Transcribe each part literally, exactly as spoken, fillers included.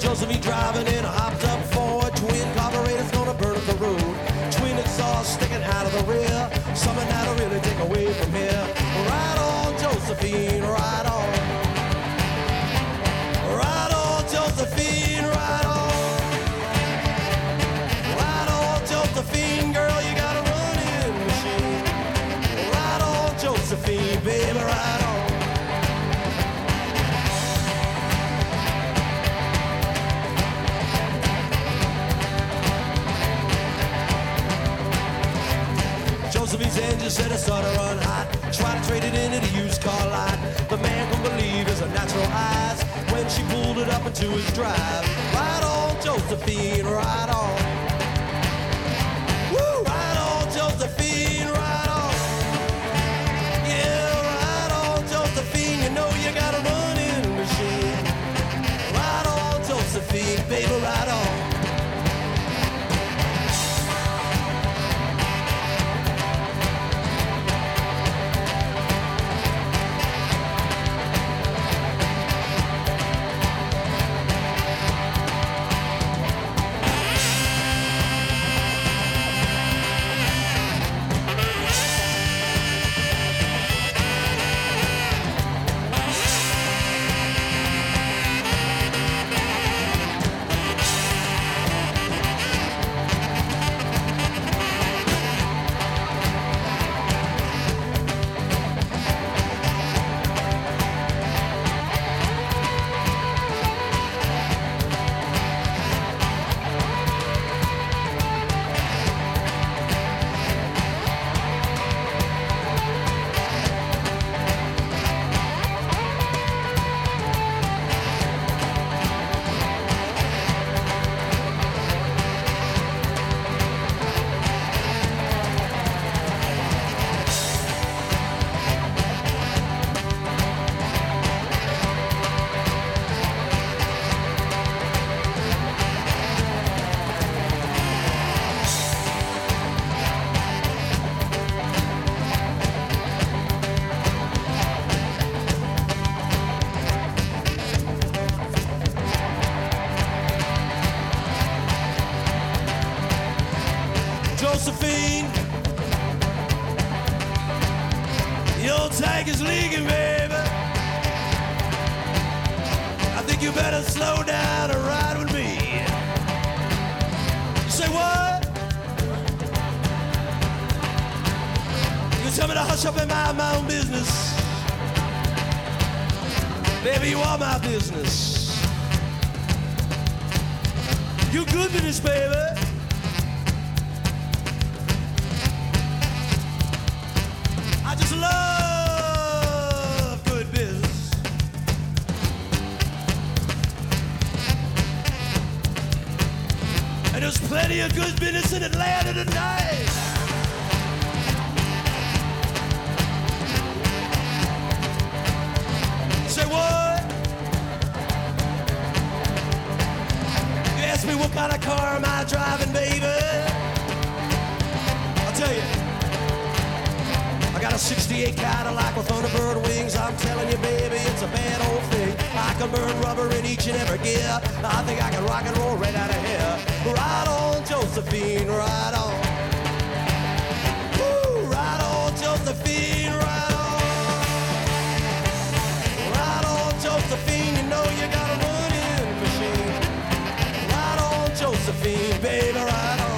Josephine driving in a hopped-up Ford, twin carburetors gonna burn up the road, twin exhaust sticking out of the rear, something that'll really take away from here. Ride on, Josephine, ride on. Ride on, Josephine, ride on. Ride on, Josephine, girl, you got a running machine. Ride on, Josephine, baby, ride on. Josephine's engine said it started to run hot. Try to trade it in at a used car lot. The man couldn't believe his natural eyes when she pulled it up into his drive. Ride on, Josephine, ride on. Woo! Ride on, Josephine, ride on. Yeah, ride on, Josephine, you know you got a running machine. Ride on, Josephine, baby, ride on. Josephine, your tank is leaking, baby. I think you better slow down and ride with me. You say what? You tell me to hush up and mind my own business. Baby, you are my business. You good for this, baby. I just love good business. And there's plenty of good business in Atlanta tonight. Say what? You ask me what kind of car am I driving, baby? I'll tell you. I got a sixty-eight Cadillac with Thunderbird wings. I'm telling you, baby, it's a bad old thing. I can burn rubber in each and every gear. I think I can rock and roll right out of here. Ride on, Josephine, ride on. Woo, ride on, Josephine, ride on. Ride on, Josephine, you know you got a running machine. Ride on, Josephine, baby, ride on.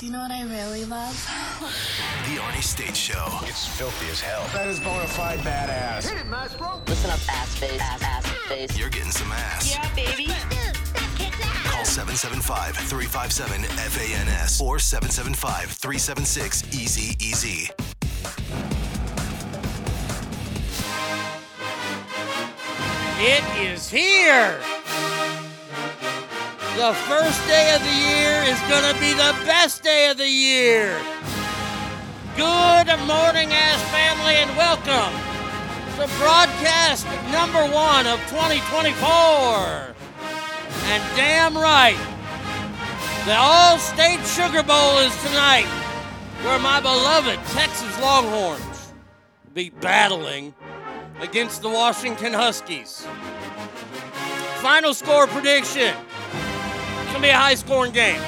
You know what I really love? The Arnie State Show. It's filthy as hell. That is bona fide badass. Hit it, Maestro. Listen up, ass face, ass, ass face. You're getting some ass. Yeah, baby. Let's do it. Let's kick that. Call seven seven five, three five seven, F A N S or seven seven five, three seven six, E Z E Z. It is here. The first day of the year is going to be the best day of the year. Good morning, ass family, and welcome to broadcast number one of twenty twenty-four. And damn right, the All-State Sugar Bowl is tonight, where my beloved Texas Longhorns will be battling against the Washington Huskies. Final score prediction. It's going to be a high-scoring game.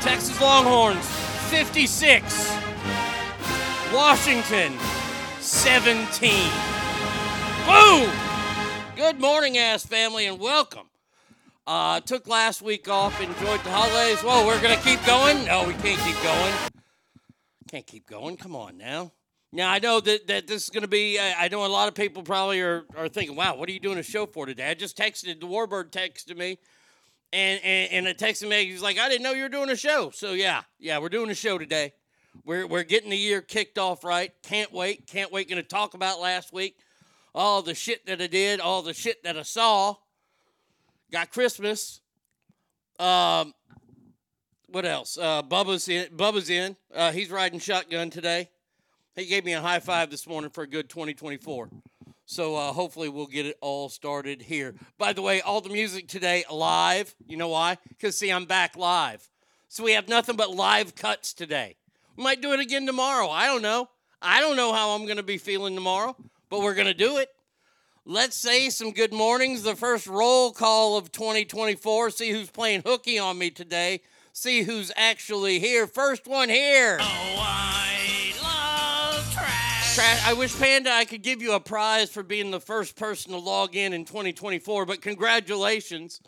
Texas Longhorns, fifty-six. Washington, seventeen. Boom! Good morning, ass family, and welcome. Uh, took last week off, enjoyed the holidays. Whoa, we're going to keep going? No, we can't keep going. Can't keep going. Come on, now. Now, I know that, that this is going to be, I, I know a lot of people probably are, are thinking, wow, what are you doing a show for today? I just texted, the Warbird texted me. And, and and a text me, he's like, I didn't know you were doing a show. So, yeah, yeah, we're doing a show today. We're we're getting the year kicked off right. Can't wait. Can't wait. Going to talk about last week. All the shit that I did. All the shit that I saw. Got Christmas. Um, What else? Uh, Bubba's in. Bubba's in. Uh, he's riding shotgun today. He gave me a high five this morning for a good twenty twenty-four. So uh, hopefully we'll get it all started here. By the way, all the music today live. You know why? Because, see, I'm back live. So we have nothing but live cuts today. We might do it again tomorrow. I don't know. I don't know how I'm going to be feeling tomorrow, but we're going to do it. Let's say some good mornings. The first roll call of twenty twenty-four. See who's playing hooky on me today. See who's actually here. First one here. Oh, I love trash. I wish, Panda, I could give you a prize for being the first person to log in in twenty twenty-four, but congratulations.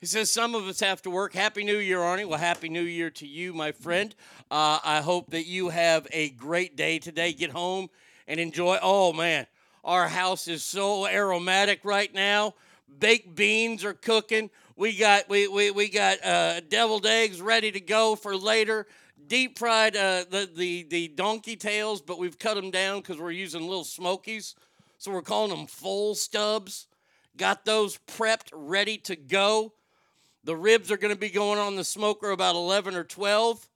He says some of us have to work. Happy New Year, Arnie. Well, Happy New Year to you, my friend. Uh, I hope that you have a great day today. Get home and enjoy. Oh, man, our house is so aromatic right now. Baked beans are cooking. We got we we, we got uh, deviled eggs ready to go for later. Deep fried uh, the, the, the donkey tails, but we've cut them down because we're using little smokies. So we're calling them full stubs. Got those prepped, ready to go. The ribs are going to be going on the smoker about eleven or twelve.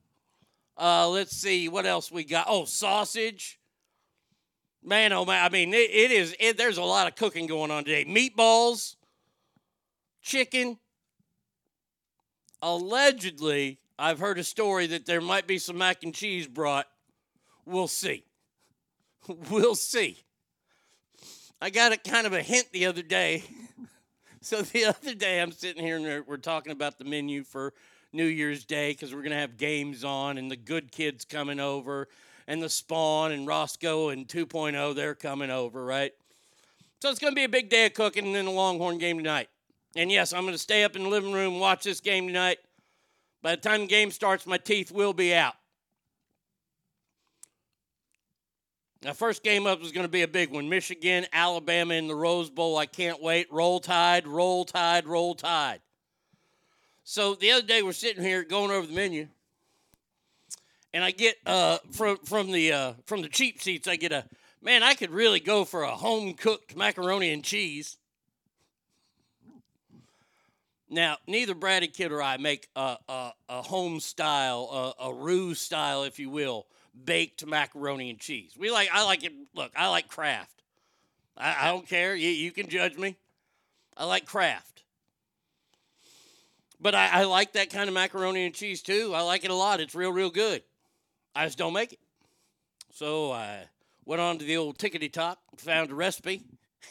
Uh, let's see, what else we got? Oh, sausage. Man, oh, man. I mean, it, it is, it, there's a lot of cooking going on today. Meatballs, chicken. Allegedly, I've heard a story that there might be some mac and cheese brought. We'll see. We'll see. I got a kind of a hint the other day. So the other day I'm sitting here and we're talking about the menu for New Year's Day because we're going to have games on and the good kids coming over and the Spawn and Roscoe and two point oh, they're coming over, right? So it's going to be a big day of cooking and then the Longhorn game tonight. And, yes, I'm going to stay up in the living room, watch this game tonight. By the time the game starts, my teeth will be out. Now, first game up is going to be a big one. Michigan, Alabama in the Rose Bowl. I can't wait. Roll Tide, Roll Tide, Roll Tide. So the other day we're sitting here going over the menu, and I get uh, from from the uh, from the cheap seats. I get a man. I could really go for a home cooked macaroni and cheese. Now, neither Brady Kid or I make a, a, a home style, a, a roux style, if you will, baked macaroni and cheese. We like, I like it. Look, I like craft. I, I don't care. You, you can judge me. I like craft. But I, I like that kind of macaroni and cheese too. I like it a lot. It's real, real good. I just don't make it. So I went on to the old tickety top, found a recipe,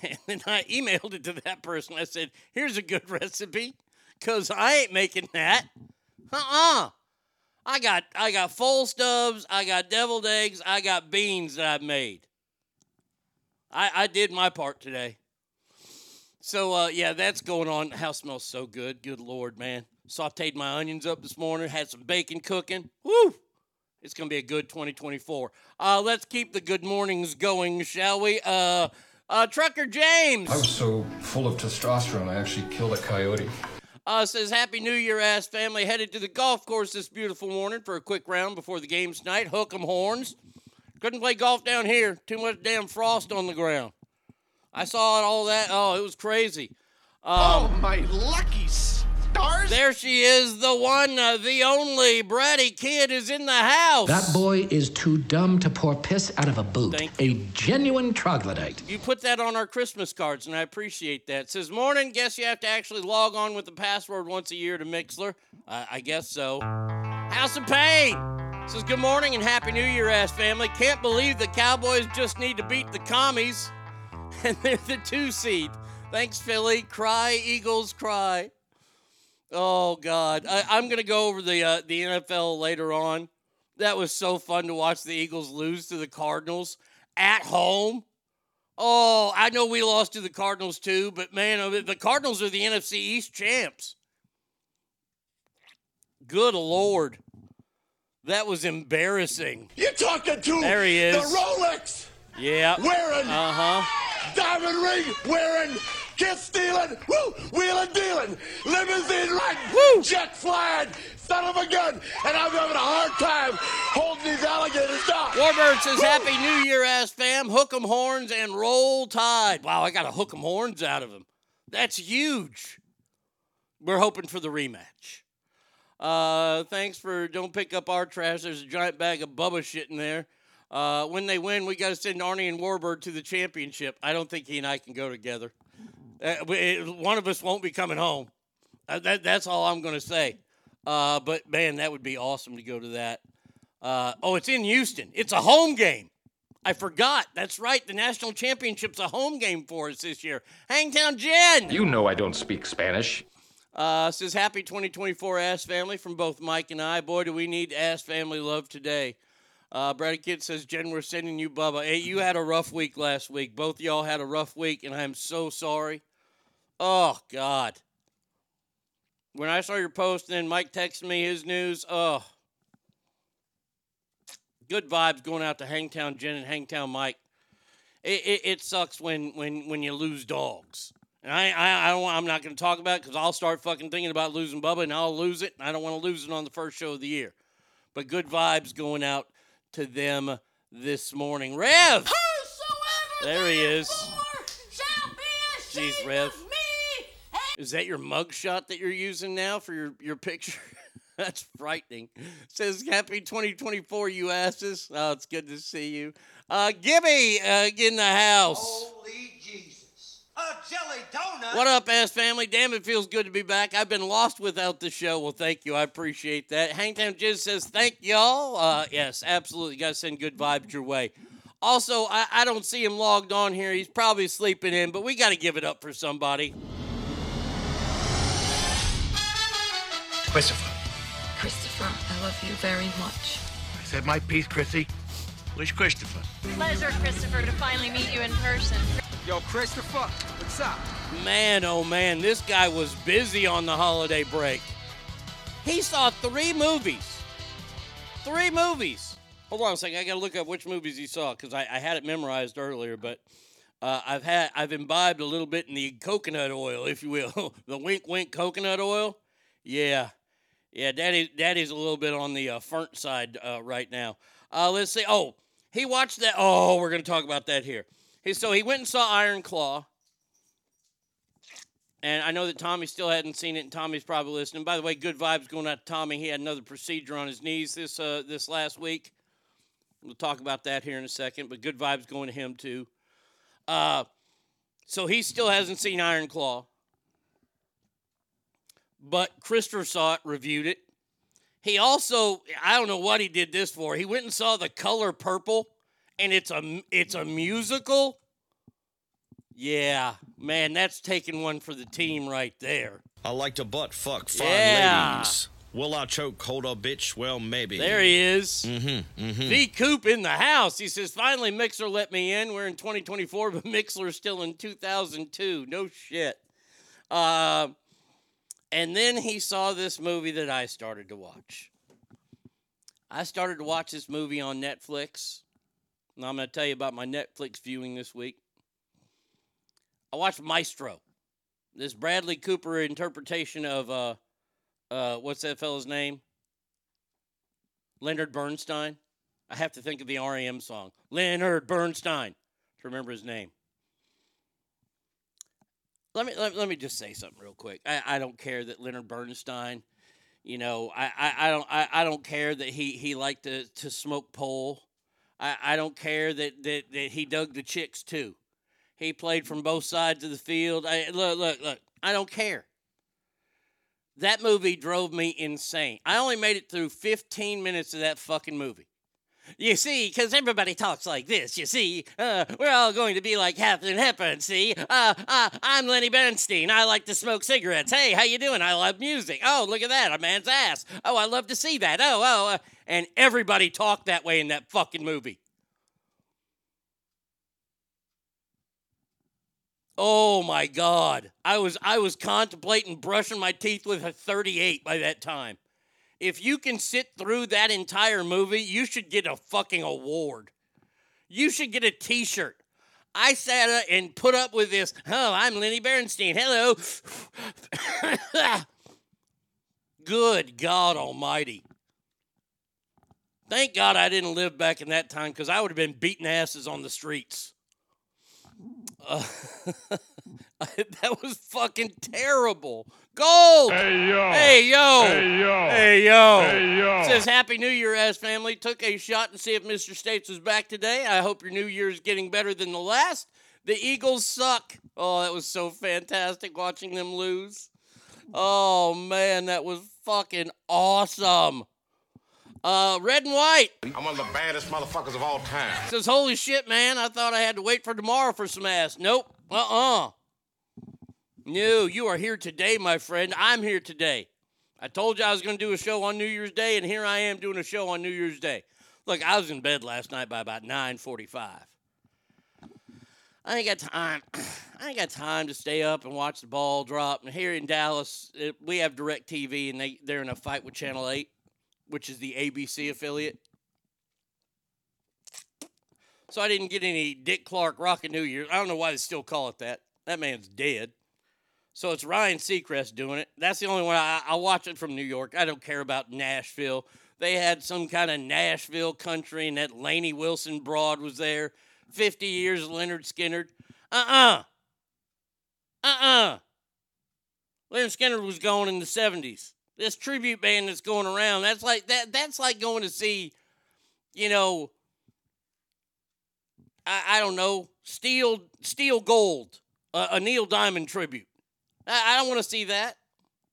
and then I emailed it to that person. I said, here's a good recipe. Because I ain't making that. Uh-uh. I got I got full stubs, I got deviled eggs, I got beans that I made. I, I did my part today. So, uh, yeah, that's going on. The house smells so good. Good Lord, man. Sauteed my onions up this morning, had some bacon cooking. Woo! It's going to be a good twenty twenty-four. Uh, let's keep the good mornings going, shall we? Uh, uh, Trucker James. I was so full of testosterone, I actually killed a coyote. Uh, says, Happy New Year, ass family. Headed to the golf course this beautiful morning for a quick round before the game tonight. Hook 'em horns. Couldn't play golf down here. Too much damn frost on the ground. I saw it, all that. Oh, it was crazy. Um, oh, my lucky stars. There she is, the one, uh, the only. Bratty Kid is in the house. That boy is too dumb to pour piss out of a boot. Thank a you. Genuine troglodyte. You put that on our Christmas cards, and I appreciate that. It says, morning, guess you have to actually log on with the password once a year to Mixler. Uh, I guess so. House of Pain. It says, good morning and Happy New Year, ass family. Can't believe the Cowboys just need to beat the commies. And they're the two seed. Thanks, Philly. Cry, Eagles, cry. Oh, God. I, I'm going to go over the uh, the N F L later on. That was so fun to watch the Eagles lose to the Cardinals at home. Oh, I know we lost to the Cardinals, too. But, man, the Cardinals are the N F C East champs. Good Lord. That was embarrassing. You're talking to there he is. The Rolex. Yeah. Wearing. Uh-huh. Diamond ring wearing, kiss stealing, woo, wheeling dealing, limousine riding, woo, jet flying, son of a gun, and I'm having a hard time holding these alligators down. Warbird says, woo. Happy New Year, ass fam. Hook 'em horns and roll tide. Wow, I got to hook 'em horns out of him. That's huge. We're hoping for the rematch. Uh, thanks for don't pick up our trash. There's a giant bag of Bubba shit in there. Uh, when they win, we got to send Arnie and Warbird to the championship. I don't think he and I can go together. Uh, we, it, one of us won't be coming home. Uh, that, that's all I'm going to say. Uh, but, man, that would be awesome to go to that. Uh, oh, it's in Houston. It's a home game. I forgot. That's right. The national championship's a home game for us this year. Hangtown Jen. You know I don't speak Spanish. Uh, says, happy twenty twenty-four, ass family, from both Mike and I. Boy, do we need ass family love today. Uh, Bradley Kid says, Jen, we're sending you Bubba. Hey, you had a rough week last week. Both of y'all had a rough week, and I'm so sorry. Oh, God. When I saw your post, and then Mike texted me his news, oh. Good vibes going out to Hangtown Jen and Hangtown Mike. It it, it sucks when, when, when you lose dogs. And I, I, I don't, I'm not going to talk about it because I'll start fucking thinking about losing Bubba, and I'll lose it, and I don't want to lose it on the first show of the year. But good vibes going out to them this morning. Rev! Whosoever there he is. Shall be ashamed. Jeez, Rev. Of me. Is that your mugshot that you're using now for your, your picture? That's frightening. It says, happy twenty twenty-four, you asses. Oh, it's good to see you. Uh, Gibby uh, in the house. Holy Jesus. A jelly donut. What up, ass family? Damn, it feels good to be back. I've been lost without the show. Well, thank you. I appreciate that. Hangtown Jizz says, thank y'all. Uh, yes, absolutely. You got to send good vibes your way. Also, I, I don't see him logged on here. He's probably sleeping in, but we got to give it up for somebody. Christopher. Christopher, I love you very much. I said my piece, Chrissy. Where's Christopher? Pleasure, Christopher, to finally meet you in person. Yo, Christopher, what's up? Man, oh man, this guy was busy on the holiday break. He saw three movies. Three movies. Hold on a second, I gotta look up which movies he saw because I, I had it memorized earlier, but uh, I've had I've imbibed a little bit in the coconut oil, if you will, the wink wink coconut oil. Yeah, yeah, Daddy, Daddy's a little bit on the uh, fernt side uh, right now. Uh, let's see. Oh, he watched that. Oh, we're gonna talk about that here. So he went and saw Iron Claw, and I know that Tommy still hadn't seen it, and Tommy's probably listening. By the way, good vibes going out to Tommy. He had another procedure on his knees this uh, this last week. We'll talk about that here in a second, but good vibes going to him too. Uh, so he still hasn't seen Iron Claw, but Christopher saw it, reviewed it. He also, I don't know what he did this for, he went and saw The Color Purple. And it's a, it's a musical? Yeah. Man, that's taking one for the team right there. I like to butt fuck fine yeah. ladies. Will I choke hold a bitch? Well, maybe. There he is. Mm-hmm, mm-hmm. The Coop in the house. He says, finally, Mixler let me in. We're in twenty twenty-four, but Mixler's still in two thousand two. No shit. Uh, and then he saw this movie that I started to watch. I started to watch this movie on Netflix. And I'm going to tell you about my Netflix viewing this week. I watched Maestro. This Bradley Cooper interpretation of... Uh, Uh, what's that fella's name? Leonard Bernstein. I have to think of the R E M song. Leonard Bernstein. To remember his name. Let me let, let me just say something real quick. I, I don't care that Leonard Bernstein, you know, I, I, I don't I, I don't care that he, he liked to, to smoke pole. I, I don't care that, that, that he dug the chicks too. He played from both sides of the field. I, look, look, look. I don't care. That movie drove me insane. I only made it through fifteen minutes of that fucking movie. You see, because everybody talks like this, you see. Uh, we're all going to be like Katharine Hepburn, see. Uh, uh, I'm Lenny Bernstein. I like to smoke cigarettes. Hey, how you doing? I love music. Oh, look at that, a man's ass. Oh, I love to see that. Oh, oh. Uh, and everybody talked that way in that fucking movie. Oh, my God. I was I was contemplating brushing my teeth with a thirty-eight by that time. If you can sit through that entire movie, you should get a fucking award. You should get a T-shirt. I sat and put up with this. Oh, I'm Lenny Bernstein. Hello. Good God almighty. Thank God I didn't live back in that time because I would have been beating asses on the streets. Uh, that was fucking terrible. Gold! Hey, yo! Hey, yo! Hey, yo! Hey, yo! Hey, yo! Says, Happy New Year, ass family. Took a shot to see if Mister States was back today. I hope your New Year's getting better than the last. The Eagles suck. Oh, that was so fantastic watching them lose. Oh, man, that was fucking awesome. Uh, red and white. I'm one of the baddest motherfuckers of all time. Says, holy shit, man, I thought I had to wait for tomorrow for some ass. Nope. Uh-uh. No, you are here today, my friend. I'm here today. I told you I was going to do a show on New Year's Day, and here I am doing a show on New Year's Day. Look, I was in bed last night by about nine forty-five. I ain't got time. I ain't got time to stay up and watch the ball drop. And here in Dallas, it, we have DirecTV, and they, they're in a fight with Channel eight. Which is the A B C affiliate. So I didn't get any Dick Clark Rockin' New Year's. I don't know why they still call it that. That man's dead. So it's Ryan Seacrest doing it. That's the only one. I, I watch it from New York. I don't care about Nashville. They had some kind of Nashville country, and that Lainey Wilson broad was there. fifty years of Leonard Skinner. Uh-uh. Uh-uh. Leonard Skinner was going in the seventies. This tribute band that's going around, that's like that. That's like going to see, you know, I, I don't know, Steel Steel Gold, uh, a Neil Diamond tribute. I, I don't want to see that.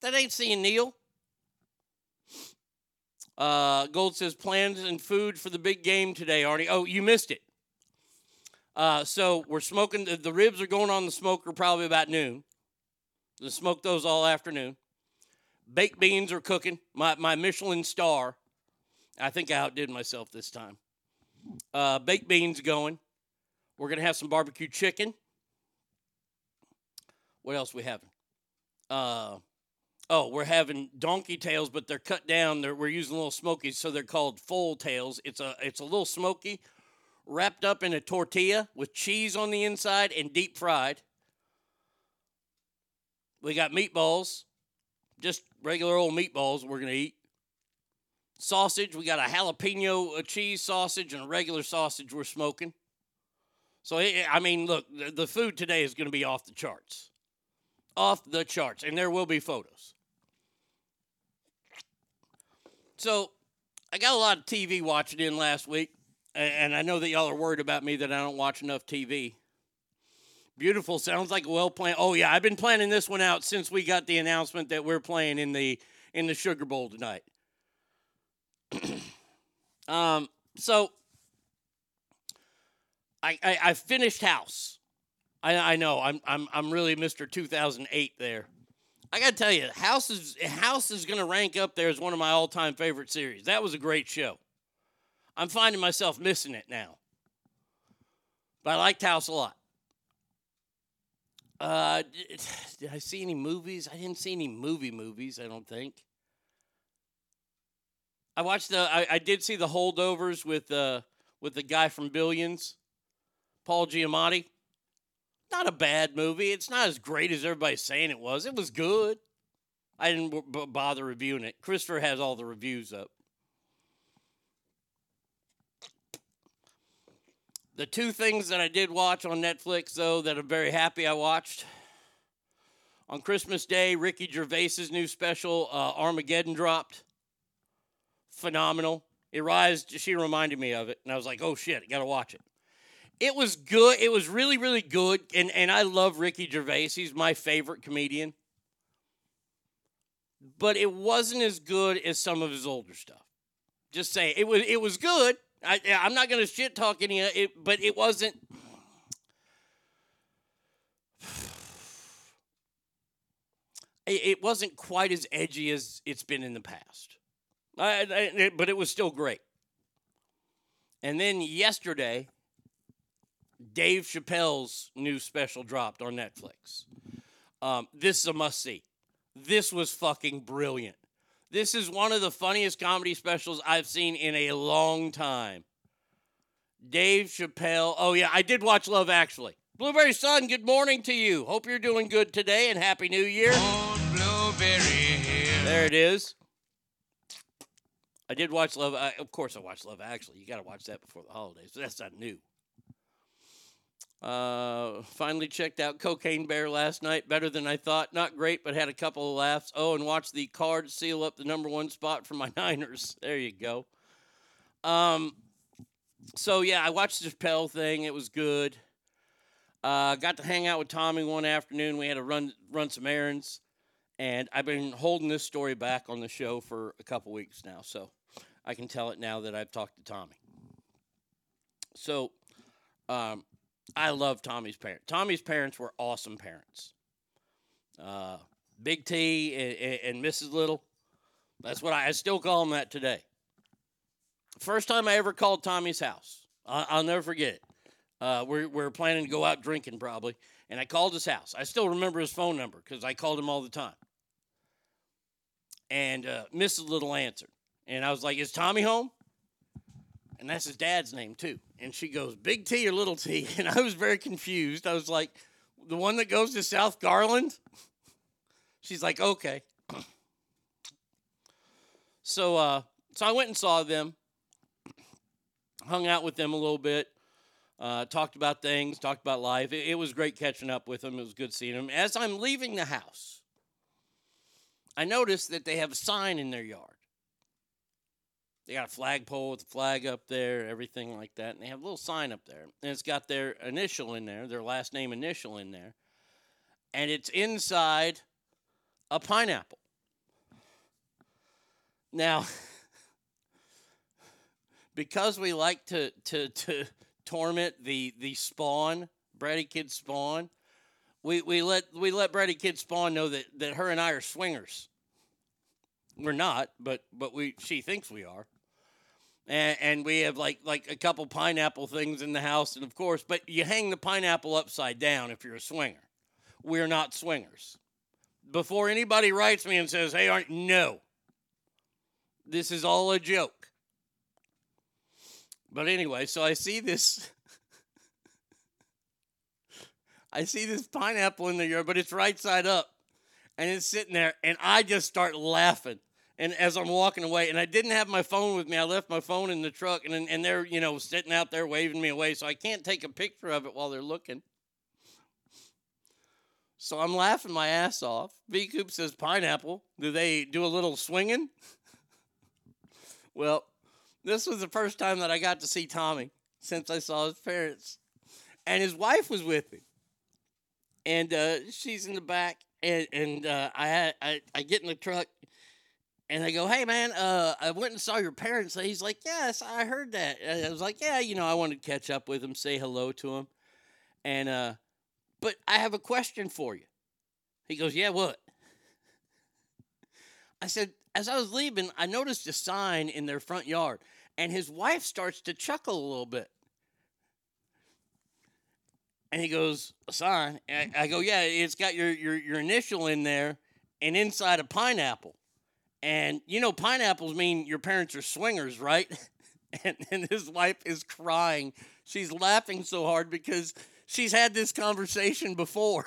That ain't seeing Neil. Uh, Gold says, plans and food for the big game today, Arnie. Oh, you missed it. Uh, so we're smoking. The, the ribs are going on the smoker probably about noon. We'll smoke those all afternoon. Baked beans are cooking. My my Michelin star. I think I outdid myself this time. Uh, baked beans going. We're going to have some barbecue chicken. What else we having? Uh, oh, we're having donkey tails, but they're cut down. They're, we're using little smokies, so they're called foal tails. It's a, it's a little smoky wrapped up in a tortilla with cheese on the inside and deep fried. We got meatballs. Just regular old meatballs we're going to eat. Sausage, we got a jalapeno a cheese sausage and a regular sausage we're smoking. So, it, I mean, look, the, the food today is going to be off the charts. Off the charts. And there will be photos. So, I got a lot of T V watching in last week. And, and I know that y'all are worried about me that I don't watch enough T V. Beautiful. Sounds like a well-planned. Oh, yeah, I've been planning this one out since we got the announcement that we're playing in the in the Sugar Bowl tonight. um, so I, I I finished House. I I know I'm I'm I'm really Mister two thousand eight there. I gotta tell you, House is House is gonna rank up there as one of my all-time favorite series. That was a great show. I'm finding myself missing it now, but I liked House a lot. Uh, did, did I see any movies? I didn't see any movie movies. I don't think. I watched the. I, I did see the Holdovers with uh with the guy from Billions, Paul Giamatti. Not a bad movie. It's not as great as everybody's saying it was. It was good. I didn't b- bother reviewing it. Christopher has all the reviews up. The two things that I did watch on Netflix, though, that I'm very happy I watched. On Christmas Day, Ricky Gervais's new special, uh, Armageddon, dropped. Phenomenal. It rised, she reminded me of it, and I was like, oh, shit, I got to watch it. It was good. It was really, really good, and, and I love Ricky Gervais. He's my favorite comedian. But it wasn't as good as some of his older stuff. Just saying. It was, it was good. I, I'm not going to shit talk any of it, but it wasn't. It wasn't quite as edgy as it's been in the past. I, I, but it was still great. And then yesterday, Dave Chappelle's new special dropped on Netflix. Um, this is a must-see. This was fucking brilliant. This is one of the funniest comedy specials I've seen in a long time. Dave Chappelle. Oh, yeah, I did watch Love Actually. Blueberry Sun, good morning to you. Hope you're doing good today and Happy New Year. Oh, Blueberry Hill. There it is. I did watch Love. I, of course I watched Love Actually. You got to watch that before the holidays. So that's not new. Uh, finally checked out Cocaine Bear last night. Better than I thought. Not great, but had a couple of laughs. Oh, and watched the Cards seal up the number one spot for my Niners. There you go. Um, so yeah, I watched the Chappelle thing. It was good. Uh, got to hang out with Tommy one afternoon. We had to run run some errands, and I've been holding this story back on the show for a couple weeks now, so I can tell it now that I've talked to Tommy. So, um. I love Tommy's parents. Tommy's parents were awesome parents. Uh, Big T and, and Missus Little. That's what I, I still call them that today. First time I ever called Tommy's house. I, I'll never forget it. Uh, we're, we're planning to go out drinking probably. And I called his house. I still remember his phone number because I called him all the time. And uh, Missus Little answered. And I was like, is Tommy home? And that's his dad's name, too. And she goes, Big T or Little T? And I was very confused. I was like, the one that goes to South Garland? She's like, okay. So, uh, so I went and saw them, hung out with them a little bit, uh, talked about things, talked about life. It, it was great catching up with them. It was good seeing them. As I'm leaving the house, I noticed that they have a sign in their yard. They got a flagpole with a flag up there, everything like that. And they have a little sign up there. And it's got their initial in there, their last name initial in there. And it's inside a pineapple. Now, because we like to to, to torment the, the spawn, Bratty Kid Spawn, we, we let we let Bratty Kid Spawn know that, that her and I are swingers. We're not, but but we she thinks we are. And, and we have like like a couple pineapple things in the house, and of course, but you hang the pineapple upside down if you're a swinger. We're not swingers. Before anybody writes me and says, hey, aren't no. This is all a joke. But anyway, so I see this I see this pineapple in the yard, but it's right side up. And it's sitting there, and I just start laughing. And as I'm walking away, and I didn't have my phone with me. I left my phone in the truck, and and they're, you know, sitting out there waving me away, so I can't take a picture of it while they're looking. So I'm laughing my ass off. V-Coop says, pineapple, do they do a little swinging? Well, this was the first time that I got to see Tommy since I saw his parents. And his wife was with me. And uh, she's in the back. And, and uh, I, I I get in the truck, and I go, hey, man, uh, I went and saw your parents. And he's like, yes, I heard that. And I was like, yeah, you know, I wanted to catch up with him, say hello to him. And, uh, but I have a question for you. He goes, yeah, what? I said, as I was leaving, I noticed a sign in their front yard, and his wife starts to chuckle a little bit. And he goes, a sign? And I, I go, yeah, it's got your, your, your initial in there and inside a pineapple. And, you know, pineapples mean your parents are swingers, right? And, and his wife is crying. She's laughing so hard because she's had this conversation before.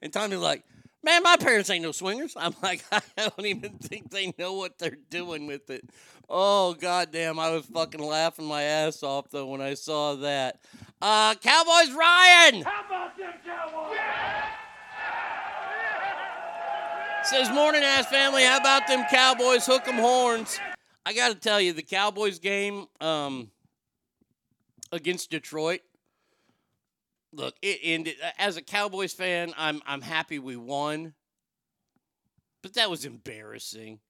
And Tommy's like, man, my parents ain't no swingers. I'm like, I don't even think they know what they're doing with it. Oh, goddamn, I was fucking laughing my ass off, though, when I saw that. Uh, Cowboys, Ryan! How about them Cowboys? Yeah! Says, morning, ass family, how about them Cowboys? Hook 'em horns. I got to tell you, the Cowboys game um, against Detroit, look, it ended. As a Cowboys fan, I'm I'm happy we won, but that was embarrassing.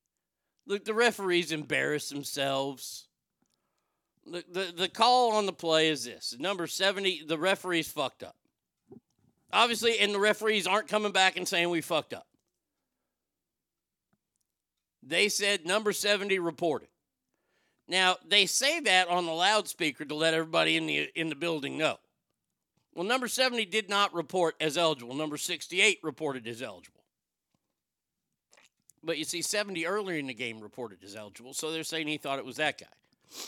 Look, the referees embarrassed themselves. The the, the call on the play is this. Number seventy, the referees fucked up. Obviously, and the referees aren't coming back and saying we fucked up. They said number seventy reported. Now, they say that on the loudspeaker to let everybody in the in the building know. Well, number seventy did not report as eligible. Number sixty-eight reported as eligible. But you see, seventy earlier in the game reported as eligible, so they're saying he thought it was that guy.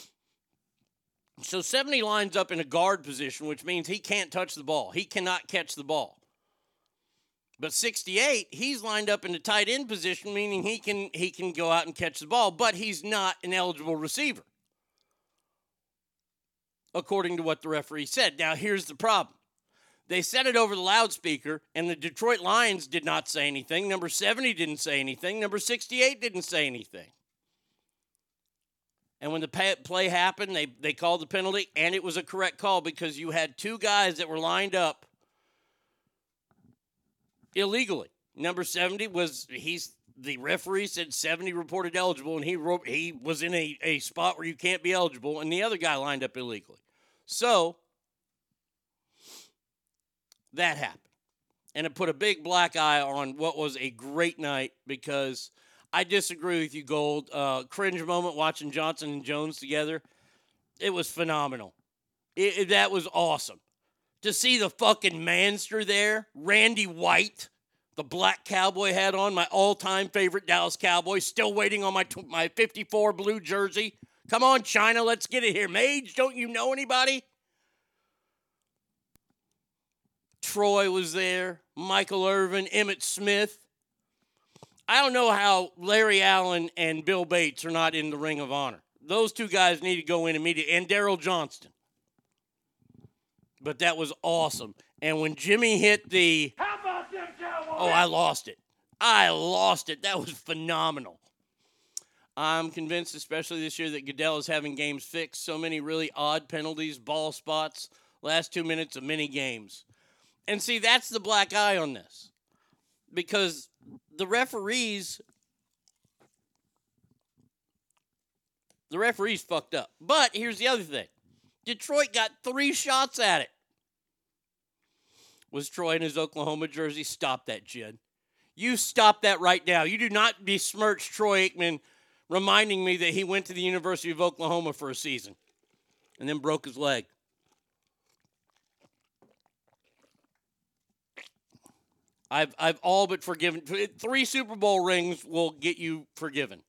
So seventy lines up in a guard position, which means he can't touch the ball. He cannot catch the ball. But sixty-eight, he's lined up in the tight end position, meaning he can he can go out and catch the ball, but he's not an eligible receiver, according to what the referee said. Now, here's the problem. They said it over the loudspeaker, and the Detroit Lions did not say anything. Number seventy didn't say anything. Number sixty-eight didn't say anything. And when the play happened, they, they called the penalty, and it was a correct call because you had two guys that were lined up illegally. Number seventy was, he's the referee said seventy reported eligible, and he wrote, he was in a, a spot where you can't be eligible, and the other guy lined up illegally. So that happened. And it put a big black eye on what was a great night because I disagree with you, Gold. Uh, cringe moment watching Johnson and Jones together. It was phenomenal. It, it, that was awesome. To see the fucking manster there, Randy White, the black cowboy hat on, my all-time favorite Dallas Cowboy, still waiting on my t- my fifty-four blue jersey. Come on, China, let's get it here. Mage, don't you know anybody? Troy was there, Michael Irvin, Emmitt Smith. I don't know how Larry Allen and Bill Bates are not in the Ring of Honor. Those two guys need to go in immediately, and Daryl Johnston. But that was awesome. And when Jimmy hit the... How about them Cowboys? Oh, I lost it. I lost it. That was phenomenal. I'm convinced, especially this year, that Goodell is having games fixed. So many really odd penalties, ball spots, last two minutes of mini games. And see, that's the black eye on this. Because the referees... The referees fucked up. But here's the other thing. Detroit got three shots at it. Was Troy in his Oklahoma jersey? Stop that, Jed. You stop that right now. You do not besmirch Troy Aikman reminding me that he went to the University of Oklahoma for a season and then broke his leg. I've I've all but forgiven. Three Super Bowl rings will get you forgiven.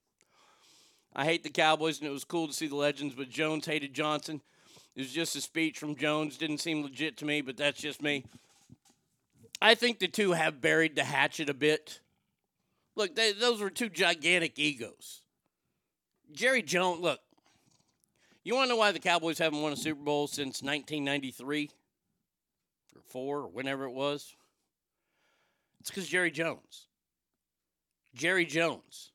I hate the Cowboys, and it was cool to see the legends, but Jones hated Johnson. It was just a speech from Jones. Didn't seem legit to me, but that's just me. I think the two have buried the hatchet a bit. Look, they, those were two gigantic egos. Jerry Jones, look, you want to know why the Cowboys haven't won a Super Bowl since nineteen ninety-three or four or whenever it was? It's because Jerry Jones. Jerry Jones.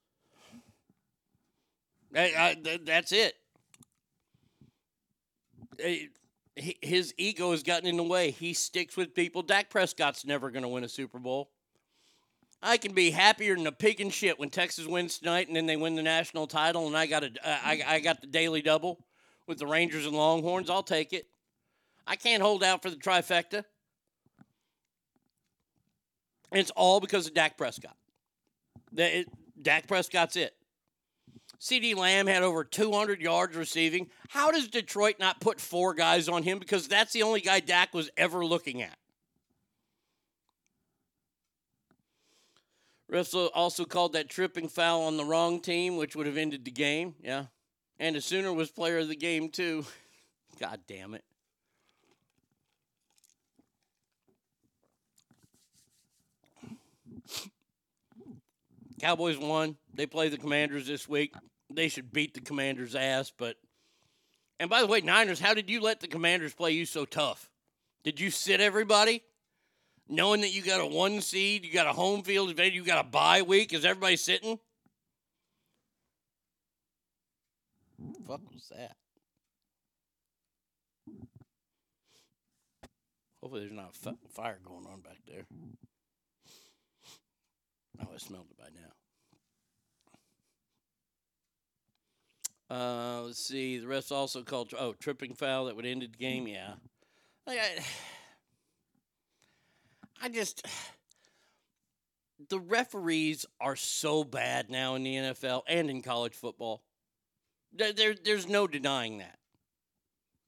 I, I, th- that's it. His ego has gotten in the way. He sticks with people. Dak Prescott's never going to win a Super Bowl. I can be happier than a pig in shit when Texas wins tonight and then they win the national title and I got a, I, I got the daily double with the Rangers and Longhorns. I'll take it. I can't hold out for the trifecta. And it's all because of Dak Prescott. That Dak Prescott's it. CeeDee Lamb had over two hundred yards receiving. How does Detroit not put four guys on him? Because that's the only guy Dak was ever looking at. Russell also called that tripping foul on the wrong team, which would have ended the game. Yeah. And the Sooner was player of the game, too. God damn it. Cowboys won. They play the Commanders this week. They should beat the Commanders' ass, but... And by the way, Niners, how did you let the Commanders play you so tough? Did you sit everybody? Knowing that you got a one seed, you got a home field advantage, you got a bye week. Is everybody sitting? What the fuck was that? Hopefully there's not a fire going on back there. Oh, I smelled it by now. Uh, let's see. The refs also called, oh, tripping foul that would end the game. Yeah. Like I, I just, the referees are so bad now in the N F L and in college football. There, there there's no denying that.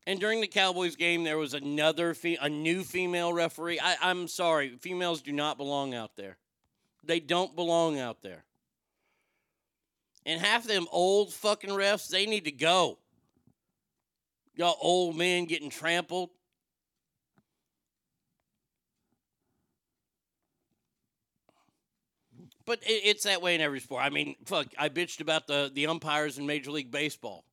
And during the Cowboys game, there was another, fe- a new female referee. I, I'm sorry. Females do not belong out there. They don't belong out there. And half of them old fucking refs, they need to go. Y'all old men getting trampled. But it, it's that way in every sport. I mean, fuck, I bitched about the, the umpires in Major League Baseball.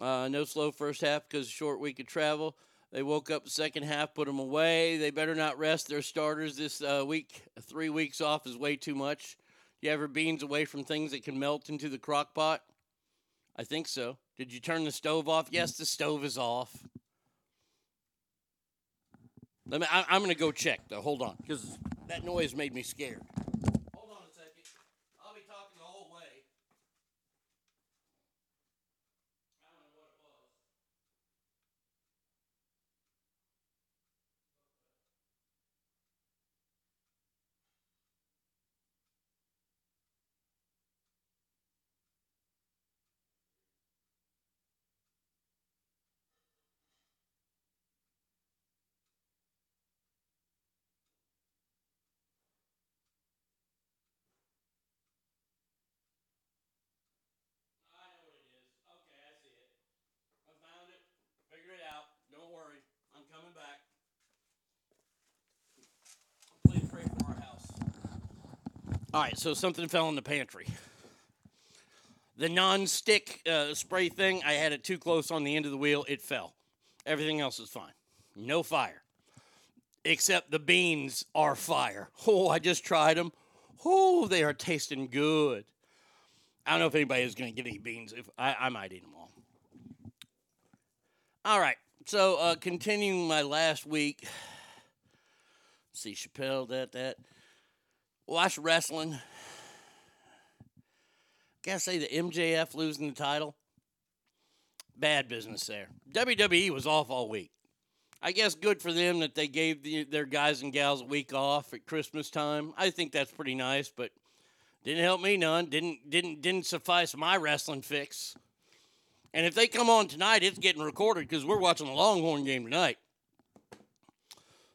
Uh, no slow first half because short week of travel. They woke up the second half, put them away. They better not rest their starters this uh, week. Three weeks off is way too much. You ever beans away from things that can melt into the crock pot? I think so. Did you turn the stove off? Yes, the stove is off. Let me. I, I'm going to go check, though. Hold on, because that noise made me scared. Hold on a second. I'll be talking the whole way. I don't know what it was. All right, so something fell in the pantry. The non-stick uh, spray thing, I had it too close on the end of the wheel. It fell. Everything else is fine. No fire. Except the beans are fire. Oh, I just tried them. Oh, they are tasting good. I don't know if anybody is going to get any beans. If I, I might eat them all. All right, so uh, continuing my last week. Let's see, Chappelle, that, that. Watch wrestling. Gotta say, the M J F losing the title. Bad business there. W W E was off all week. I guess good for them that they gave the, their guys and gals a week off at Christmas time. I think that's pretty nice, but didn't help me none. Didn't didn't didn't suffice my wrestling fix. And if they come on tonight, it's getting recorded because we're watching the Longhorn game tonight.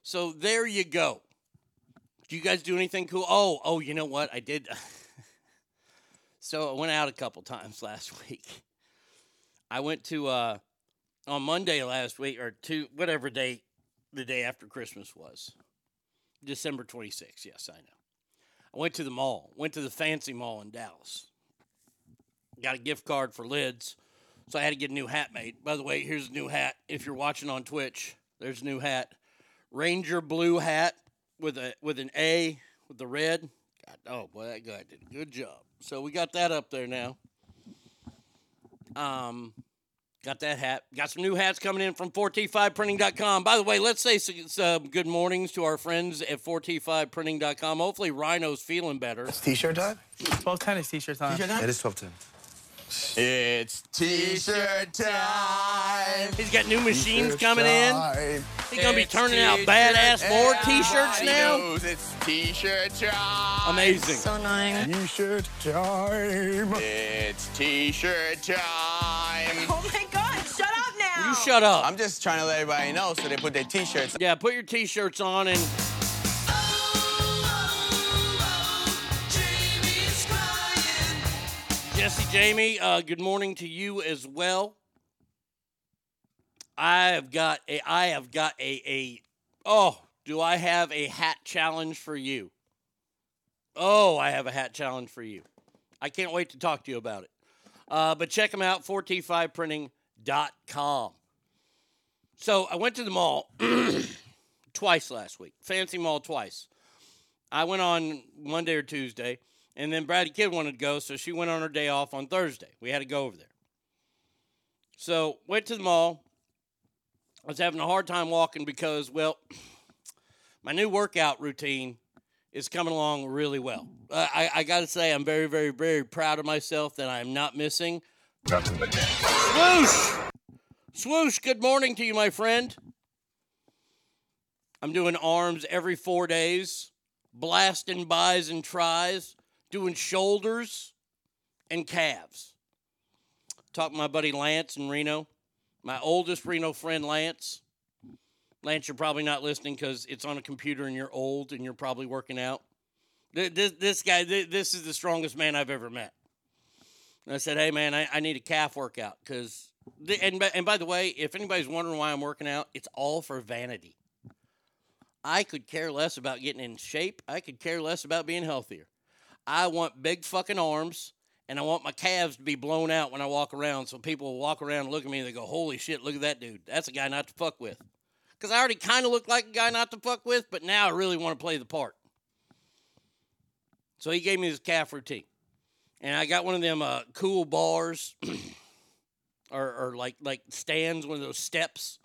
So there you go. Do you guys do anything cool? Oh, oh, you know what? I did. So I went out a couple times last week. I went to, uh, on Monday last week, or two, whatever day, the day after Christmas was. December twenty-sixth. Yes, I know. I went to the mall. Went to the fancy mall in Dallas. Got a gift card for Lids, so I had to get a new hat made. By the way, here's a new hat. If you're watching on Twitch, there's a new hat. Ranger blue hat. With a with an A, with the red. God, oh, boy, that guy did a good job. So we got that up there now. Um, got that hat. Got some new hats coming in from four T five printing dot com. By the way, let's say some good mornings to our friends at four T five printing dot com. Hopefully Rhino's feeling better. It's T-shirt time? twelve ten is T-shirt time. T-shirt time? It is twelve ten. It's T-shirt time. time. He's got new machines coming time. in. He's going to be turning out badass more T-shirts now. Knows it's T-shirt time. Amazing. So annoying. T-shirt time. It's T-shirt time. Oh, my God. Shut up now. You shut up. I'm just trying to let everybody know so they put their T-shirts on. Yeah, put your T-shirts on and... Jesse, Jamie, uh, good morning to you as well. I have got a, I have got a, a, oh, do I have a hat challenge for you? Oh, I have a hat challenge for you. I can't wait to talk to you about it. Uh, but check them out, four T five printing dot com. So I went to the mall twice last week, Fancy Mall twice. I went on Monday or Tuesday. And then Brady Kidd wanted to go, so she went on her day off on Thursday. We had to go over there. So, went to the mall. I was having a hard time walking because, well, my new workout routine is coming along really well. Uh, I, I got to say, I'm very, very, very proud of myself that I am not missing. Nothing but that. Swoosh! Swoosh, good morning to you, my friend. I'm doing arms every four days, blasting buys and tries. Doing shoulders and calves. Talked to my buddy Lance in Reno, my oldest Reno friend, Lance. Lance, you're probably not listening because it's on a computer and you're old and you're probably working out. This, this guy, this is the strongest man I've ever met. And I said, hey, man, I, I need a calf workout because, and, and by the way, if anybody's wondering why I'm working out, it's all for vanity. I could care less about getting in shape. I could care less about being healthier. I want big fucking arms, and I want my calves to be blown out when I walk around, so people will walk around and look at me and they go, holy shit, look at that dude. That's a guy not to fuck with. Because I already kind of look like a guy not to fuck with, but now I really want to play the part. So he gave me this calf routine. And I got one of them uh, cool bars or, or like, like stands, one of those steps.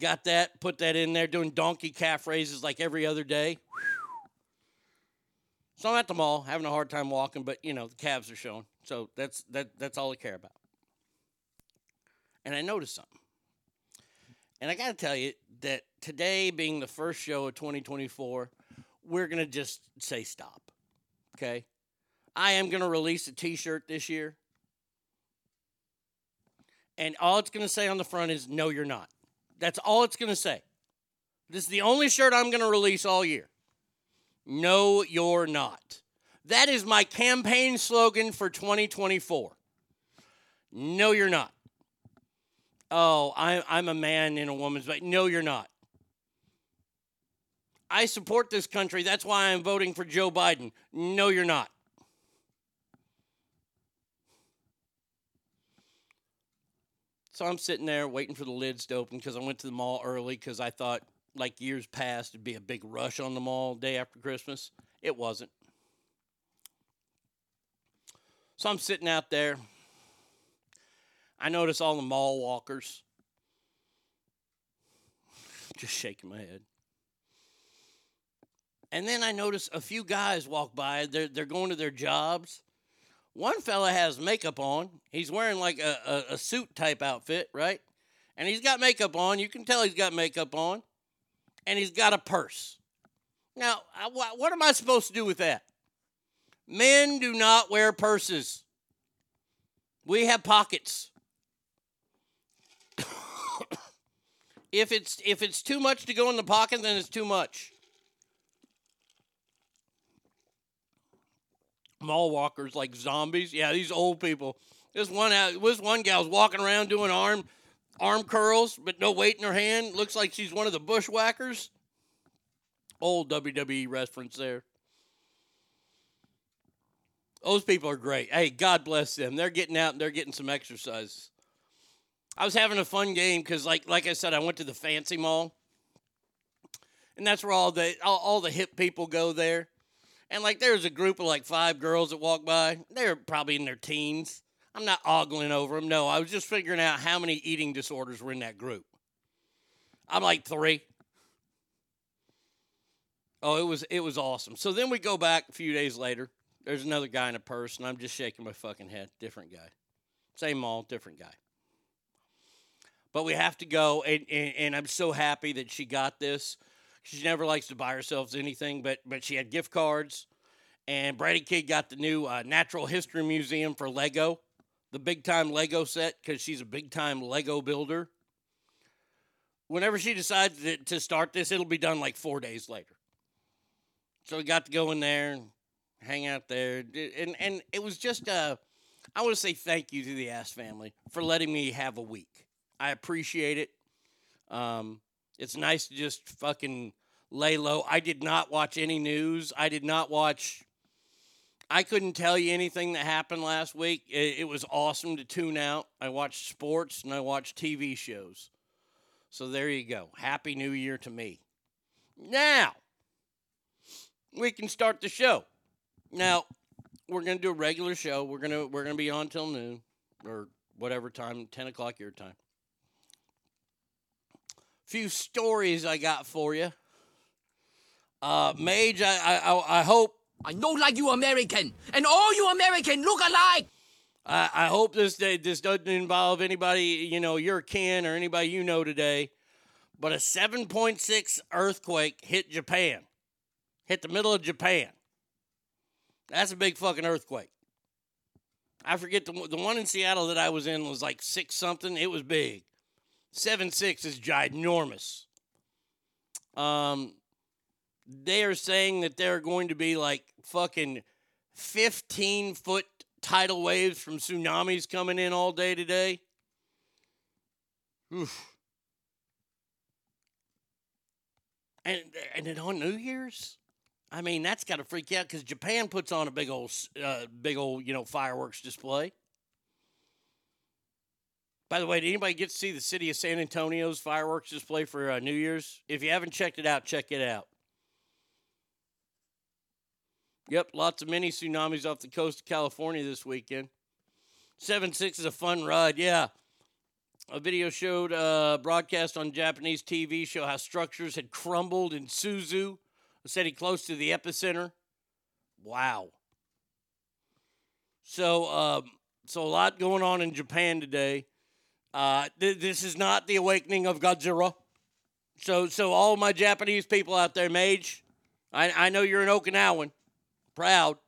Got that, put that in there, doing donkey calf raises like every other day. So I'm at the mall, having a hard time walking, but, you know, the calves are showing. So that's that. That's all I care about. And I noticed something. And I got to tell you that today being the first show of twenty twenty-four, we're going to just say stop, okay? I am going to release a T-shirt this year. And all it's going to say on the front is, no, you're not. That's all it's going to say. This is the only shirt I'm going to release all year. No, you're not. That is my campaign slogan for twenty twenty-four. No, you're not. Oh, I, I'm a man in a woman's body. No, you're not. I support this country. That's why I'm voting for Joe Biden. No, you're not. So I'm sitting there waiting for the lids to open because I went to the mall early because I thought, like years past, it'd be a big rush on the mall day after Christmas. It wasn't. So I'm sitting out there. I notice all the mall walkers. Just shaking my head. And then I notice a few guys walk by. They're, they're going to their jobs. One fella has makeup on. He's wearing like a, a, a suit type outfit, right? And he's got makeup on. You can tell he's got makeup on. And he's got a purse. Now, I, wh- what am I supposed to do with that? Men do not wear purses. We have pockets. if it's if it's too much to go in the pocket, then it's too much. Mall walkers like zombies. Yeah, these old people. This one this one gal's walking around doing arm. Arm curls, but no weight in her hand. Looks like she's one of the bushwhackers. Old W W E reference there. Those people are great. Hey, God bless them. They're getting out and they're getting some exercise. I was having a fun game because, like, like I said, I went to the Fancy Mall, and that's where all the all, all the hip people go there. And like, there's a group of like five girls that walk by. They're probably in their teens. I'm not ogling over them. No, I was just figuring out how many eating disorders were in that group. I'm like three. Oh, it was it was awesome. So then we go back a few days later. There's another guy in a purse, and I'm just shaking my fucking head. Different guy. Same mall, different guy. But we have to go, and, and, and I'm so happy that she got this. She never likes to buy herself anything, but but she had gift cards. And Brady Kidd got the new uh, Natural History Museum for Lego, the big-time Lego set, because she's a big-time Lego builder. Whenever she decides to start this, it'll be done like four days later. So we got to go in there and hang out there. And, and it was just, uh, I want to say thank you to the Ass family for letting me have a week. I appreciate it. Um, it's nice to just fucking lay low. I did not watch any news. I did not watch... I couldn't tell you anything that happened last week. It, it was awesome to tune out. I watched sports and I watched T V shows. So there you go. Happy New Year to me. Now, we can start the show. Now, we're going to do a regular show. We're going to we're going to be on till noon or whatever time, ten o'clock your time. Few stories I got for you. Uh, Mage, I, I, I hope. I know like you American, and all you American look alike. I, I hope this this doesn't involve anybody, you know, your kin or anybody you know today, but a seven point six earthquake hit Japan, hit the middle of Japan. That's a big fucking earthquake. I forget, the, the one in Seattle that I was in was like six something. It was big. seven point six is ginormous. Um... They are saying that there are going to be like fucking fifteen foot tidal waves from tsunamis coming in all day today. Oof. And, and then on New Year's? I mean, that's got to freak you out because Japan puts on a big old, uh, big old, you know, fireworks display. By the way, did anybody get to see the city of San Antonio's fireworks display for uh, New Year's? If you haven't checked it out, check it out. Yep, lots of mini tsunamis off the coast of California this weekend. seven six is a fun ride, yeah. A video showed uh, broadcast on Japanese T V show how structures had crumbled in Suzu, a city close to the epicenter. Wow. So, um, so a lot going on in Japan today. Uh, th- this is not the awakening of Godzilla. So, so all my Japanese people out there, Mage, I, I know you're an Okinawan. Proud.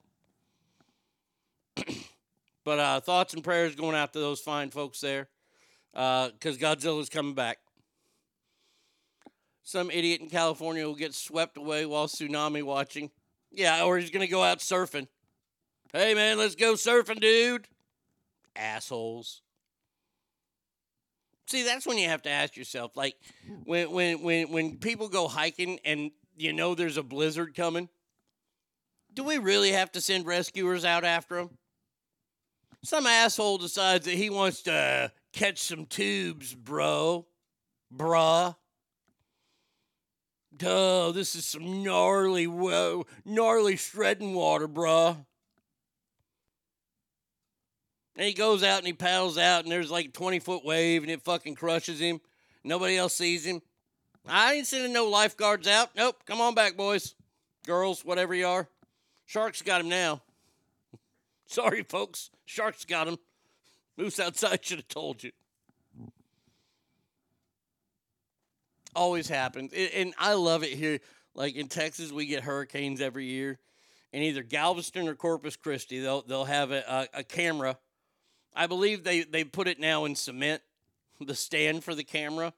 But uh, thoughts and prayers going out to those fine folks there. Because uh, Godzilla's coming back. Some idiot in California will get swept away while tsunami watching. Yeah, or he's going to go out surfing. Hey, man, let's go surfing, dude. Assholes. See, that's when you have to ask yourself. Like, when when when, when people go hiking and you know there's a blizzard coming. Do we really have to send rescuers out after him? Some asshole decides that he wants to catch some tubes, bro. Bruh. Duh, this is some gnarly, whoa, gnarly shredding water, bruh. And he goes out and he paddles out and there's like a twenty-foot wave and it fucking crushes him. Nobody else sees him. I ain't sending no lifeguards out. Nope, come on back, boys. Girls, whatever you are. Sharks got him now. Sorry, folks. Sharks got him. Moose outside should have told you. Always happens. It, and I love it here. Like in Texas, we get hurricanes every year. And either Galveston or Corpus Christi, they'll they'll have a, a, a camera. I believe they, they put it now in cement, the stand for the camera,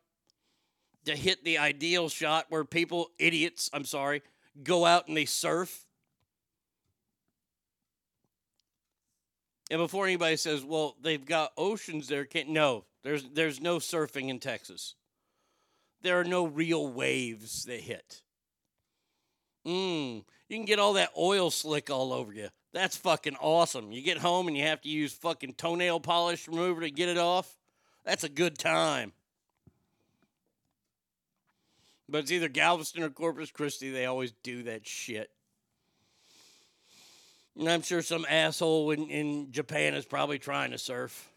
to hit the ideal shot where people, idiots, I'm sorry, go out and they surf. And before anybody says, well, they've got oceans there. Can't, no, there's there's no surfing in Texas. There are no real waves that hit. Mm, you can get all that oil slick all over you. That's fucking awesome. You get home and you have to use fucking toenail polish remover to get it off. That's a good time. But it's either Galveston or Corpus Christi. They always do that shit. And I'm sure some asshole in, in Japan is probably trying to surf.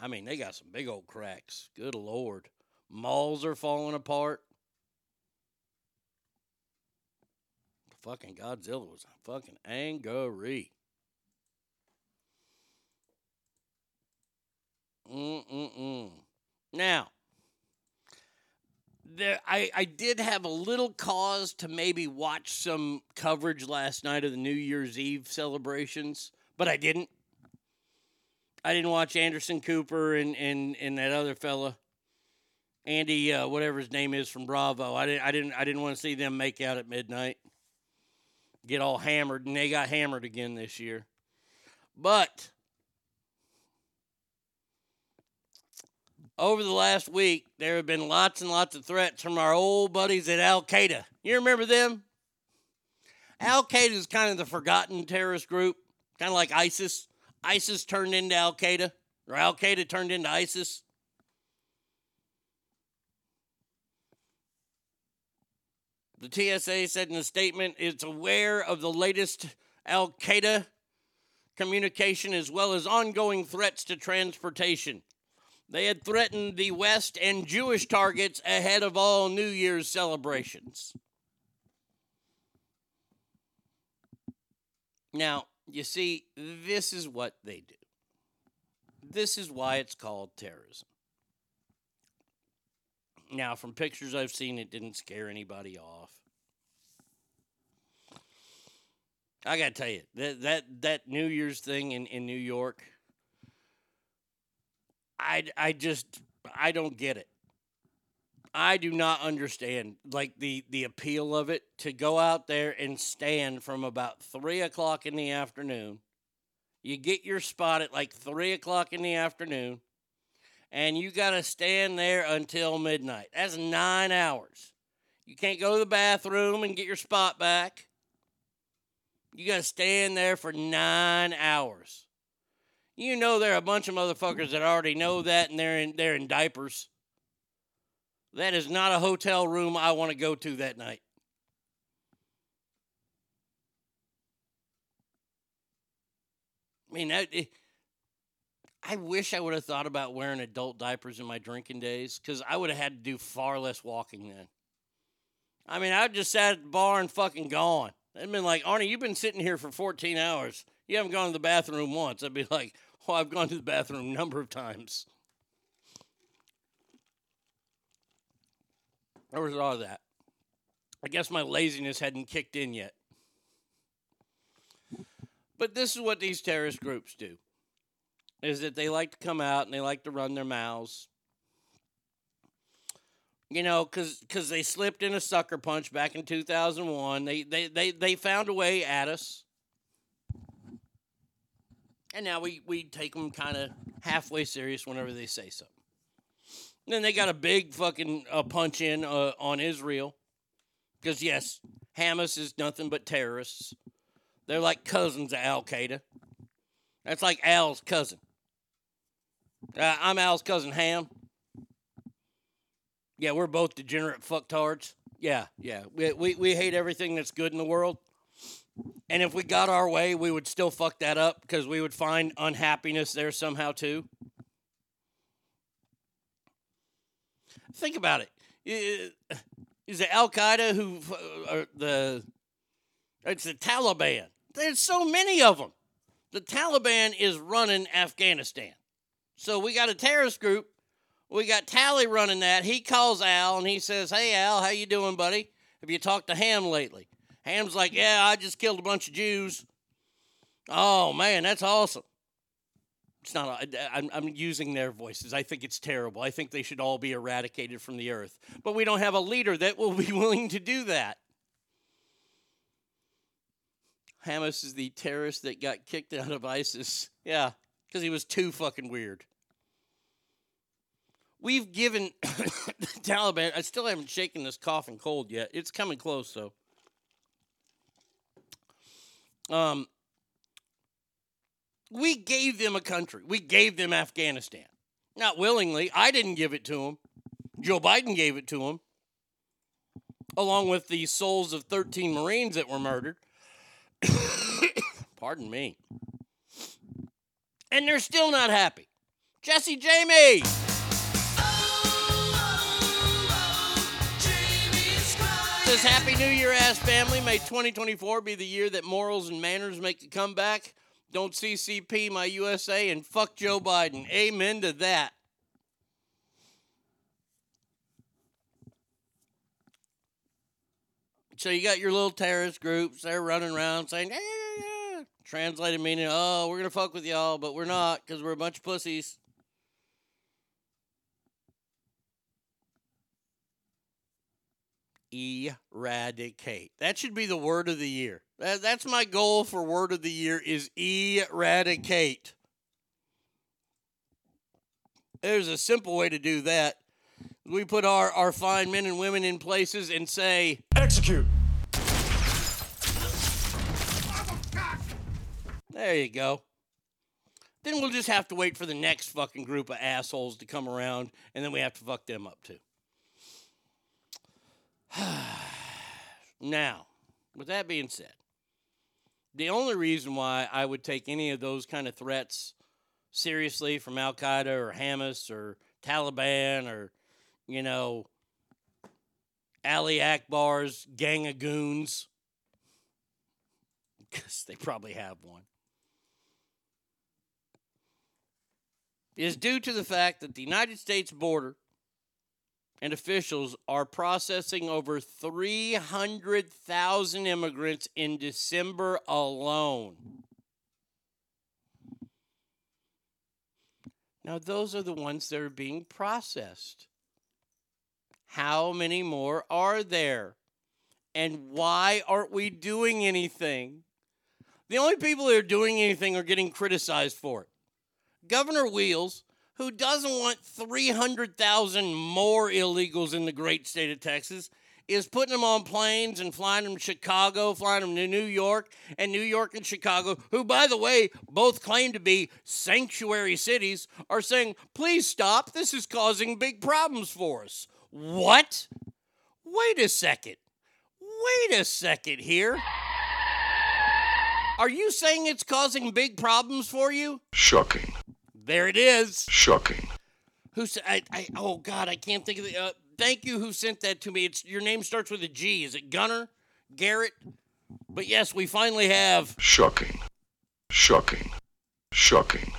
I mean, they got some big old cracks. Good Lord. Malls are falling apart. Fucking Godzilla was fucking angry. Mm-mm-mm. Now, there, I, I did have a little cause to maybe watch some coverage last night of the New Year's Eve celebrations, but I didn't. I didn't watch Anderson Cooper and, and, and that other fella, Andy, uh, whatever his name is from Bravo. I didn't. I didn't. I didn't want to see them make out at midnight, get all hammered, and they got hammered again this year. But over the last week, there have been lots and lots of threats from our old buddies at Al-Qaeda. You remember them? Al-Qaeda is kind of the forgotten terrorist group, kind of like ISIS. ISIS turned into Al-Qaeda, or Al-Qaeda turned into ISIS. The T S A said in a statement, it's aware of the latest Al-Qaeda communication as well as ongoing threats to transportation. They had threatened the West and Jewish targets ahead of all New Year's celebrations. Now, you see, this is what they do. This is why it's called terrorism. Now, from pictures I've seen, it didn't scare anybody off. I got to tell you, that, that that New Year's thing in, in New York, I, I just, I don't get it. I do not understand, like, the, the appeal of it to go out there and stand from about three o'clock in the afternoon. You get your spot at, like, three o'clock in the afternoon, and you got to stand there until midnight. That's nine hours. You can't go to the bathroom and get your spot back. You got to stand there for nine hours. You know there are a bunch of motherfuckers that already know that, and they're in, they're in diapers. That is not a hotel room I want to go to that night. I mean, I, I wish I would have thought about wearing adult diapers in my drinking days, because I would have had to do far less walking then. I mean, I just sat at the bar and fucking gone. They'd been like, Arnie, you've been sitting here for fourteen hours. You haven't gone to the bathroom once. I'd be like, oh, I've gone to the bathroom a number of times. There was a lot of that. I guess my laziness hadn't kicked in yet. But this is what these terrorist groups do, is that they like to come out and they like to run their mouths. You know, because because they slipped in a sucker punch back in two thousand one. They, they, they, they found a way at us. And now we, we take them kind of halfway serious whenever they say something. And then they got a big fucking uh, punch in uh, on Israel. Because, yes, Hamas is nothing but terrorists. They're like cousins of Al-Qaeda. That's like Al's cousin. Uh, I'm Al's cousin, Ham. Yeah, we're both degenerate fucktards. Yeah, yeah. We, we we hate everything that's good in the world. And if we got our way, we would still fuck that up because we would find unhappiness there somehow too. Think about it. Is it Al-Qaeda who, or the, it's the Taliban. There's so many of them. The Taliban is running Afghanistan. So we got a terrorist group. We got Tally running that. He calls Al, and he says, hey, Al, how you doing, buddy? Have you talked to Ham lately? Ham's like, yeah, I just killed a bunch of Jews. Oh, man, that's awesome. It's not. I'm, I'm using their voices. I think it's terrible. I think they should all be eradicated from the earth. But we don't have a leader that will be willing to do that. Hamas is the terrorist that got kicked out of ISIS. Yeah, because he was too fucking weird. We've given the Taliban, I still haven't shaken this cough and cold yet. It's coming close, though. Um, we gave them a country. We gave them Afghanistan. Not willingly. I didn't give it to them. Joe Biden gave it to them, along with the souls of thirteen Marines that were murdered. Pardon me. And they're still not happy. Jesse Jamie! Says, Happy New Year, ass family. May twenty twenty-four be the year that morals and manners make a comeback. Don't C C P my U S A and fuck Joe Biden. Amen to that. So you got your little terrorist groups. They're running around saying, yeah, yeah, yeah. Translated meaning, oh, we're going to fuck with y'all, but we're not because we're a bunch of pussies. Eradicate. That should be the word of the year. That, that's my goal for word of the year is eradicate. There's a simple way to do that. We put our, our fine men and women in places and say, execute. There you go. Then we'll just have to wait for the next fucking group of assholes to come around, and then we have to fuck them up too. Now, with that being said, the only reason why I would take any of those kind of threats seriously from Al-Qaeda or Hamas or Taliban or, you know, Ali Akbar's gang of goons, because they probably have one, is due to the fact that the United States border and officials are processing over three hundred thousand immigrants in December alone. Now, those are the ones that are being processed. How many more are there? And why aren't we doing anything? The only people that are doing anything are getting criticized for it. Governor Wheels, who doesn't want three hundred thousand more illegals in the great state of Texas, is putting them on planes and flying them to Chicago, flying them to New York, and New York and Chicago, who, by the way, both claim to be sanctuary cities, are saying, please stop, this is causing big problems for us. What? Wait a second. Wait a second here. Are you saying it's causing big problems for you? Shocking. There it is. Shocking. Who said? I, I, oh God, I can't think of the. Uh, thank you. Who sent that to me? It's your name starts with a G. Is it Gunner? Garrett? But yes, we finally have. Shocking. Shocking. Shocking.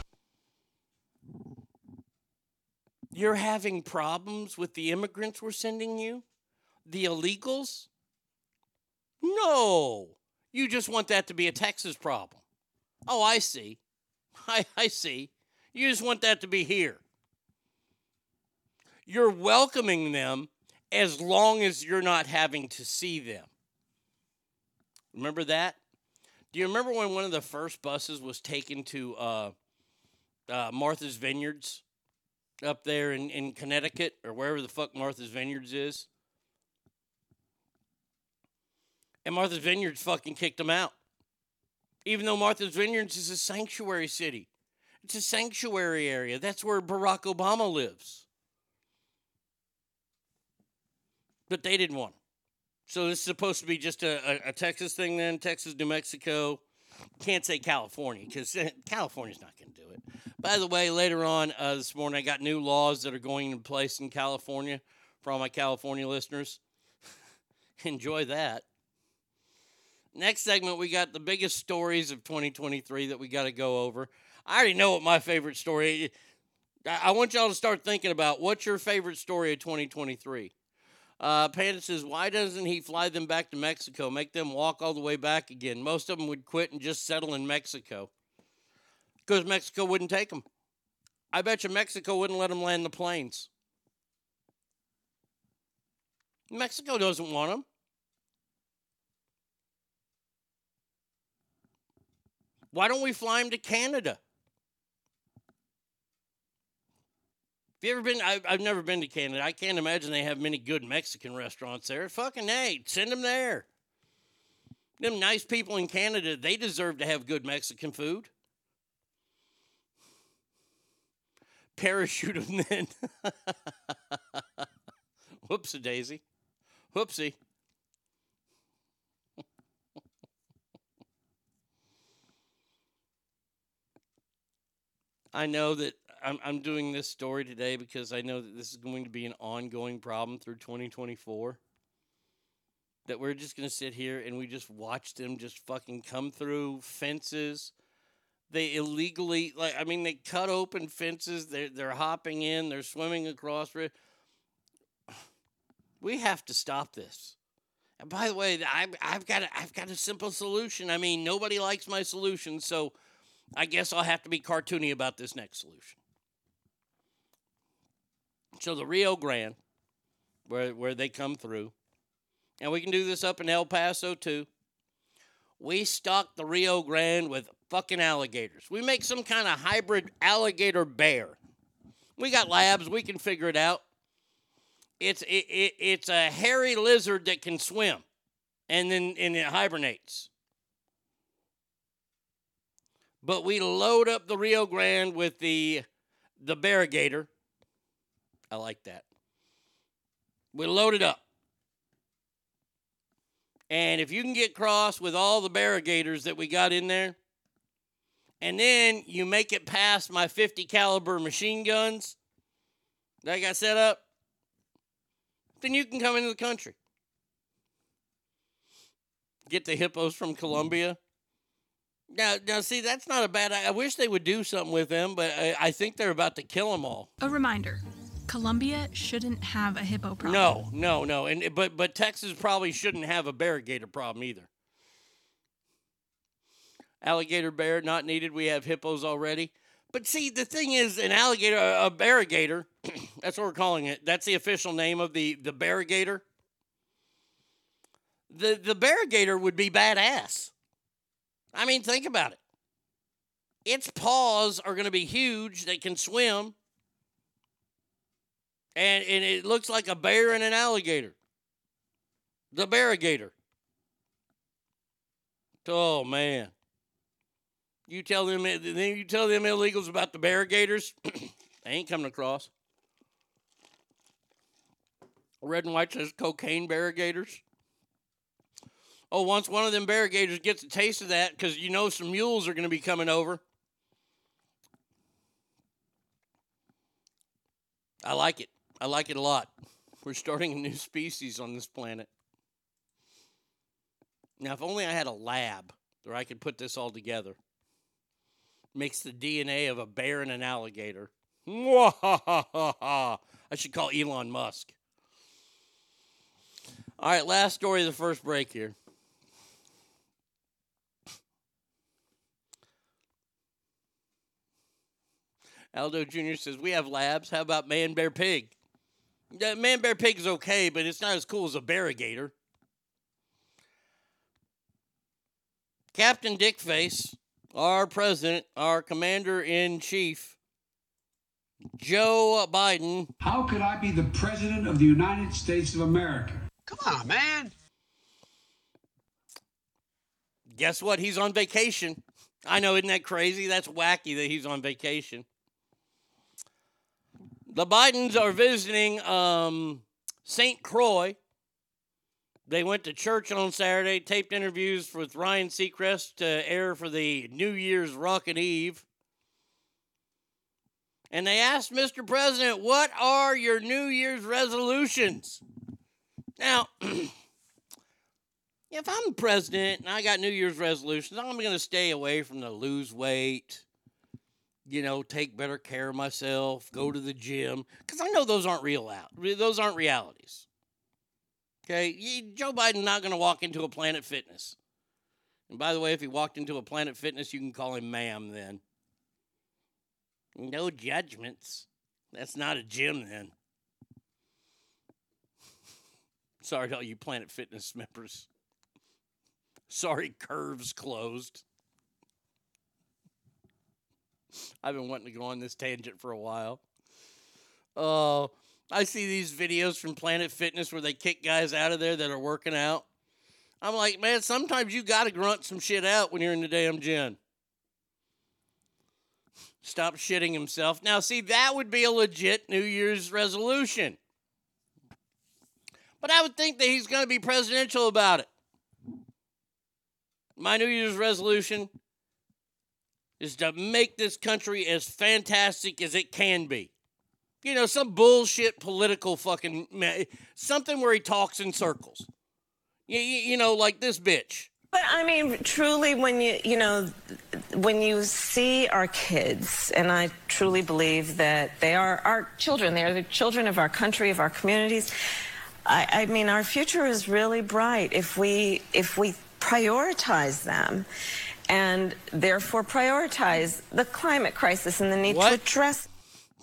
You're having problems with the immigrants we're sending you? The illegals? No. You just want that to be a Texas problem. Oh, I see. I, I see. You just want that to be here. You're welcoming them as long as you're not having to see them. Remember that? Do you remember when one of the first buses was taken to uh, uh, Martha's Vineyards up there in, in Connecticut or wherever the fuck Martha's Vineyards is? And Martha's Vineyards fucking kicked them out. Even though Martha's Vineyards is a sanctuary city. It's a sanctuary area. That's where Barack Obama lives. But they didn't want him. So this is supposed to be just a, a, a Texas thing then. Texas, New Mexico. Can't say California because California's not going to do it. By the way, later on uh, this morning, I got new laws that are going into place in California for all my California listeners. Enjoy that. Next segment, we got the biggest stories of twenty twenty-three that we got to go over. I already know what my favorite story is. I want y'all to start thinking about what's your favorite story of twenty twenty-three. Uh, Panda says, why doesn't he fly them back to Mexico? Make them walk all the way back again. Most of them would quit and just settle in Mexico because Mexico wouldn't take them. I bet you Mexico wouldn't let them land the planes. Mexico doesn't want them. Why don't we fly them to Canada? You ever been? I've, I've never been to Canada. I can't imagine they have many good Mexican restaurants there. Fucking hey, send them there. Them nice people in Canada, they deserve to have good Mexican food. Parachute them then. Whoopsie daisy. Whoopsie. I know that. I'm I'm doing this story today because I know that this is going to be an ongoing problem through twenty twenty-four. That we're just going to sit here and we just watch them just fucking come through fences. They illegally, like I mean, they cut open fences. They're, they're hopping in. They're swimming across. We have to stop this. And by the way, I've, I've got a, I've got a simple solution. I mean, nobody likes my solution, so I guess I'll have to be cartoony about this next solution. So the Rio Grande, where where they come through, and we can do this up in El Paso too. We stock the Rio Grande with fucking alligators. We make some kind of hybrid alligator bear. We got labs. We can figure it out. It's it, it it's a hairy lizard that can swim, and then and it hibernates. But we load up the Rio Grande with the the bear-gator. I like that. We load it up. And if you can get cross with all the barrigators that we got in there, and then you make it past my fifty caliber machine guns that I got set up, then you can come into the country. Get the hippos from Colombia. Now, now, see, that's not a bad idea. I wish they would do something with them, but I, I think they're about to kill them all. A reminder. Colombia shouldn't have a hippo problem. No, no, no. And but but Texas probably shouldn't have a barrigator problem either. Alligator bear not needed. We have hippos already. But see, the thing is, an alligator, a barrigator, that's what we're calling it. That's the official name of the the barrigator. The the barrigator would be badass. I mean, think about it. Its paws are going to be huge. They can swim. And, and it looks like a bear and an alligator. The barrigator. Oh, man. You tell them you tell them illegals about the barrigators, they ain't coming across. Red and white says cocaine barrigators. Oh, once one of them barrigators gets a taste of that, because you know some mules are going to be coming over. I like it. I like it a lot. We're starting a new species on this planet. Now, if only I had a lab where I could put this all together. Mix the D N A of a bear and an alligator. I should call Elon Musk. All right, last story of the first break here. Aldo Junior says, we have labs. How about man, bear, pig? Man, bear, pig is okay, but it's not as cool as a barrigator. Captain Dickface, our president, our commander-in-chief, Joe Biden. How could I be the president of the United States of America? Come on, man. Guess what? He's on vacation. I know, isn't that crazy? That's wacky that he's on vacation. The Bidens are visiting um, Saint Croix. They went to church on Saturday, taped interviews with Ryan Seacrest to air for the New Year's Rockin' Eve. And they asked Mister President, what are your New Year's resolutions? Now, if I'm president and I got New Year's resolutions, I'm going to stay away from the lose weight, you know, take better care of myself, go to the gym, because I know those aren't real out. Those aren't realities. Okay, Joe Biden's not going to walk into a Planet Fitness. And by the way, if he walked into a Planet Fitness, you can call him ma'am then. No judgments. That's not a gym then. Sorry to all you Planet Fitness members. Sorry, Curves closed. I've been wanting to go on this tangent for a while. Uh, I see these videos from Planet Fitness where they kick guys out of there that are working out. I'm like, man, sometimes you got to grunt some shit out when you're in the damn gym. Stop shitting himself. Now, see, that would be a legit New Year's resolution. But I would think that he's going to be presidential about it. My New Year's resolution is to make this country as fantastic as it can be. You know, some bullshit political fucking... something where he talks in circles. You, you know, like this bitch. But, I mean, truly, when you, you know, when you see our kids, and I truly believe that they are our children, they are the children of our country, of our communities, I, I mean, our future is really bright if we if we prioritize them, and therefore prioritize the climate crisis and the need what? to address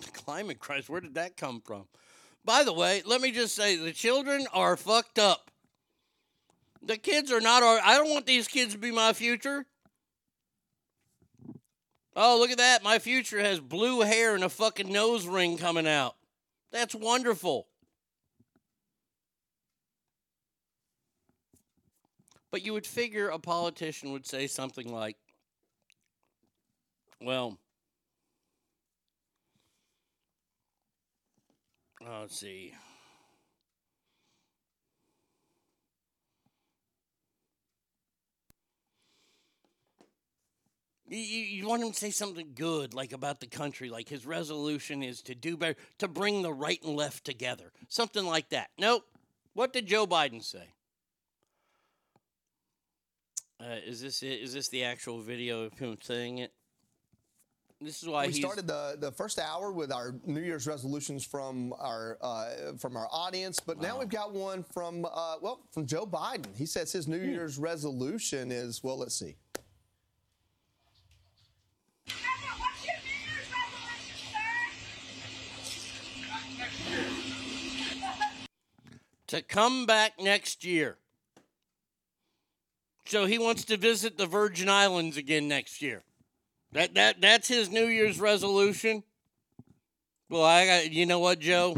the climate crisis. Where did that come from? By the way, let me just say the children are fucked up. The kids are not our. I don't want these kids to be my future. Oh, look at that. My future has blue hair and a fucking nose ring coming out. That's wonderful. But you would figure a politician would say something like, well, oh, let's see. You, you want him to say something good, like about the country, like his resolution is to do better, to bring the right and left together, something like that. Nope. What did Joe Biden say? Uh, is this it? Is this the actual video of him saying it? This is why we he's... started the, the first hour with our New Year's resolutions from our uh, from our audience, but wow. Now we've got one from uh, well from Joe Biden. He says his New hmm. Year's resolution is well. Let's see. To come back next year. So he wants to visit the Virgin Islands again next year. That that that's his New Year's resolution. Well, I got you know what, Joe?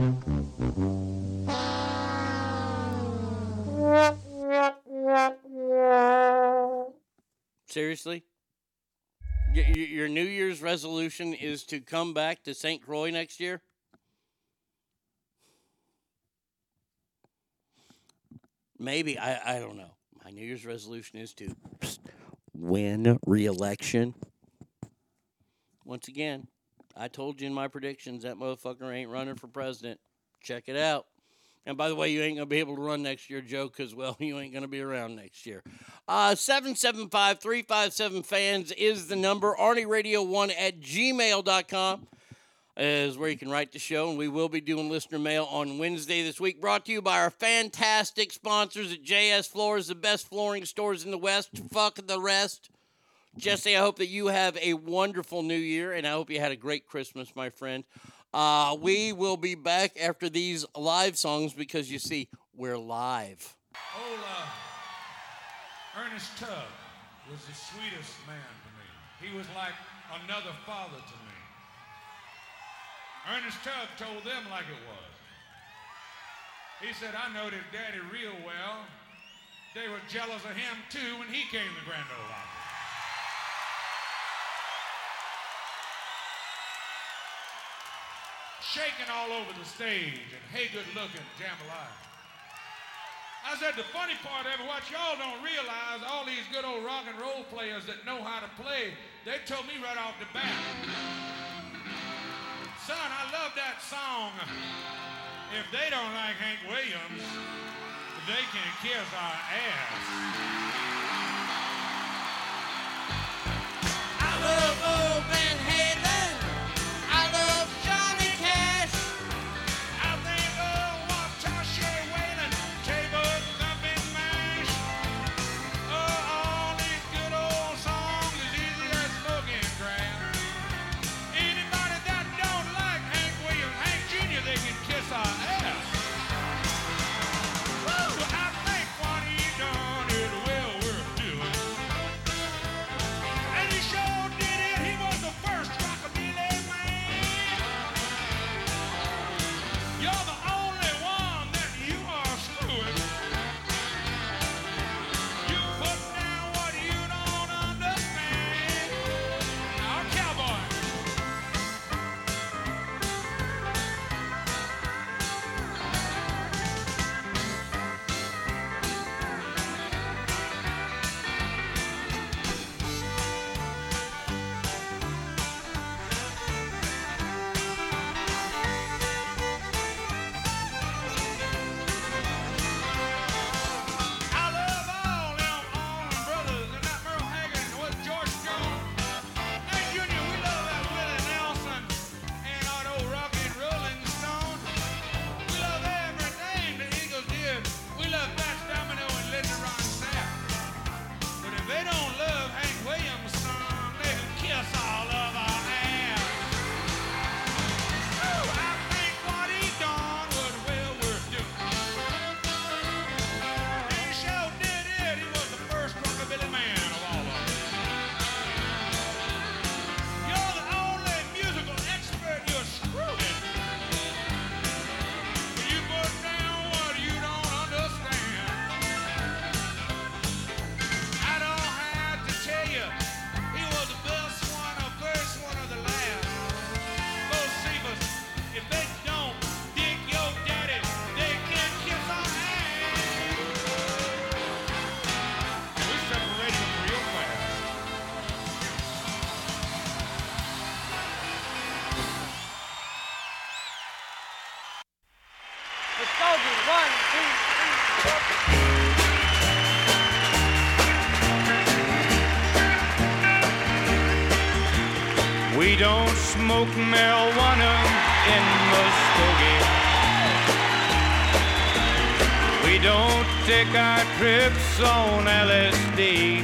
Seriously? Y- your New Year's resolution is to come back to Saint Croix next year? Maybe. I, I don't know. My New Year's resolution is to win re-election. Once again, I told you in my predictions that motherfucker ain't running for president. Check it out. And by the way, you ain't going to be able to run next year, Joe, because, well, you ain't going to be around next year. Uh, seven seven five, three five seven, FANS is the number. Arnie Radio one at gmail dot com is where you can write the show, and we will be doing listener mail on Wednesday this week. Brought to you by our fantastic sponsors at J S Floors, the best flooring stores in the West. Fuck the rest. Jesse, I hope that you have a wonderful New Year, and I hope you had a great Christmas, my friend. Uh, we will be back after these live songs because, you see, we're live. Ola, Ernest Tubb was the sweetest man to me. He was like another father to me. Ernest Tubb told them like it was. He said, I know their daddy real well. They were jealous of him, too, when he came to Grand Ole Opry. Shaking all over the stage and hey, good looking, jambalaya. I said, the funny part of it, what y'all don't realize, all these good old rock and roll players that know how to play, they told me right off the bat. Son, I love that song. If they don't like Hank Williams, they can kiss our ass. I love old Van Halen. I love Johnny Cash. I think old Watasha Whalen, Table Thumping Mash. Oh, all these good old songs is easy as smoking crack. They can kiss our ass. Woo! I think what he done is well. We don't smoke marijuana in Muskogee. We don't take our trips on L S D.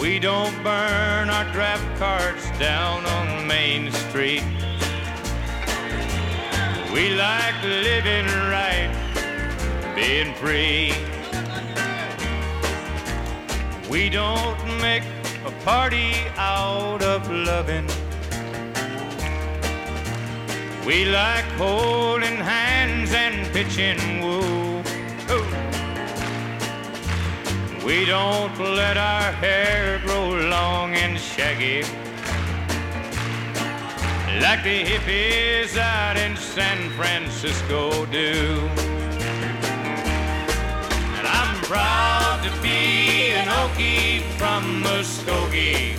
We don't burn our draft cards down on Main Street. We like living right, being free. We don't make a party out of loving. We like holding hands and pitching woo. Ooh. We don't let our hair grow long and shaggy like the hippies out in San Francisco do. And I'm proud to be an Okie from Muskogee,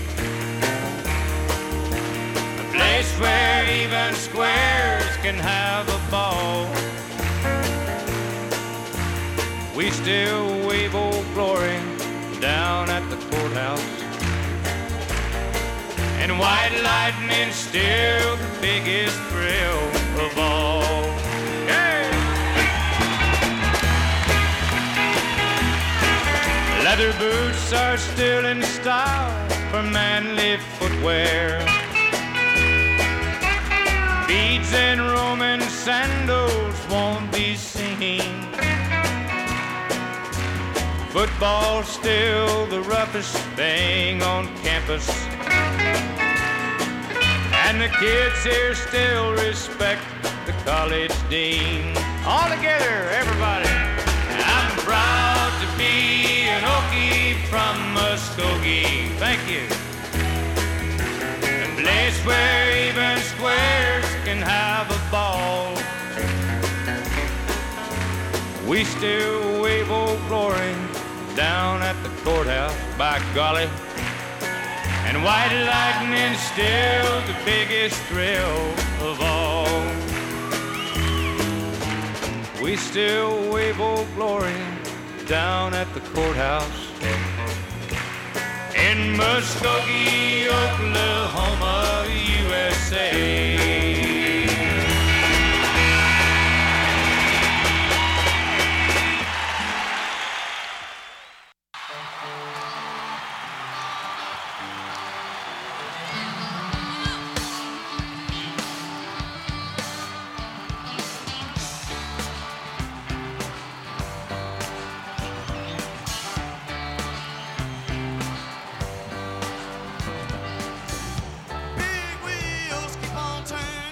a place where even squares can have a ball. We still wave old glory down at the courthouse, and white lightning's still the biggest thrill of all. Hey! Leather boots are still in style for manly footwear. Beads and Roman sandals won't be seen. Football's still the roughest thing on campus, and the kids here still respect the college dean. All together, everybody. I'm proud to be an Okie from Muskogee. Thank you. A place where even squares can have a ball. We still wave old glory down at the courthouse, by golly. And white lightning's still the biggest thrill of all. We still wave old glory down at the courthouse in Muskogee, Oklahoma, U S A. Big wheels keep on turning.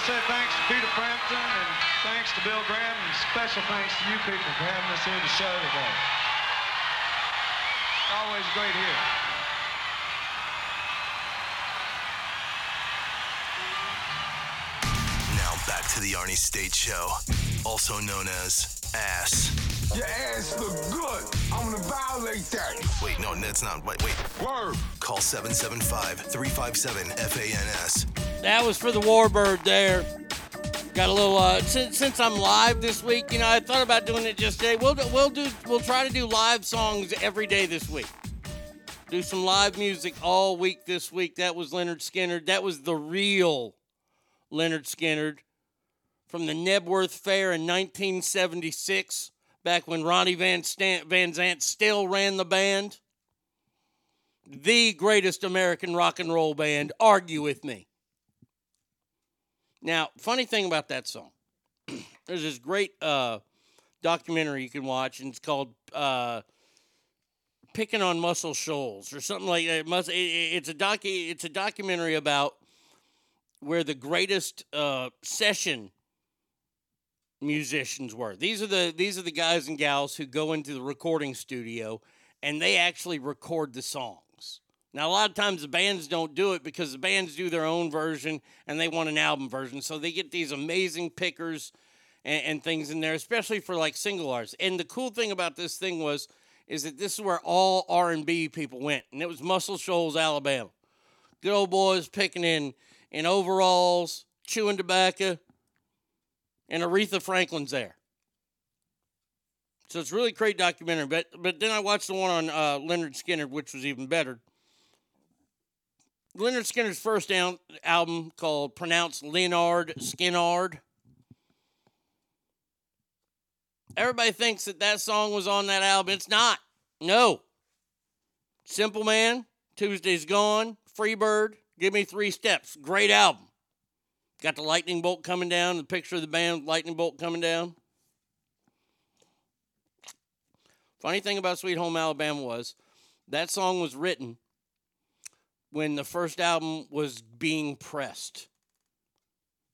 to say thanks to Peter Frampton and thanks to Bill Graham, and special thanks to you people for having us here to show today. It's always great here. Now back to the Arnie State Show, also known as Ass. Your ass look good. I'm gonna violate that. Wait, no, that's not. Wait, wait. Word. Call seven seven five, three five seven, F A N S. That was for the Warbird there. Got a little, uh, since, since I'm live this week, you know, I thought about doing it just today. We'll do, we'll do, we'll try to do live songs every day this week. Do some live music all week this week. That was Leonard Skinner. That was the real Leonard Skinner from the Nebworth Fair in nineteen seventy-six, back when Ronnie Van, Stan- Van Zant still ran the band. The greatest American rock and roll band, argue with me. Now, funny thing about that song, there's this great uh, documentary you can watch, and it's called uh, "Picking on Muscle Shoals" or something like that. It must, it, it's a docu, it's a documentary about where the greatest uh, session musicians were. These are the these are the guys and gals who go into the recording studio and they actually record the songs. Now, a lot of times the bands don't do it because the bands do their own version and they want an album version. So they get these amazing pickers and, and things in there, especially for like single artists. And the cool thing about this thing was, is that this is where all R and B people went. And it was Muscle Shoals, Alabama. Good old boys picking in, in overalls, chewing tobacco, and Aretha Franklin's there. So it's really great documentary, but but then I watched the one on uh, Leonard Skinner, which was even better. Leonard Skinner's first down, album called pronounced Leonard Skinnard. Everybody thinks that that song was on that album. It's not. No. Simple Man, Tuesday's Gone, Freebird, Give Me Three Steps. Great album. Got the lightning bolt coming down, the picture of the band, lightning bolt coming down. Funny thing about Sweet Home Alabama was that song was written when the first album was being pressed.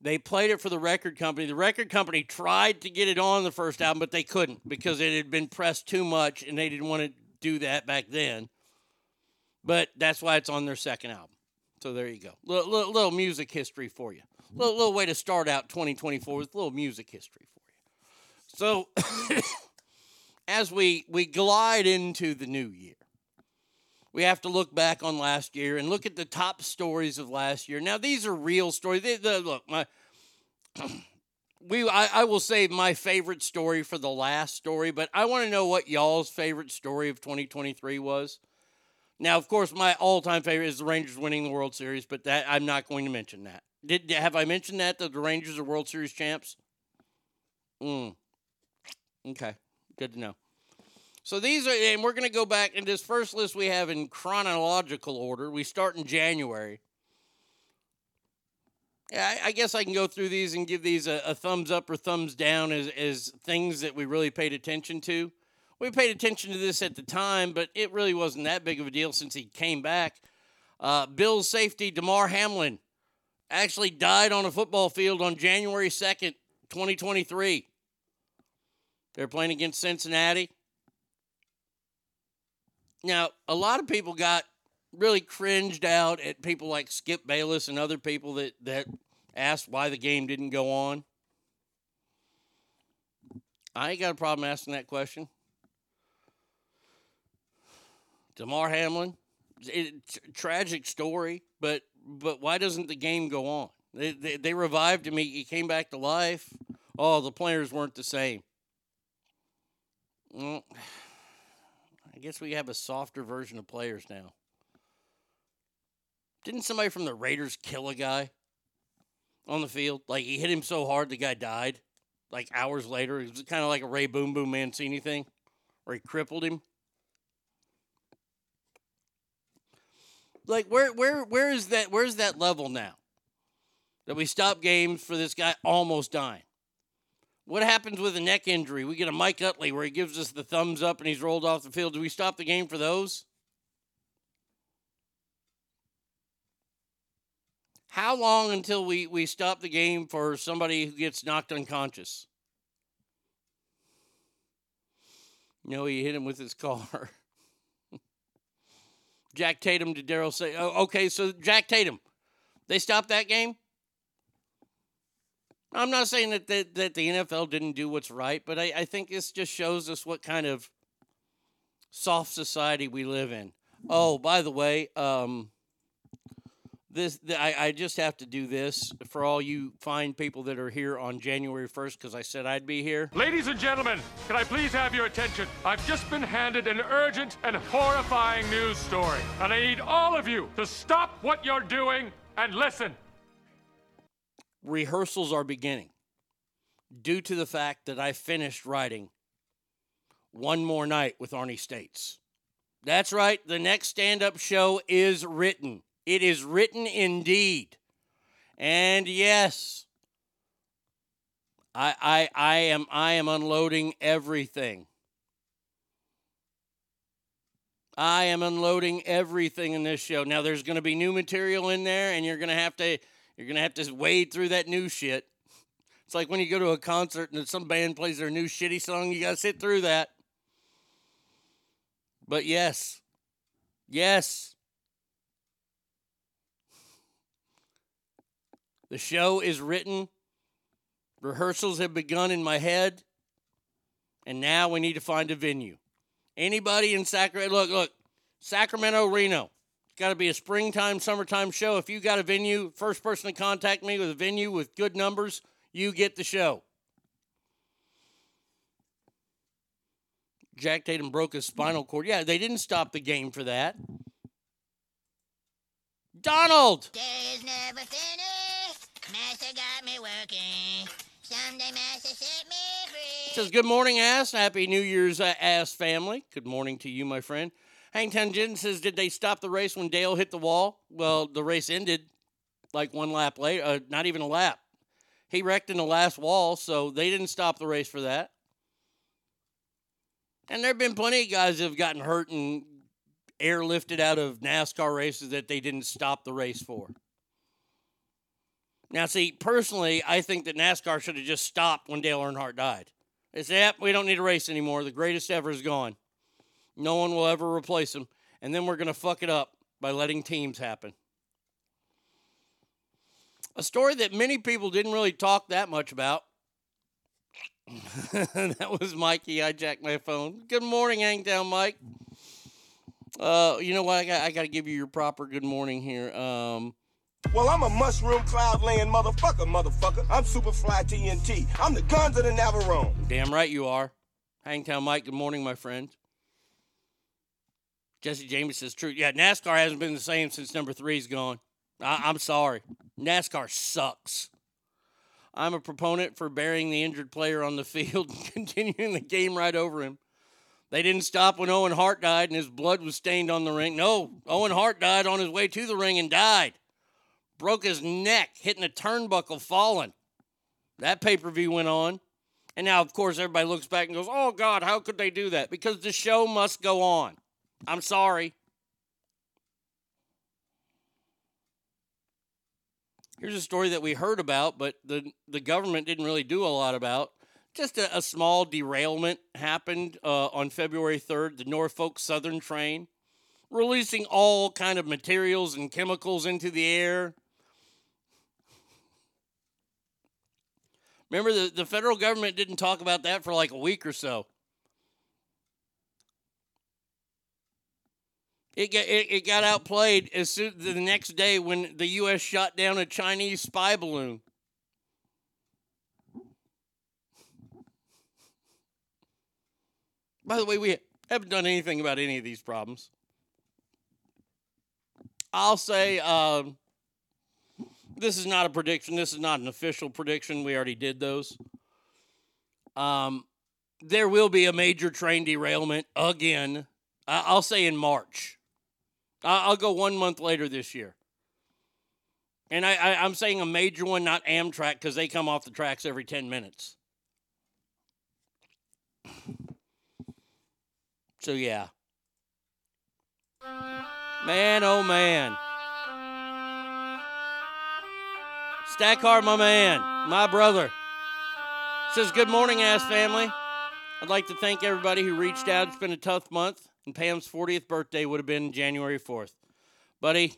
They played it for the record company. The record company tried to get it on the first album, but they couldn't because it had been pressed too much and they didn't want to do that back then. But that's why it's on their second album. So there you go. Little, little, little music history for you. Little, little way to start out twenty twenty-four with a little music history for you. So... As we, we glide into the new year, we have to look back on last year and look at the top stories of last year. Now, these are real stories. They, they, look, my we I, I will save my favorite story for the last story, but I want to know what y'all's favorite story of twenty twenty-three was. Now, of course, my all-time favorite is the Rangers winning the World Series, but that I'm not going to mention that. Did have I mentioned that, that the Rangers are World Series champs? Mm. Okay. Good to know. So these are, and we're going to go back in this first list we have in chronological order. We start in January. Yeah, I, I guess I can go through these and give these a, a thumbs up or thumbs down as, as things that we really paid attention to. We paid attention to this at the time, but it really wasn't that big of a deal since he came back. Uh, Bills safety Damar Hamlin actually died on a football field on January second, twenty twenty-three. They're playing against Cincinnati. Now, a lot of people got really cringed out at people like Skip Bayless and other people that, that asked why the game didn't go on. I ain't got a problem asking that question. Damar Hamlin, it, t- tragic story, but but why doesn't the game go on? They, they, they revived him. He came back to life. Oh, the players weren't the same. Well, I guess we have a softer version of players now. Didn't somebody from the Raiders kill a guy on the field? Like, he hit him so hard, the guy died. Like, hours later. It was kind of like a Ray Boom Boom Mancini thing, where he crippled him. Like, where, where, where is that? Where's that level now? That we stop games for this guy almost dying. What happens with a neck injury? We get a Mike Utley where he gives us the thumbs up and he's rolled off the field. Do we stop the game for those? How long until we, we stop the game for somebody who gets knocked unconscious? You know, he hit him with his car. Jack Tatum to Daryl Say. Oh, okay, so Jack Tatum, they stopped that game? I'm not saying that, that, that the N F L didn't do what's right, but I, I think this just shows us what kind of soft society we live in. Oh, by the way, um... This I, I just have to do this for all you fine people that are here on January first because I said I'd be here. Ladies and gentlemen, can I please have your attention? I've just been handed an urgent and horrifying news story, and I need all of you to stop what you're doing and listen. Rehearsals are beginning due to the fact that I finished writing One More Night with Arnie States. That's right, the next stand-up show is written. It is written indeed. And yes, I I I am I am unloading everything. I am unloading everything in this show. Now there's gonna be new material in there, and you're gonna have to you're gonna have to wade through that new shit. It's like when you go to a concert and some band plays their new shitty song, you gotta sit through that. But yes. Yes. The show is written, rehearsals have begun in my head, and now we need to find a venue. Anybody in Sacramento, look, look, Sacramento, Reno. It's got to be a springtime, summertime show. If you got a venue, first person to contact me with a venue with good numbers, you get the show. Jack Tatum broke his spinal cord. Yeah, they didn't stop the game for that. Donald! Day's never finished. Master got me working. Someday Master set me free. It says, good morning, ass. Happy New Year's, uh, ass family. Good morning to you, my friend. Hangtown Jen says, did they stop the race when Dale hit the wall? Well, the race ended like one lap later. Uh, not even a lap. He wrecked in the last wall, so they didn't stop the race for that. And there have been plenty of guys that have gotten hurt and airlifted out of NASCAR races that they didn't stop the race for. Now, see, personally, I think that NASCAR should have just stopped when Dale Earnhardt died. They said, yep, we don't need a race anymore. The greatest ever is gone. No one will ever replace him. And then we're going to fuck it up by letting teams happen. A story that many people didn't really talk that much about. That was Mikey. I jacked my phone. Good morning, Hangtown Mike. Uh, you know what? I got, I got to give you your proper good morning here. Um... Well, I'm a mushroom cloud-laying motherfucker, motherfucker. I'm super fly T N T. I'm the guns of the Navarone. Damn right you are. Hangtown Mike, good morning, my friend. Jesse James says true. Yeah, NASCAR hasn't been the same since number three's gone. I- I'm sorry. NASCAR sucks. I'm a proponent for burying the injured player on the field and continuing the game right over him. They didn't stop when Owen Hart died and his blood was stained on the ring. No, Owen Hart died on his way to the ring and died. Broke his neck, hitting a turnbuckle, falling. That pay-per-view went on. And now, of course, everybody looks back and goes, oh, God, how could they do that? Because the show must go on. I'm sorry. Here's a story that we heard about, but the, the government didn't really do a lot about. Just a, a small derailment happened uh, on February third, the Norfolk Southern train, releasing all kind of materials and chemicals into the air. Remember, the, the federal government didn't talk about that for like a week or so. It got, it, it got outplayed as soon the next day when the U S shot down a Chinese spy balloon. By the way, we haven't done anything about any of these problems. I'll say uh, this is not a prediction. This is not an official prediction. We already did those. Um, there will be a major train derailment again. I- I'll say in March. I- I'll go one month later this year. And I- I- I'm saying a major one, not Amtrak, because they come off the tracks every ten minutes. So, yeah. Man, oh, man. Stackhart, my man, my brother, says, good morning, Ass Family. I'd like to thank everybody who reached out. It's been a tough month, and Pam's fortieth birthday would have been January fourth. Buddy,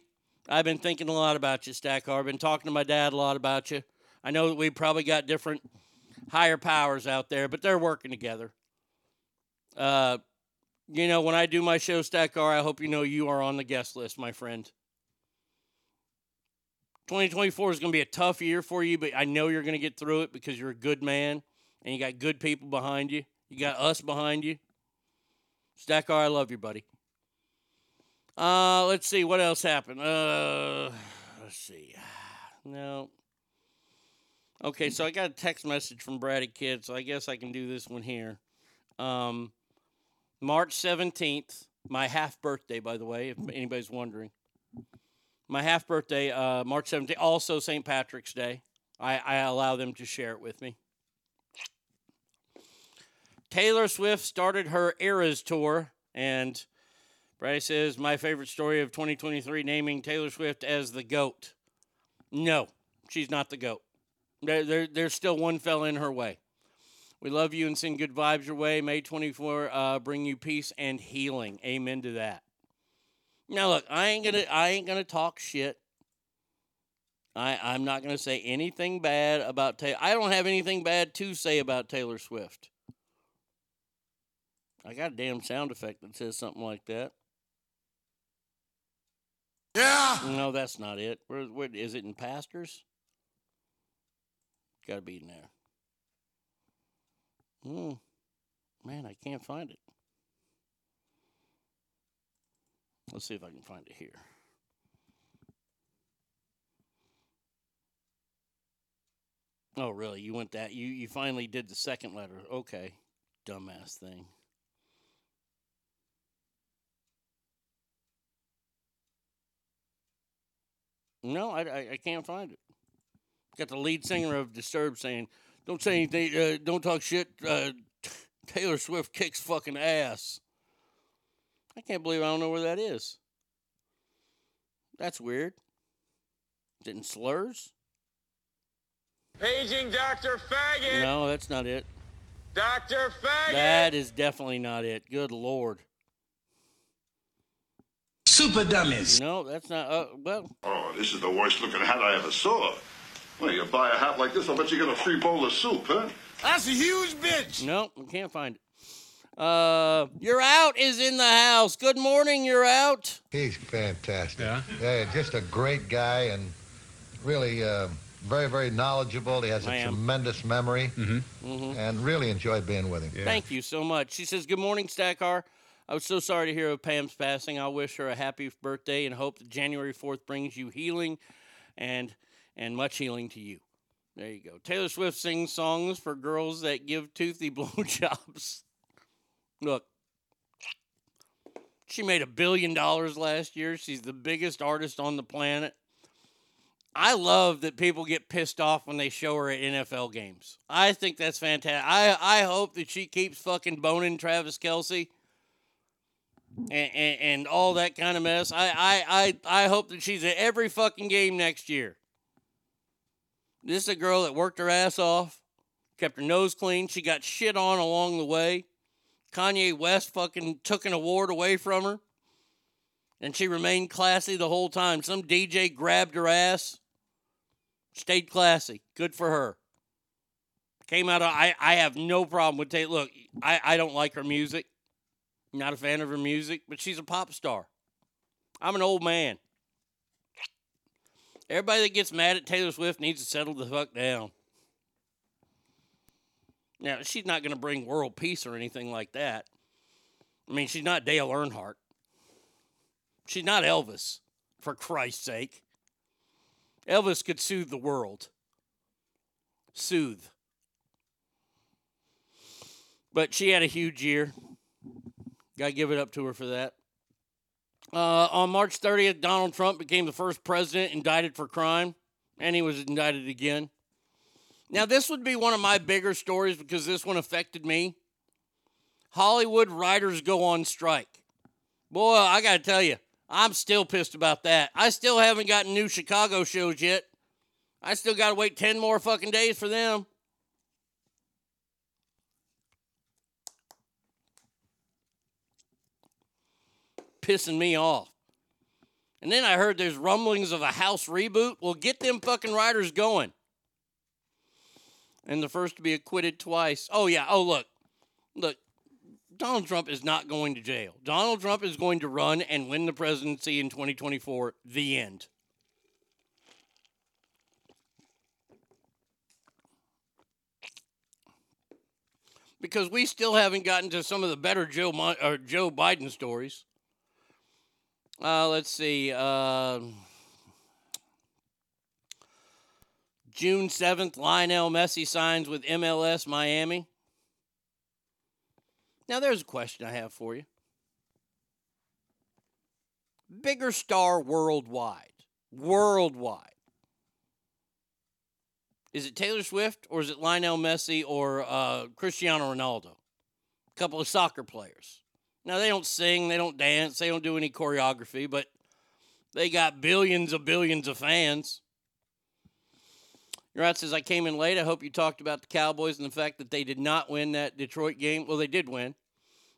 I've been thinking a lot about you, Stackhart. I've been talking to my dad a lot about you. I know that we probably got different higher powers out there, but they're working together. Uh, you know, when I do my show, Stackhart, I hope you know you are on the guest list, my friend. twenty twenty-four is going to be a tough year for you, but I know you're going to get through it because you're a good man, and you got good people behind you. You got us behind you. Stackhart, I love you, buddy. Uh, let's see. What else happened? Uh, let's see. No. Okay, so I got a text message from Braddy Kidd, so I guess I can do this one here. Um, March seventeenth, my half birthday, by the way, if anybody's wondering. My half birthday, uh, March seventeenth, also Saint Patrick's Day. I, I allow them to share it with me. Taylor Swift started her Eras tour, and Braddy says, my favorite story of twenty twenty-three, naming Taylor Swift as the GOAT. No, she's not the GOAT. There, there, there's still one fella in her way. We love you and send good vibes your way. May twenty-fourth, uh, bring you peace and healing. Amen to that. Now look, I ain't gonna, I ain't gonna talk shit. I, I'm not gonna say anything bad about Taylor. I don't have anything bad to say about Taylor Swift. I got a damn sound effect that says something like that. Yeah. No, that's not it. Where, where is it in Pastors? Got to be in there. Mm. Man, I can't find it. Let's see if I can find it here. Oh, really? You went that? You, you finally did the second letter. Okay. Dumbass thing. No, I, I, I can't find it. Got the lead singer of Disturbed saying, don't say anything, uh, don't talk shit, uh, t- Taylor Swift kicks fucking ass. I can't believe I don't know where that is. That's weird. Is it in slurs? Paging Doctor Faggot. No, that's not it. Doctor Faggot. That is definitely not it. Good Lord. Super dummies. No, that's not, uh, well. Oh, this is the worst looking hat I ever saw. Well, you buy a hat like this, I bet you get a free bowl of soup, huh? That's a huge bitch. No, I can't find it. Uh, You're Out is in the house. Good morning, You're Out. He's fantastic. Yeah. Yeah, just a great guy and really uh, very, very knowledgeable. He has I a am. tremendous memory mm-hmm. Mm-hmm. and really enjoyed being with him. Yeah. Thank you so much. She says, good morning, Stackhart. I was so sorry to hear of Pam's passing. I wish her a happy birthday and hope that January fourth brings you healing and... and much healing to you. There you go. Taylor Swift sings songs for girls that give toothy blowjobs. Look, she made a billion dollars last year. She's the biggest artist on the planet. I love that people get pissed off when they show her at N F L games. I think that's fantastic. I, I hope that she keeps fucking boning Travis Kelce and, and, and all that kind of mess. I, I, I, I hope that she's at every fucking game next year. This is a girl that worked her ass off, kept her nose clean. She got shit on along the way. Kanye West fucking took an award away from her. And she remained classy the whole time. Some D J grabbed her ass. Stayed classy. Good for her. Came out of... I, I have no problem with Taylor. Look, I, I don't like her music. I'm not a fan of her music, but she's a pop star. I'm an old man. Everybody that gets mad at Taylor Swift needs to settle the fuck down. Now, she's not going to bring world peace or anything like that. I mean, she's not Dale Earnhardt. She's not Elvis, for Christ's sake. Elvis could soothe the world. Soothe. But she had a huge year. Got to give it up to her for that. Uh, on March thirtieth, Donald Trump became the first president indicted for crime, and he was indicted again. Now, this would be one of my bigger stories because this one affected me. Hollywood writers go on strike. Boy, I got to tell you, I'm still pissed about that. I still haven't gotten new Chicago shows yet. I still got to wait ten more fucking days for them. Pissing me off. And then I heard there's rumblings of a House reboot. Well, get them fucking writers going. And the first to be acquitted twice. Oh, yeah. Oh, look. Look. Donald Trump is not going to jail. Donald Trump is going to run and win the presidency in twenty twenty-four. The end. Because we still haven't gotten to some of the better Joe, Mon- or Joe Biden stories. Uh, let's see. Uh, June seventh, Lionel Messi signs with M L S Miami. Now, there's a question I have for you. Bigger star worldwide. Worldwide. Is it Taylor Swift or is it Lionel Messi or uh, Cristiano Ronaldo? A couple of soccer players. Now, they don't sing, they don't dance, they don't do any choreography, but they got billions of billions of fans. Your says, I came in late. I hope you talked about the Cowboys and the fact that they did not win that Detroit game. Well, they did win.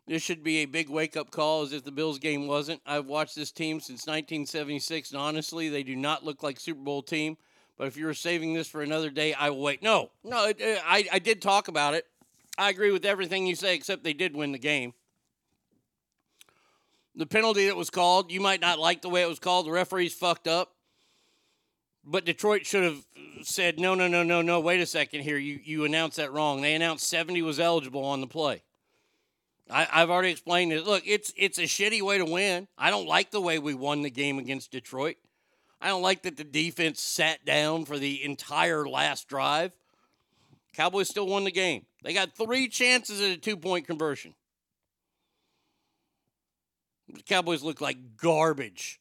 This should be a big wake-up call, as if the Bills game wasn't. I've watched this team since nineteen seventy-six, and honestly, they do not look like Super Bowl team. But if you're saving this for another day, I will wait. No, no, it, it, I, I did talk about it. I agree with everything you say, except they did win the game. The penalty that was called, you might not like the way it was called. The referees fucked up. But Detroit should have said, no, no, no, no, no, wait a second here. You you announced that wrong. They announced seventy was eligible on the play. I, I've already explained it. Look, it's it's a shitty way to win. I don't like the way we won the game against Detroit. I don't like that the defense sat down for the entire last drive. Cowboys still won the game. They got three chances at a two-point conversion. The Cowboys look like garbage.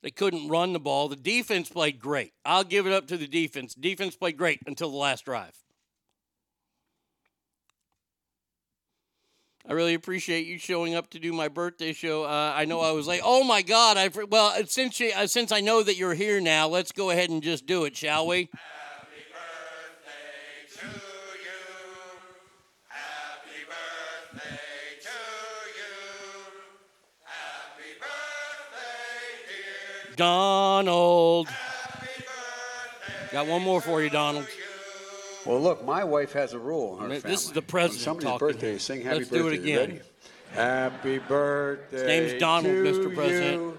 They couldn't run the ball. The defense played great. I'll give it up to the defense. Defense played great until the last drive. I really appreciate you showing up to do my birthday show. Uh, I know I was late. Oh, my God. I Well, since, you, uh, since I know that you're here now, let's go ahead and just do it, shall we? Happy birthday to you. Happy birthday. Donald. Got one more for you, Donald. Well, look, my wife has a rule in her this family. This is the president talking. Somebody's birthday, sing happy Let's birthday. Let's do it again. Happy birthday. His name's Donald, to Mister President. You.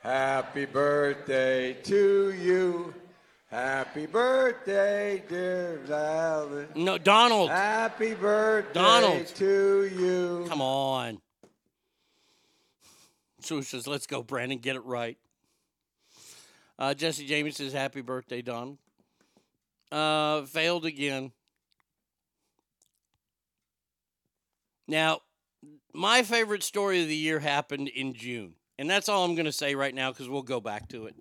Happy birthday to you. Happy birthday, dear Valerie. No, Donald. Happy birthday Donald. To you. Come on. So he says, let's go, Brandon. Get it right. Uh, Jesse James says, happy birthday, Donald. Uh, failed again. Now, my favorite story of the year happened in June. And that's all I'm going to say right now because we'll go back to it.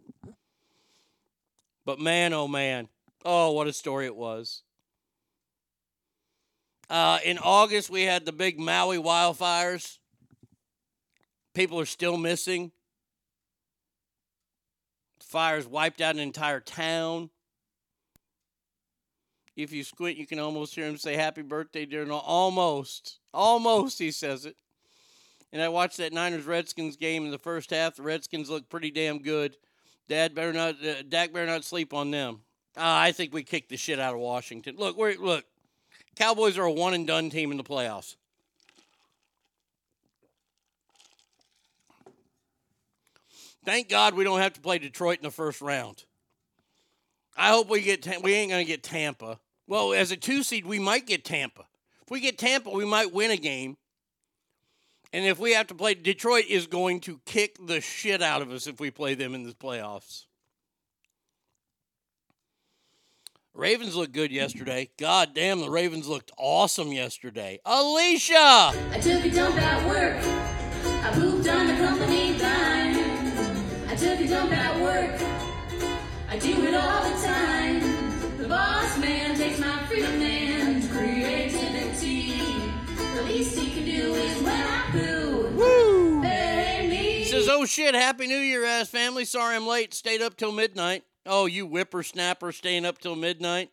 But man, oh man. Oh, what a story it was. Uh, in August, we had the big Maui wildfires. People are still missing. Fires wiped out an entire town. If you squint, you can almost hear him say, happy birthday, dear. Almost. Almost, he says it. And I watched that Niners-Redskins game in the first half. The Redskins looked pretty damn good. Dad better not, uh, Dak better not sleep on them. Uh, I think we kicked the shit out of Washington. Look, we're, look, Cowboys are a one-and-done team in the playoffs. Thank God we don't have to play Detroit in the first round. I hope we get, ta- we ain't going to get Tampa. Well, as a two seed, we might get Tampa. If we get Tampa, we might win a game. And if we have to play, Detroit is going to kick the shit out of us if we play them in the playoffs. Ravens looked good yesterday. God damn, the Ravens looked awesome yesterday. Alicia! I took a dump at work. I pooped on the company line. I took a dump at work. I do it all the time. The boss man takes my freedom and creativity. The least he can do is when I poo. Woo! He says, oh shit, happy new year, ass family. Sorry I'm late. Stayed up till midnight. Oh, you whippersnapper staying up till midnight.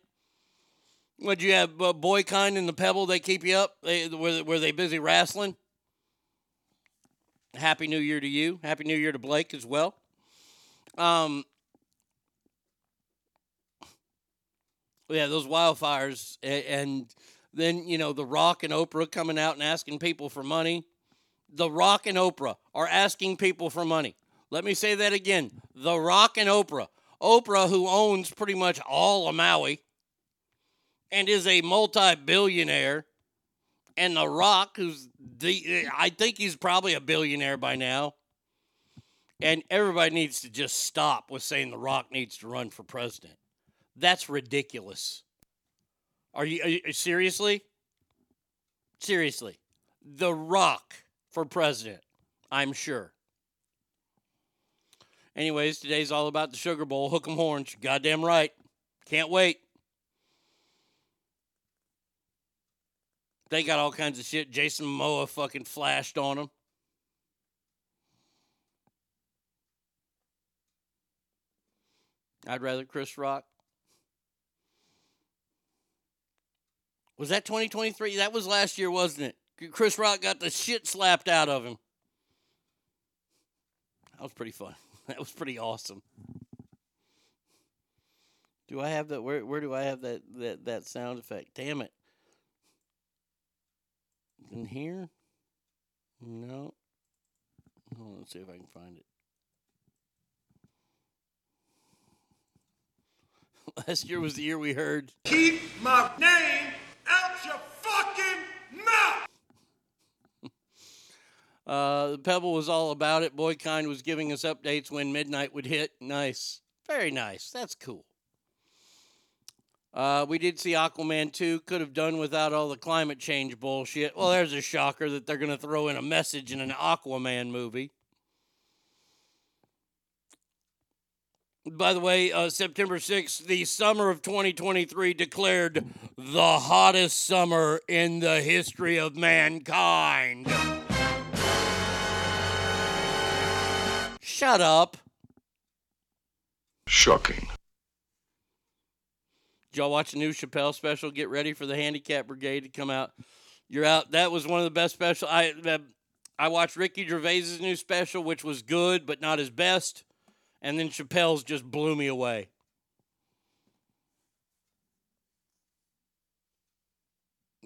What'd you have, uh, Boykind and the Pebble? They keep you up? They, were, were they busy wrestling? Happy New Year to you. Happy New Year to Blake as well. Um, yeah, those wildfires. And, and then, you know, The Rock and Oprah coming out and asking people for money. The Rock and Oprah are asking people for money. Let me say that again. The Rock and Oprah. Oprah, who owns pretty much all of Maui and is a multi-billionaire, and The Rock, who's the, I think he's probably a billionaire by now, and everybody needs to just stop with saying The Rock needs to run for president. That's ridiculous. Are you, are you seriously? Seriously. The Rock for president, I'm sure. Anyways, today's all about the Sugar Bowl. Hook 'em horns. Goddamn right. Can't wait. They got all kinds of shit. Jason Momoa fucking flashed on them. I'd rather Chris Rock. Was that twenty twenty-three? That was last year, wasn't it? Chris Rock got the shit slapped out of him. That was pretty fun. That was pretty awesome. Do I have that? Where, where do I have that, that, that sound effect? Damn it. In here? No. Hold on, let's see if I can find it. Last year was the year we heard. Keep my name out your fucking mouth! uh, the Pebble was all about it. Boykind was giving us updates when midnight would hit. Nice. Very nice. That's cool. Uh, we did see Aquaman two. Could have done without all the climate change bullshit. Well, there's a shocker that they're going to throw in a message in an Aquaman movie. By the way, uh, September sixth, the summer of twenty twenty-three declared the hottest summer in the history of mankind. Shut up. Shocking. Did y'all watch the new Chappelle special? Get ready for the handicap brigade to come out. You're out. That was one of the best special. I uh, I watched Ricky Gervais's new special, which was good, but not his best. And then Chappelle's just blew me away.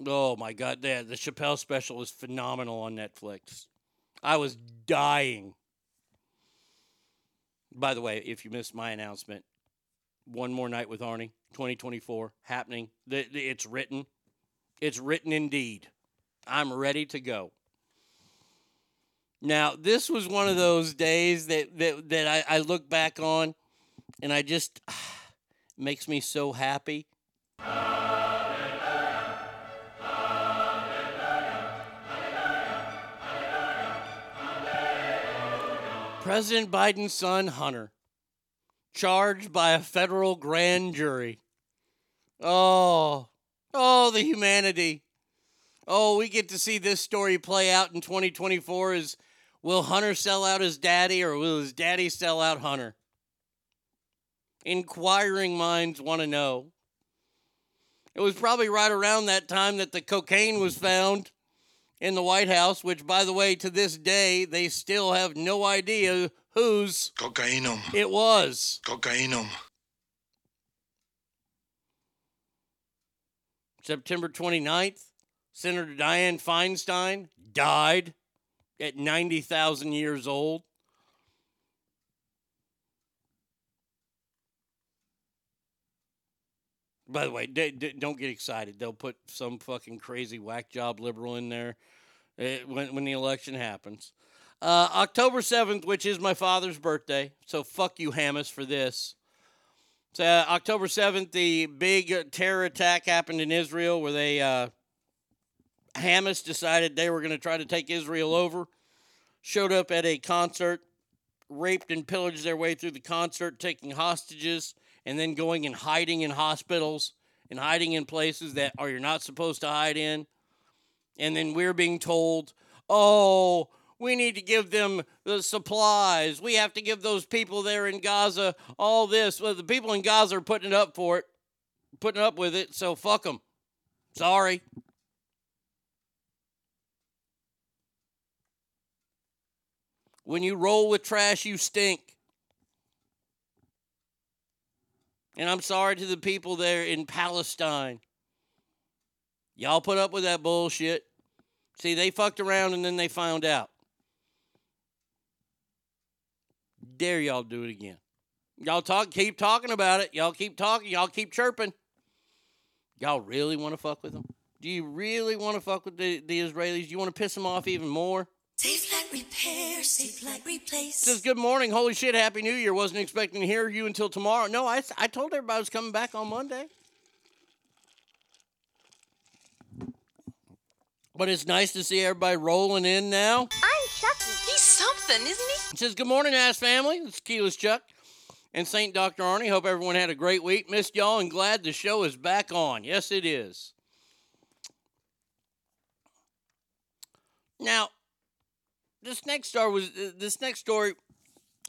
Oh, my God. Yeah, the Chappelle special is phenomenal on Netflix. I was dying. By the way, if you missed my announcement, One More Night with Arnie, twenty twenty-four, happening. It's written. It's written indeed. I'm ready to go. Now, this was one of those days that that, that I, I look back on, and I just, it makes me so happy. President Biden's son, Hunter, charged by a federal grand jury. Oh, oh, the humanity. Oh, we get to see this story play out in twenty twenty-four. Is will Hunter sell out his daddy, or will his daddy sell out Hunter? Inquiring minds want to know. It was probably right around that time that the cocaine was found in the White House, which, by the way, to this day, they still have no idea whose cocainum it was. Cocainum. September twenty-ninth, Senator Dianne Feinstein died at ninety thousand years old. By the way, they, they, don't get excited. They'll put some fucking crazy whack job liberal in there it, when, when the election happens. Uh, October seventh, which is my father's birthday, so fuck you, Hamas, for this. So, uh, October seventh, the big terror attack happened in Israel where they, uh, Hamas decided they were going to try to take Israel over, showed up at a concert, raped and pillaged their way through the concert, taking hostages, and then going and hiding in hospitals and hiding in places that are you're not supposed to hide in. And then we're being told, oh, We need to give them the supplies. We have to give those people there in Gaza all this. Well, the people in Gaza are putting it up for it, putting up with it, so fuck them. Sorry. When you roll with trash, you stink. And I'm sorry to the people there in Palestine. Y'all put up with that bullshit. See, they fucked around and then they found out. Dare y'all do it again. Y'all talk, keep talking about it. Y'all keep talking. Y'all keep chirping. Y'all really want to fuck with them? Do you really want to fuck with the, the Israelis? Do you want to piss them off even more? Safe Light Repair, Safe Light Replace. Says, good morning. Holy shit, Happy New Year. Wasn't expecting to hear you until tomorrow. No, I, I told everybody I was coming back on Monday. But it's nice to see everybody rolling in now. I'm Chucky. He's something, isn't he? It says, good morning, ass family. It's Keyless Chuck and Saint Doctor Arnie. Hope everyone had a great week. Missed y'all and glad the show is back on. Yes, it is. Now, this next story was uh, this next story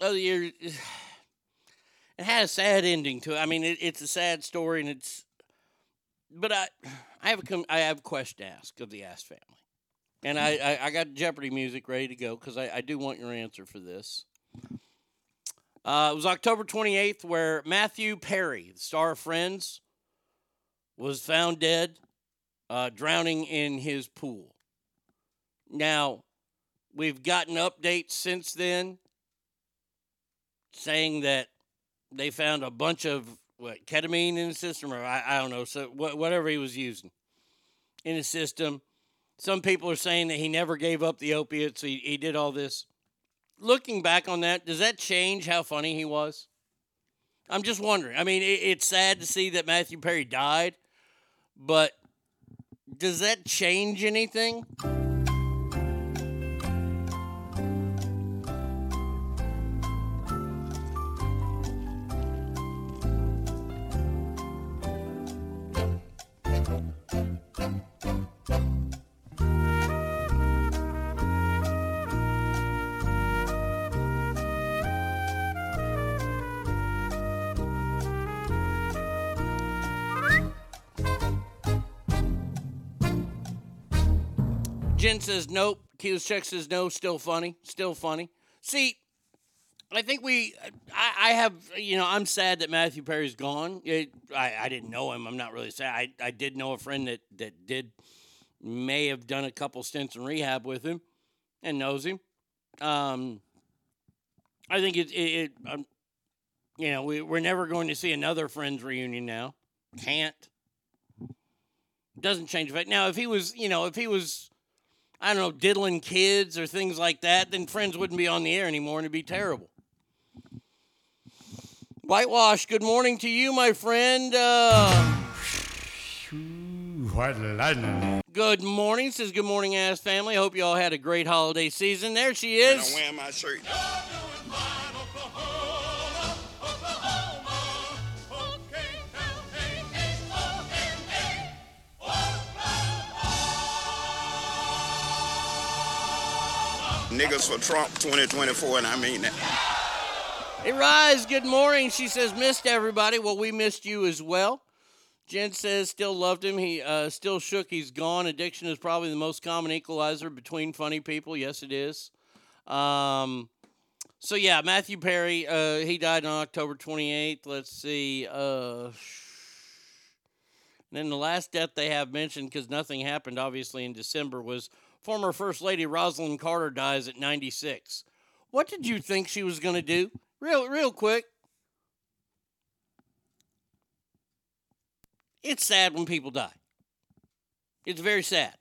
of the year. It had a sad ending to it. I mean, it, it's a sad story, and it's. But I, I have a, I have a question to ask of the Ass Family. And I, I, I got Jeopardy music ready to go because I, I do want your answer for this. Uh, it was October twenty-eighth where Matthew Perry, the star of Friends, was found dead, uh, drowning in his pool. Now, we've gotten updates since then saying that they found a bunch of What, ketamine in his system, or I, I don't know, so wh- whatever he was using in his system. Some people are saying that he never gave up the opiates, he, he did all this. Looking back on that, does that change how funny he was? I'm just wondering. I mean, it, it's sad to see that Matthew Perry died, but does that change anything? Jen says nope. Kioschek says no. Still funny. Still funny. See, I think we, I, I have, you know, I'm sad that Matthew Perry's gone. It, I, I didn't know him. I'm not really sad. I, I did know a friend that, that did, may have done a couple stints in rehab with him and knows him. Um, I think it, it, it um, you know, we, we're never going to see another Friends reunion now. Can't. Doesn't change the fact. Now, if he was, you know, if he was, I don't know, diddling kids or things like that, then Friends wouldn't be on the air anymore, and it'd be terrible. Whitewash, good morning to you, my friend. Uh, White lightning. Good morning. Says good morning, ass family. Hope you all had a great holiday season. There she is. And I wear my shirt. Niggas for Trump twenty twenty-four, and I mean that. Hey, Rise, good morning. She says, missed everybody. Well, we missed you as well. Jen says, still loved him. He uh, still shook. He's gone. Addiction is probably the most common equalizer between funny people. Yes, it is. Um, so, yeah, Matthew Perry, uh, he died on October twenty-eighth. Let's see. Uh, and then the last death they have mentioned, because nothing happened, obviously, in December, was former First Lady Rosalind Carter dies at ninety-six. What did you think she was going to do? Real, real quick. It's sad when people die. It's very sad.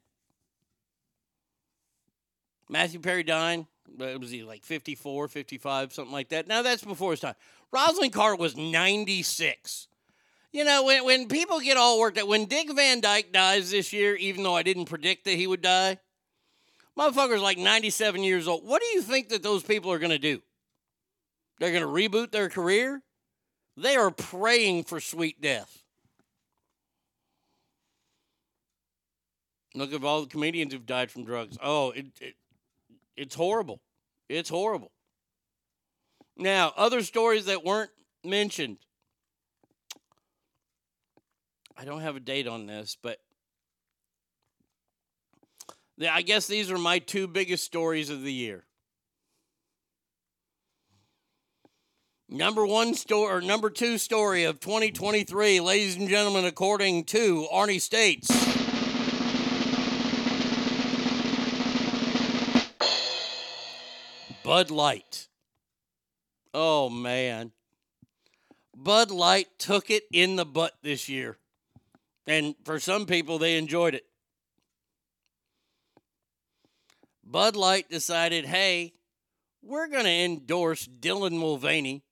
Matthew Perry dying, was he like fifty-four, fifty-five, something like that? Now that's before his time. Rosalind Carter was ninety-six. You know, when, when people get all worked out, when Dick Van Dyke dies this year, even though I didn't predict that he would die, motherfucker's like ninety-seven years old. What do you think that those people are going to do? They're going to reboot their career? They are praying for sweet death. Look at all the comedians who've died from drugs. Oh, it, it, It's horrible. It's horrible. Now, other stories that weren't mentioned. I don't have a date on this, but I guess these are my two biggest stories of the year. Number one story, or number two story of twenty twenty-three, ladies and gentlemen, according to Arnie States. Bud Light. Oh, man. Bud Light took it in the butt this year. And for some people, they enjoyed it. Bud Light decided, hey, we're going to endorse Dylan Mulvaney,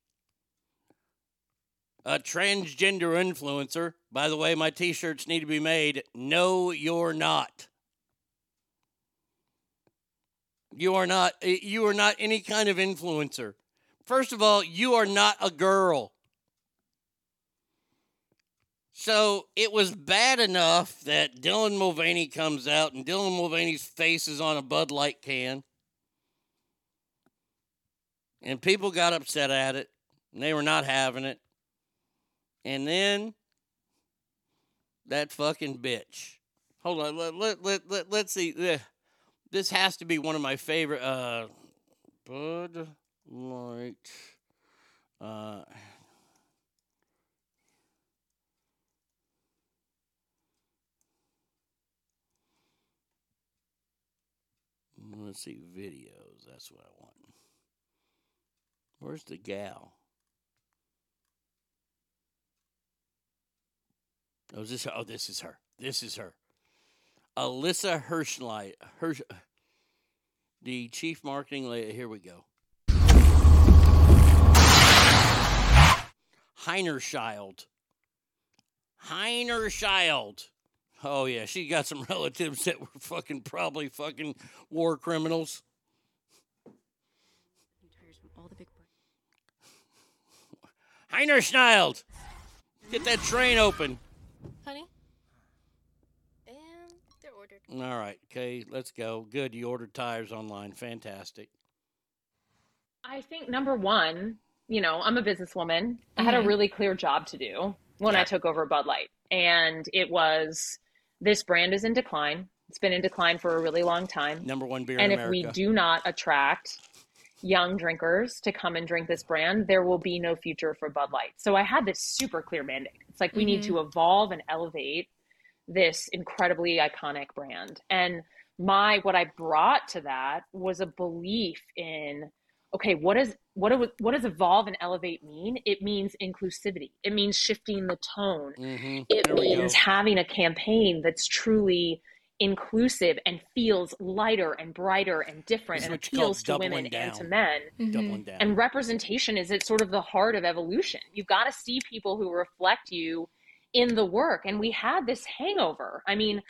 a transgender influencer. By the way, my t-shirts need to be made. No, you're not. You are not, you are not any kind of influencer. First of all, you are not a girl. So it was bad enough that Dylan Mulvaney comes out and Dylan Mulvaney's face is on a Bud Light can. And people got upset at it. And they were not having it. And then that fucking bitch. Hold on. Let, let, let, let, let's see. This has to be one of my favorite. Uh, Bud Light. Uh... Let's see, videos. That's what I want. Where's the gal? Oh, is this her? Oh, this is her. This is her. Alyssa Hirschlight. Hirsch, the chief marketing lady. Here we go. Heinerschild. Heinerschild. Oh, yeah, she got some relatives that were fucking probably fucking war criminals. I'm tired from all the big boys. Heinerschild! Get that train open. Honey? And they're ordered. All right, okay, let's go. Good, you ordered tires online. Fantastic. I think, number one, you know, I'm a businesswoman. I had a really clear job to do when yeah. I took over Bud Light. And it was... This brand is in decline. It's been in decline for a really long time. Number one beer in America. And if we do not attract young drinkers to come and drink this brand, there will be no future for Bud Light. So I had this super clear mandate. It's like, mm-hmm. we need to evolve and elevate this incredibly iconic brand. And my, what I brought to that was a belief in, okay, what is, what, do, what does evolve and elevate mean? It means inclusivity. It means shifting the tone. Mm-hmm. It there means having a campaign that's truly inclusive and feels lighter and brighter and different and appeals to women down. and to men. Mm-hmm. Down. And representation is at sort of the heart of evolution. You've got to see people who reflect you in the work. And we had this hangover. I mean,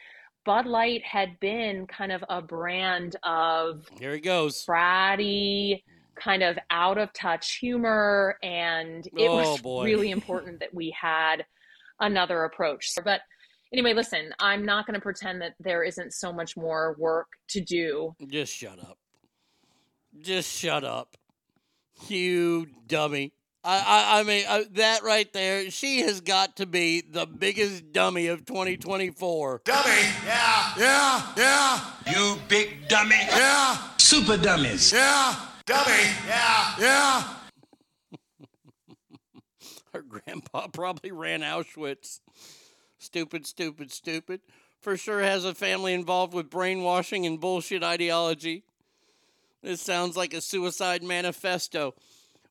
Bud Light had been kind of a brand of... Here he goes. Fratty... kind of out of touch humor, and it oh, was boy. really important that we had another approach. But anyway, listen, I'm not going to pretend that there isn't so much more work to do. Just shut up. Just shut up. You dummy. I, I, I mean, I, that right there, she has got to be the biggest dummy of twenty twenty-four. Dummy? Yeah. Yeah. Yeah. You big dummy. Yeah. Super dummies. Yeah. Dummy, yeah, yeah. Her grandpa probably ran Auschwitz. Stupid, stupid, stupid. For sure has a family involved with brainwashing and bullshit ideology. This sounds like a suicide manifesto.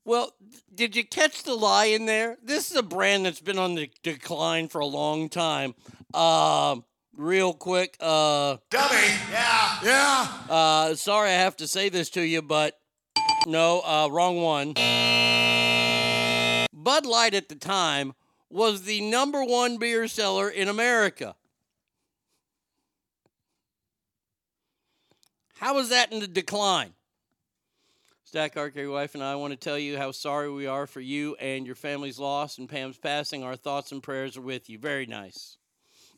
Well, did you catch the lie in there? This is a brand that's been on the decline for a long time. Um... Uh, Real quick, uh... Dummy! Yeah! Yeah! Uh, sorry I have to say this to you, but... No, uh, wrong one. Bud Light at the time was the number one beer seller in America. How is that in the decline? Stack Arcade Wife and I want to tell you how sorry we are for you and your family's loss and Pam's passing. Our thoughts and prayers are with you. Very nice.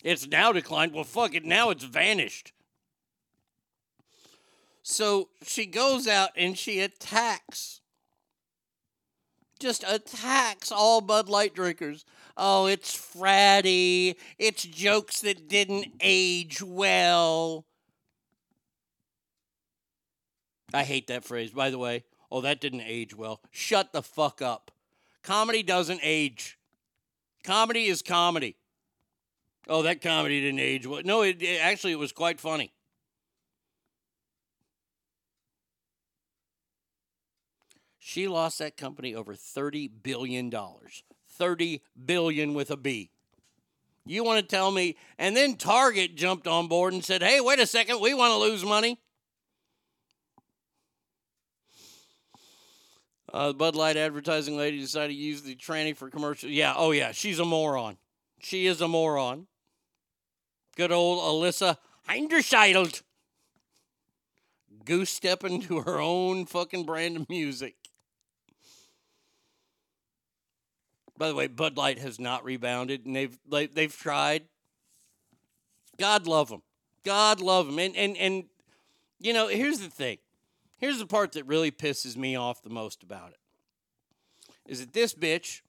It's now declined. Well, fuck it. Now it's vanished. So she goes out and she attacks. Just attacks all Bud Light drinkers. Oh, it's fratty. It's jokes that didn't age well. I hate that phrase, by the way. Oh, that didn't age well. Shut the fuck up. Comedy doesn't age. Comedy is comedy. Oh, that comedy didn't age well. No, it, it actually it was quite funny. She lost that company over thirty billion dollars. thirty billion dollars with a B. You want to tell me? And then Target jumped on board and said, hey, wait a second, we want to lose money. Uh, the Bud Light advertising lady decided to use the tranny for commercial. Yeah, oh yeah, she's a moron. She is a moron. Good old Alyssa Hinderscheidt. Goose stepping to her own fucking brand of music. By the way, Bud Light has not rebounded, and they've they, they've tried. God love them. God love them. And, and, and, you know, here's the thing. Here's the part that really pisses me off the most about it. Is that this bitch,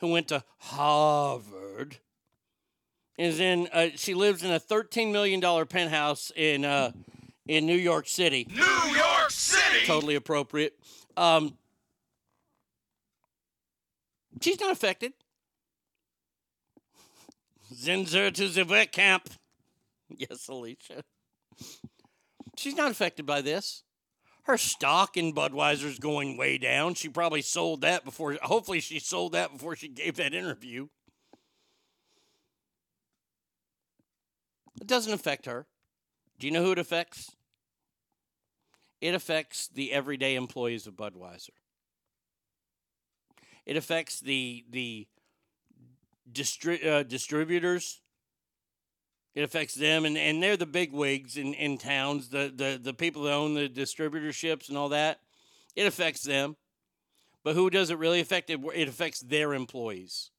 who went to Harvard, is in, uh, she lives in a thirteen million dollars penthouse in, uh, in New York City. New York City! Totally appropriate. Um... She's not affected. Sends her to the vet camp. Yes, Alicia. She's not affected by this. Her stock in Budweiser's going way down. She probably sold that before, hopefully she sold that before she gave that interview. It doesn't affect her. Do you know who it affects? It affects the everyday employees of Budweiser. It affects the the distri- uh, distributors. It affects them, and, and they're the big wigs in, in towns, the, the, the people that own the distributorships and all that. It affects them. But who does it really affect? It, it affects their employees.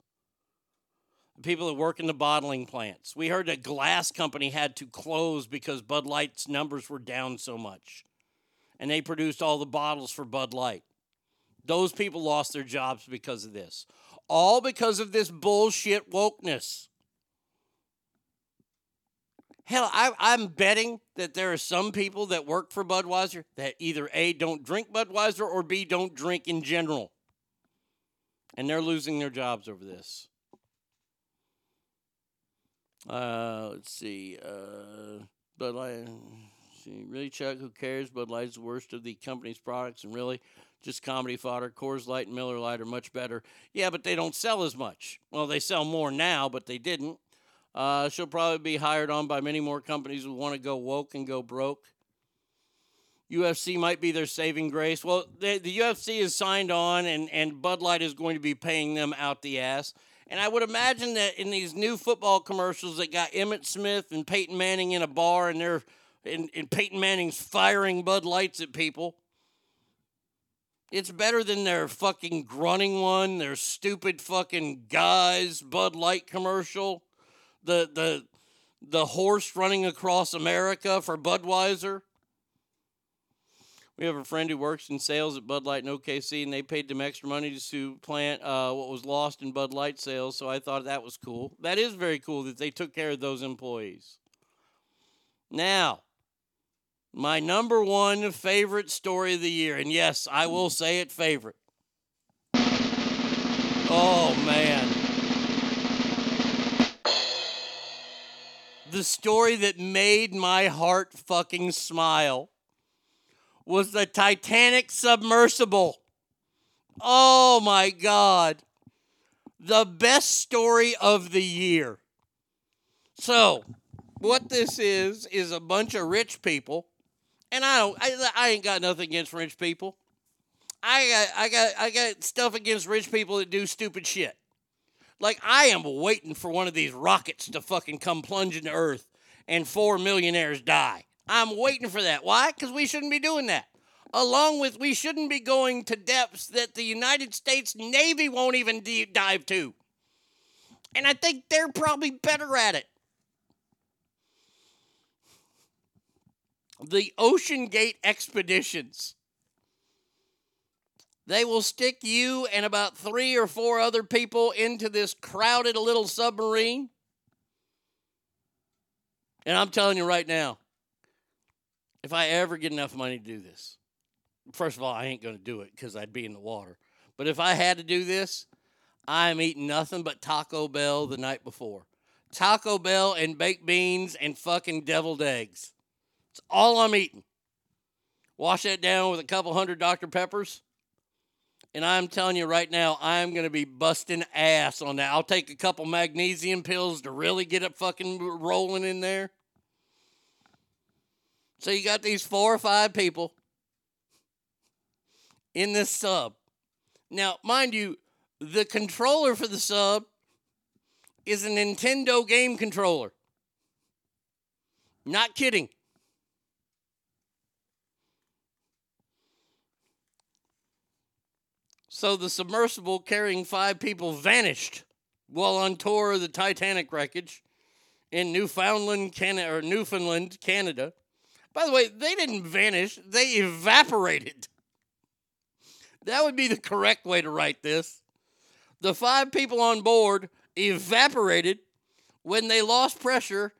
The people that work in the bottling plants. We heard a glass company had to close because Bud Light's numbers were down so much. And they produced all the bottles for Bud Light. Those people lost their jobs because of this. All because of this bullshit wokeness. Hell, I, I'm betting that there are some people that work for Budweiser that either A, don't drink Budweiser, or B, don't drink in general. And they're losing their jobs over this. Uh, let's see. Uh, Bud Light. See, really, Chuck, who cares? Bud Light's the worst of the company's products, and really... just comedy fodder. Coors Light and Miller Lite are much better. Yeah, but they don't sell as much. Well, they sell more now, but they didn't. Uh, she'll probably be hired on by many more companies who want to go woke and go broke. U F C might be their saving grace. Well, the, the U F C is signed on, and, and Bud Light is going to be paying them out the ass. And I would imagine that in these new football commercials that got Emmett Smith and Peyton Manning in a bar, and, they're, and, and Peyton Manning's firing Bud Lights at people, it's better than their fucking grunting one, their stupid fucking guys Bud Light commercial, the the the horse running across America for Budweiser. We have a friend who works in sales at Bud Light in O K C, and they paid them extra money to plant uh, what was lost in Bud Light sales, so I thought that was cool. That is very cool that they took care of those employees. Now, my number one favorite story of the year. And yes, I will say it favorite. Oh, man. The story that made my heart fucking smile was the Titanic submersible. Oh, my God. The best story of the year. So, what this is, is a bunch of rich people. And I don't, I, I ain't got nothing against rich people. I got, I got, I got stuff against rich people that do stupid shit. Like, I am waiting for one of these rockets to fucking come plunge into Earth and four millionaires die. I'm waiting for that. Why? Because we shouldn't be doing that. Along with, we shouldn't be going to depths that the United States Navy won't even deep dive to. And I think they're probably better at it. the Ocean Gate Expeditions. They will stick you and about three or four other people into this crowded little submarine. And I'm telling you right now, if I ever get enough money to do this, first of all, I ain't going to do it because I'd be in the water. But if I had to do this, I'm eating nothing but Taco Bell the night before. Taco Bell and baked beans and fucking deviled eggs. It's all I'm eating. Wash that down with a couple hundred Doctor Peppers. And I'm telling you right now, I'm going to be busting ass on that. I'll take a couple magnesium pills to really get it fucking rolling in there. So you got these four or five people in this sub. Now, mind you, the controller for the sub is a Nintendo game controller. Not kidding. So the submersible carrying five people vanished while on tour of the Titanic wreckage in Newfoundland, Canada, or Newfoundland, Canada. By the way, they didn't vanish, they evaporated. That would be the correct way to write this. The five people on board evaporated when they lost pressure,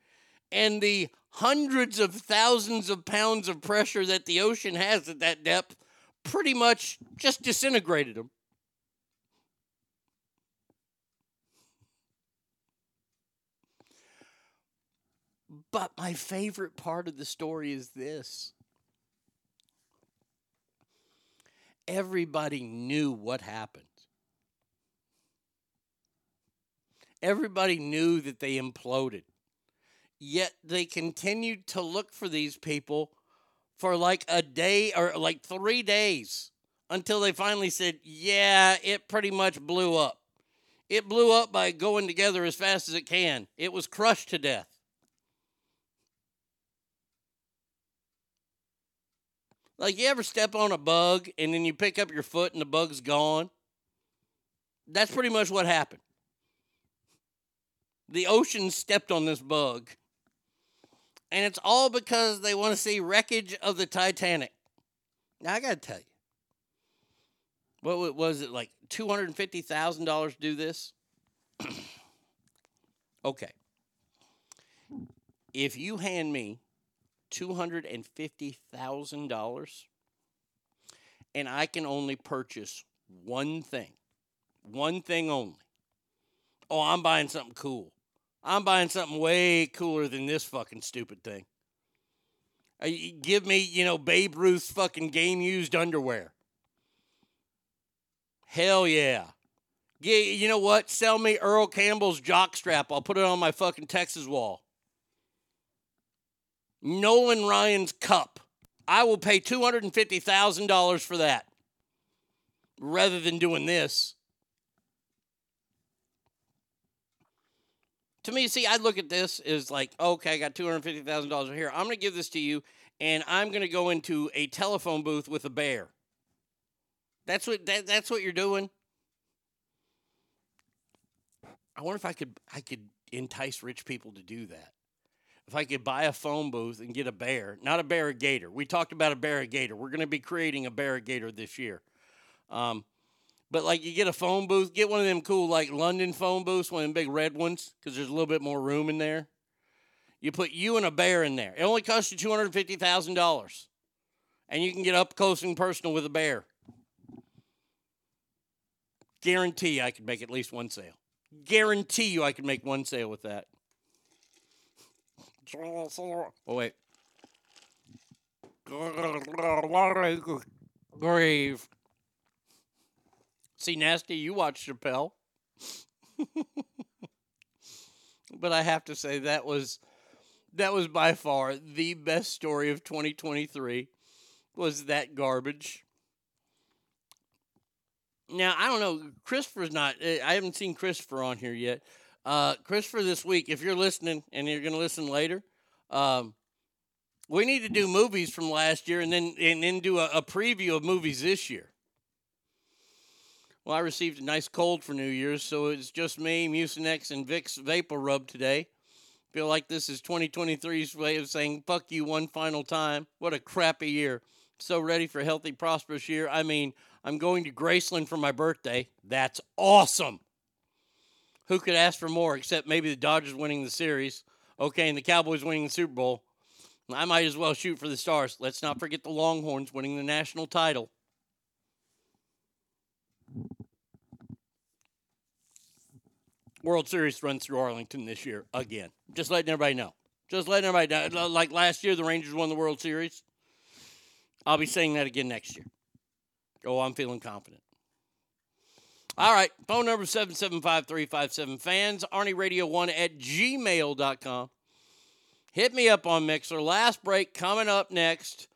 and the hundreds of thousands of pounds of pressure that the ocean has at that depth pretty much just disintegrated them. But my favorite part of the story is this. Everybody knew what happened. Everybody knew that they imploded. Yet they continued to look for these people for like a day or like three days until they finally said, yeah, it pretty much blew up. It blew up by going together as fast as it can. It was crushed to death. Like, you ever step on a bug and then you pick up your foot and the bug's gone? That's pretty much what happened. The ocean stepped on this bug. And it's all because they want to see wreckage of the Titanic. Now, I got to tell you. What was it, like two hundred fifty thousand dollars to do this? Okay. If you hand me two hundred fifty thousand dollars and I can only purchase one thing, one thing only. Oh, I'm buying something cool. I'm buying something way cooler than this fucking stupid thing. Uh, give me, you know, Babe Ruth's fucking game-used underwear. Hell yeah. yeah. You know what? Sell me Earl Campbell's jockstrap. I'll put it on my fucking Texas wall. Nolan Ryan's cup. I will pay two hundred fifty thousand dollars for that rather than doing this. To me, see, I look at this as like, okay, I got two hundred fifty thousand dollars here. I'm going to give this to you, and I'm going to go into a telephone booth with a bear. That's what that, that's what you're doing. I wonder if I could I could entice rich people to do that. If I could buy a phone booth and get a bear, not a bear, a gator. We talked about a bear, a gator. We're going to be creating a bear, a gator this year. Um, But, like, you get a phone booth. Get one of them cool, like, London phone booths, one of them big red ones, because there's a little bit more room in there. You put you and a bear in there. It only costs you two hundred fifty thousand dollars. And you can get up close and personal with a bear. Guarantee I could make at least one sale. Guarantee you I could make one sale with that. Oh, wait. Grave. See, Nasty, you watch Chappelle. But I have to say that was that was by far the best story of twenty twenty-three was that garbage. Now, I don't know. Christopher's not. I haven't seen Christopher on here yet. Uh, Christopher, this week, if you're listening and you're going to listen later, um, we need to do movies from last year and then and then do a, a preview of movies this year. Well, I received a nice cold for New Year's, so it's just me, Mucinex, and Vicks Vapor Rub today. Feel like this is twenty twenty-three's way of saying, fuck you one final time. What a crappy year. So ready for a healthy, prosperous year. I mean, I'm going to Graceland for my birthday. That's awesome. Who could ask for more except maybe the Dodgers winning the series? Okay, and the Cowboys winning the Super Bowl. I might as well shoot for the stars. Let's not forget the Longhorns winning the national title. World Series runs through Arlington this year again. Just letting everybody know. Just letting everybody know. Like last year, the Rangers won the World Series. I'll be saying that again next year. Oh, I'm feeling confident. All right. Phone number seven seven five, three five seven, FANS. Arnie Radio one at gmail dot com. Hit me up on Mixer. Last break coming up next.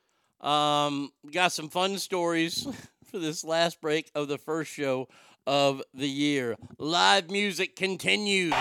Um, got some fun stories for this last break of the first show of the year. Live music continues.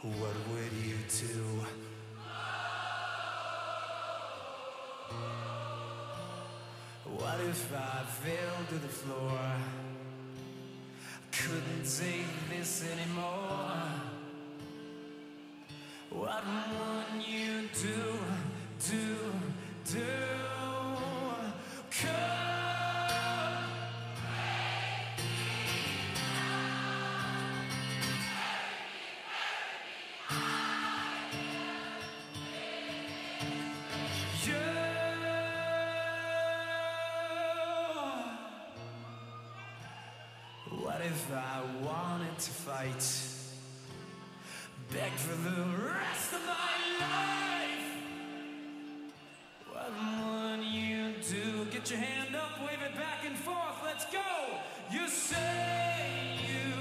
What would you vibe fell to the floor. I couldn't take this anymore. What would you do, do, do? What if I wanted to fight back for the rest of my life? What would you do? Get your hand up, wave it back and forth, let's go! You say you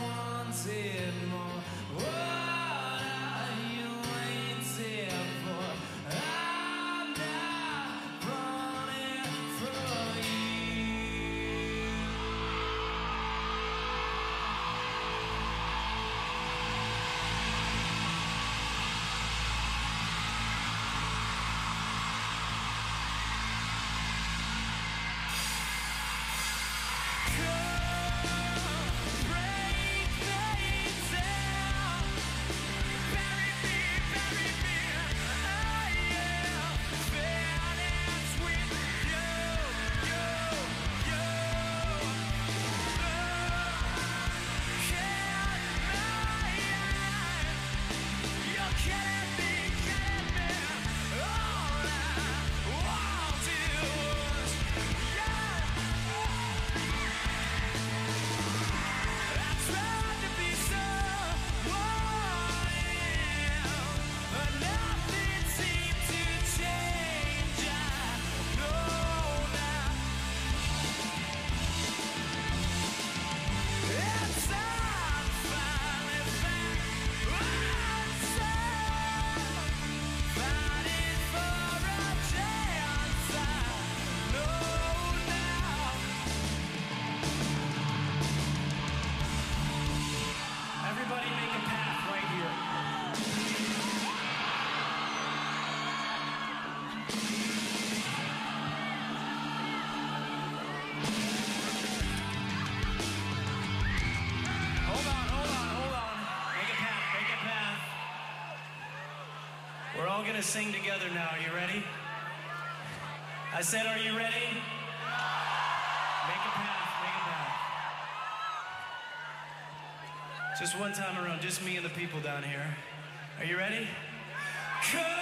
wanted more. What are you waiting for? I'm not running from you. We're all gonna sing together now. You ready? I said, are you ready? Make a path, make a path. Just one time around, just me and the people down here. Are you ready? Come,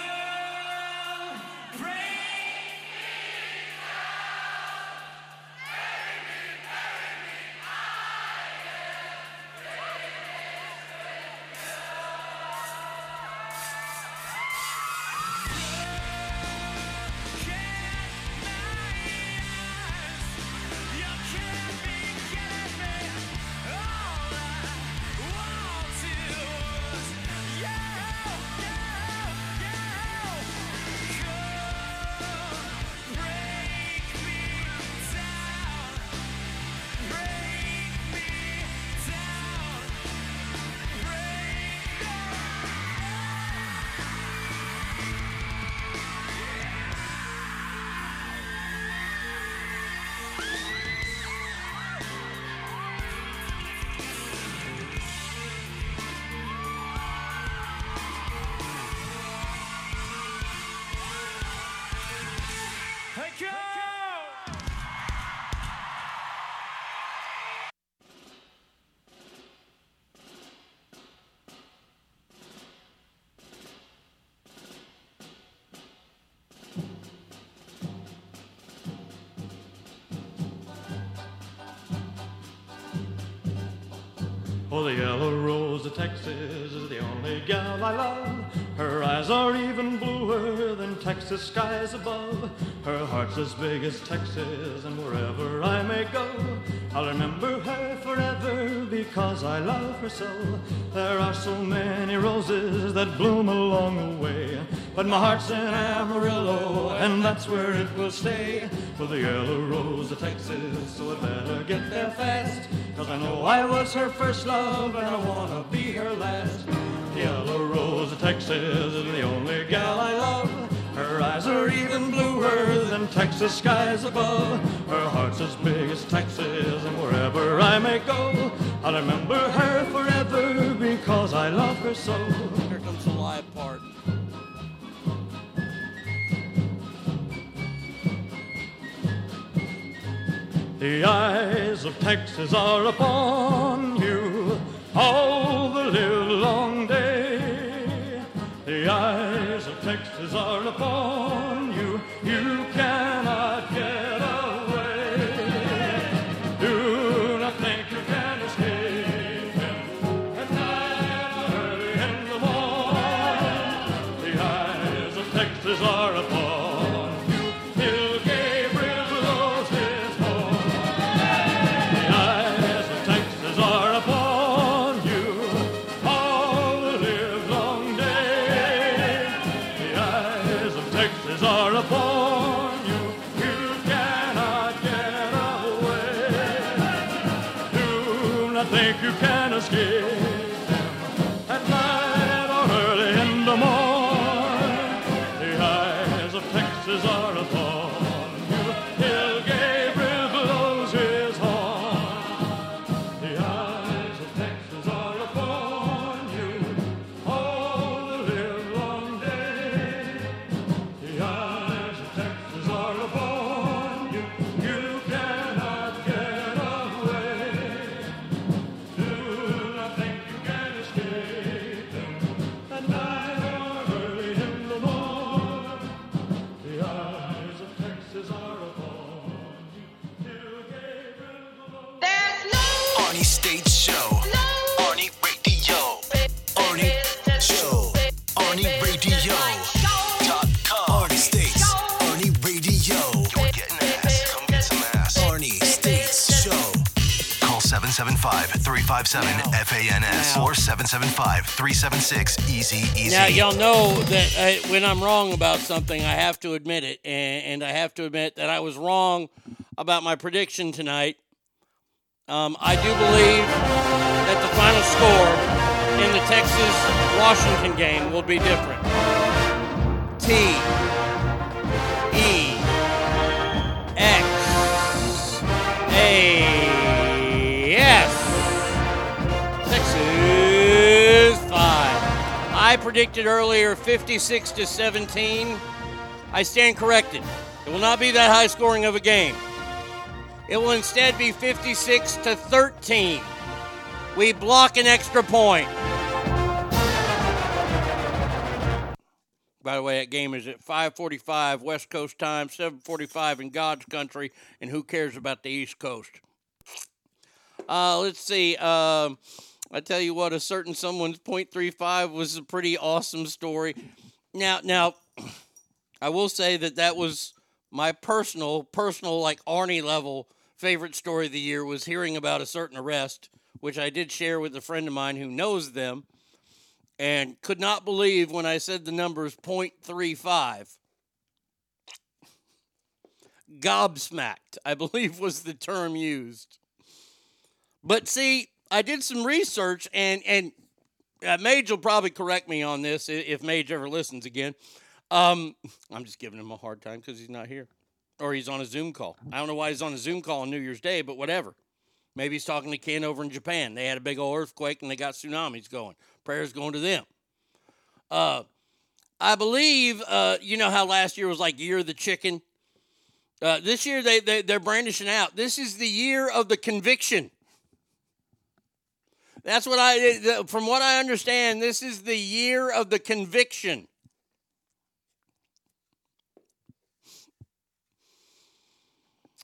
break me down. Bury me, bury me. I am breaking you. Oh, the yellow rose of Texas is the only gal I love. Her eyes are even bluer than Texas skies above. Her heart's as big as Texas, and wherever I may go, I'll remember her forever because I love her so. There are so many roses that bloom along the way, but my heart's in Amarillo, and that's where it will stay. For the yellow rose of Texas, so I better get there fast, 'cause I know I was her first love and I wanna be her last. The yellow rose of Texas is the only gal I love. Her Her eyes are even bluer than Texas skies above. Her heart's as big as Texas, and wherever I may go, I'll remember her forever because I love her so. Here comes the live part. The eyes of Texas are upon you all the live long day. The eyes of Texas are upon you. You cannot get away. Do not think you can escape him at night or early in the morning. The eyes of Texas are upon you. I think you can escape at night or early in the morning. The eyes of Texas are upon you till Gabriel blows his horn. The eyes of Texas are upon you all the live long day. The eyes of Texas are upon you. You cannot get away. Arnie State Show. No. Arnie Radio. Arnie Show. Arnie Radio. Dot com. Arnie States. Arnie Radio. You're getting ass. Come get some ass. Arnie States Show. Call seven seven five, three five seven, F A N S or seven seven five, three seven six, E A S Y. Now, y'all know that I, when I'm wrong about something, I have to admit it. And, and I have to admit that I was wrong about my prediction tonight. Um, I do believe that the final score in the Texas-Washington game will be different. T E X A S. Texas five. I predicted earlier fifty-six to seventeen. I stand corrected. It will not be that high scoring of a game. It will instead be fifty-six to thirteen. We block an extra point. By the way, that game is at five forty-five West Coast time, seven forty-five in God's country, and who cares about the East Coast? Uh, let's see. Uh, I tell you what, a certain someone's point three five was a pretty awesome story. Now, now, I will say that that was my personal, personal, like Arnie level favorite story of the year was hearing about a certain arrest, which I did share with a friend of mine who knows them and could not believe when I said the numbers point three five. Gobsmacked, I believe was the term used. But see, I did some research, and, and uh, Mage will probably correct me on this if Mage ever listens again. Um, I'm just giving him a hard time because he's not here. Or he's on a Zoom call. I don't know why he's on a Zoom call on New Year's Day, but whatever. Maybe he's talking to Ken over in Japan. They had a big old earthquake and they got tsunamis going. Prayers going to them. Uh, I believe, uh, you know how last year was like year of the chicken? Uh, this year they, they, they're brandishing out. This is the year of the conviction. That's what I, from what I understand, this is the year of the conviction.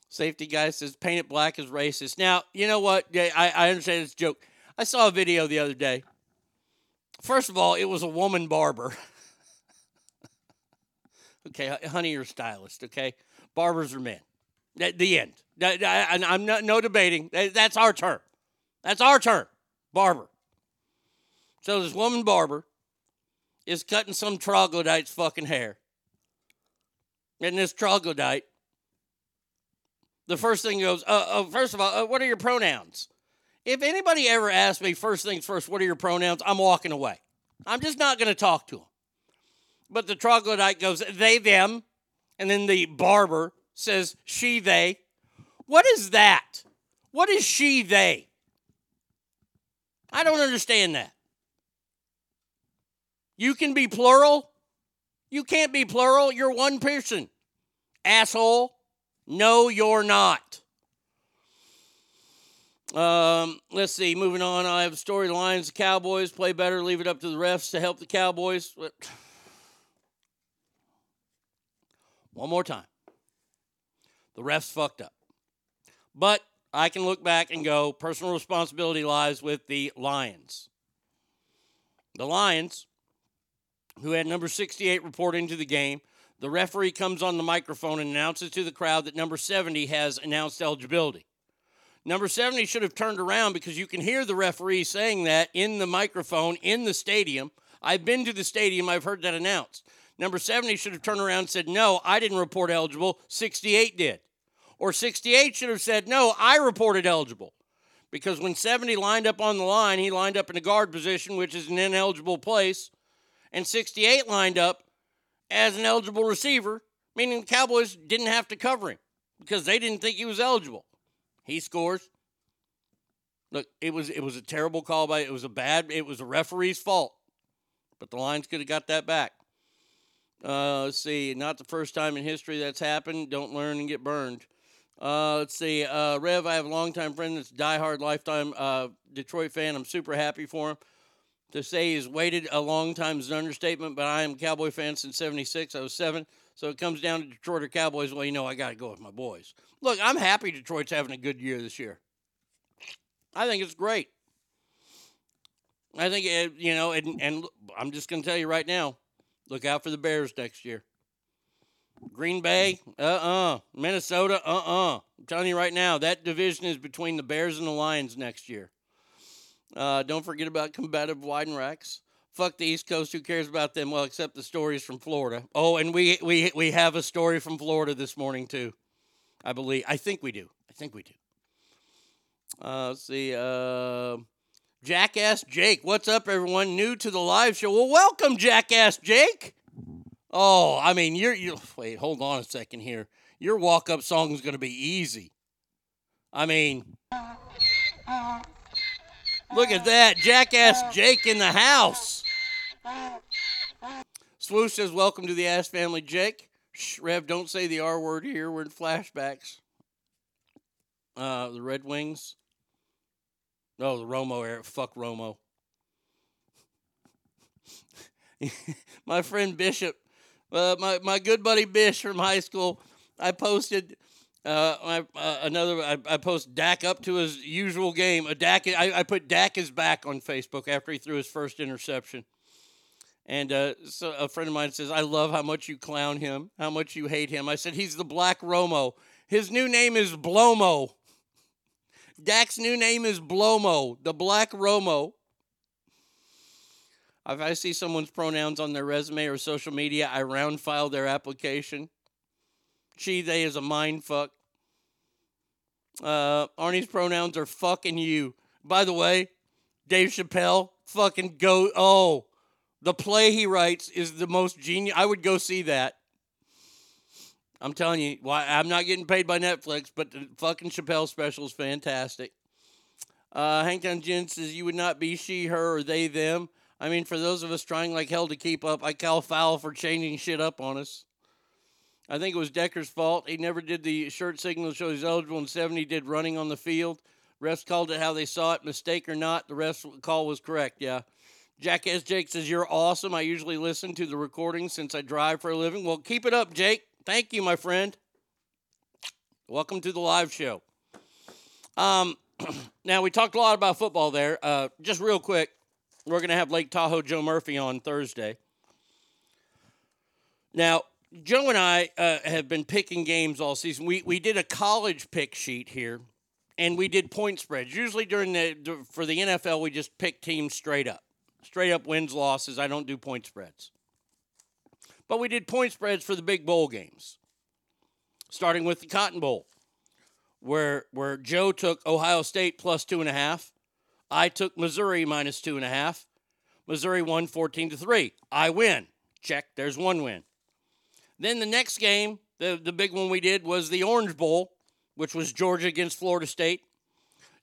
Safety guy says, paint it black is racist. Now, you know what? Yeah, I, I understand it's a joke. I saw a video the other day. First of all, it was a woman barber. Okay, honey, you're a stylist, okay? Barbers are men. The end. I'm not, no debating. That's our term. That's our term, barber. So this woman barber is cutting some troglodyte's fucking hair. And this troglodyte, the first thing goes, uh, uh, first of all, uh, what are your pronouns? If anybody ever asks me, first things first, what are your pronouns? I'm walking away. I'm just not going to talk to them. But the troglodyte goes, they, them. And then the barber says, she, they. What is that? What is she, they? I don't understand that. You can be plural. You can't be plural. You're one person. Asshole. No, you're not. Um, let's see. Moving on. I have storylines. The Cowboys play better. Leave it up to the refs to help the Cowboys. One more time. The refs fucked up. But I can look back and go, personal responsibility lies with the Lions. The Lions, who had number sixty-eight report into the game, the referee comes on the microphone and announces to the crowd that number seventy has announced eligibility. Number seventy should have turned around because you can hear the referee saying that in the microphone, in the stadium. I've been to the stadium. I've heard that announced. Number seventy should have turned around and said, no, I didn't report eligible. sixty-eight did. Or sixty-eight should have said, no, I reported eligible. Because when seventy lined up on the line, he lined up in a guard position, which is an ineligible place. And sixty-eight lined up as an eligible receiver, meaning the Cowboys didn't have to cover him because they didn't think he was eligible. He scores. Look, it was it was a terrible call by it was a bad it was a referee's fault, but the Lions could have got that back. Uh, let's see, not the first time in history that's happened. Don't learn and get burned. Uh, let's see, uh, Rev. I have a longtime friend that's a diehard, lifetime uh, Detroit fan. I'm super happy for him. To say he's waited a long time is an understatement, but I am a Cowboy fan since seventy-six. I was seven, so it comes down to Detroit or Cowboys. Well, you know, I got to go with my boys. Look, I'm happy Detroit's having a good year this year. I think it's great. I think, it, you know, and, and I'm just going to tell you right now, look out for the Bears next year. Green Bay, uh-uh. Minnesota, uh-uh. I'm telling you right now, that division is between the Bears and the Lions next year. Uh, don't forget about combative widen racks. Fuck the East Coast. Who cares about them? Well, except the stories from Florida. Oh, and we we we have a story from Florida this morning too. I believe. I think we do. I think we do. Uh, let's see. Uh, Jackass Jake. What's up, everyone? New to the live show. Well, welcome, Jackass Jake. Oh, I mean, you're you. Wait, hold on a second here. Your walk-up song is going to be easy. I mean. Look at that. Jackass Jake in the house. Swoosh says, welcome to the Ass Family, Jake. Shh, Rev, don't say the R word here. We're in flashbacks. Uh, the Red Wings. No, the Romo era. Fuck Romo. My friend Bishop, uh, my, my good buddy Bish from high school, I posted... Uh, I, uh, another. I, I post Dak up to his usual game. A Dak. I, I put Dak is back on Facebook after he threw his first interception, and uh, so a friend of mine says, "I love how much you clown him, how much you hate him." I said, "He's the Black Romo. His new name is Blomo. Dak's new name is Blomo, the Black Romo." If I see someone's pronouns on their resume or social media, I round file their application. She, they is a mind fuck. Uh, Arnie's pronouns are fuck and you. By the way, Dave Chappelle, fucking go. Oh, the play he writes is the most genius. I would go see that. I'm telling you, why I'm not getting paid by Netflix, but the fucking Chappelle special is fantastic. Uh, Hangtown Jen says, you would not be she, her, or they, them. I mean, for those of us trying like hell to keep up, I call foul for changing shit up on us. I think it was Decker's fault. He never did the shirt signal to show he's eligible, and seventy did running on the field. Refs called it how they saw it. Mistake or not, the ref's call was correct, yeah. Jackass Jake says, you're awesome. I usually listen to the recording since I drive for a living. Well, keep it up, Jake. Thank you, my friend. Welcome to the live show. Um, now, we talked a lot about football there. Uh, just real quick, we're going to have Lake Tahoe Joe Murphy on Thursday. Now, Joe and I uh, have been picking games all season. We we did a college pick sheet here, and we did point spreads. Usually during the for the N F L, we just pick teams straight up, straight up wins losses. I don't do point spreads, but we did point spreads for the big bowl games, starting with the Cotton Bowl, where where Joe took Ohio State plus two and a half, I took Missouri minus two and a half. Missouri won fourteen to three. I win. Check. There's one win. Then the next game, the, the big one we did, was the Orange Bowl, which was Georgia against Florida State.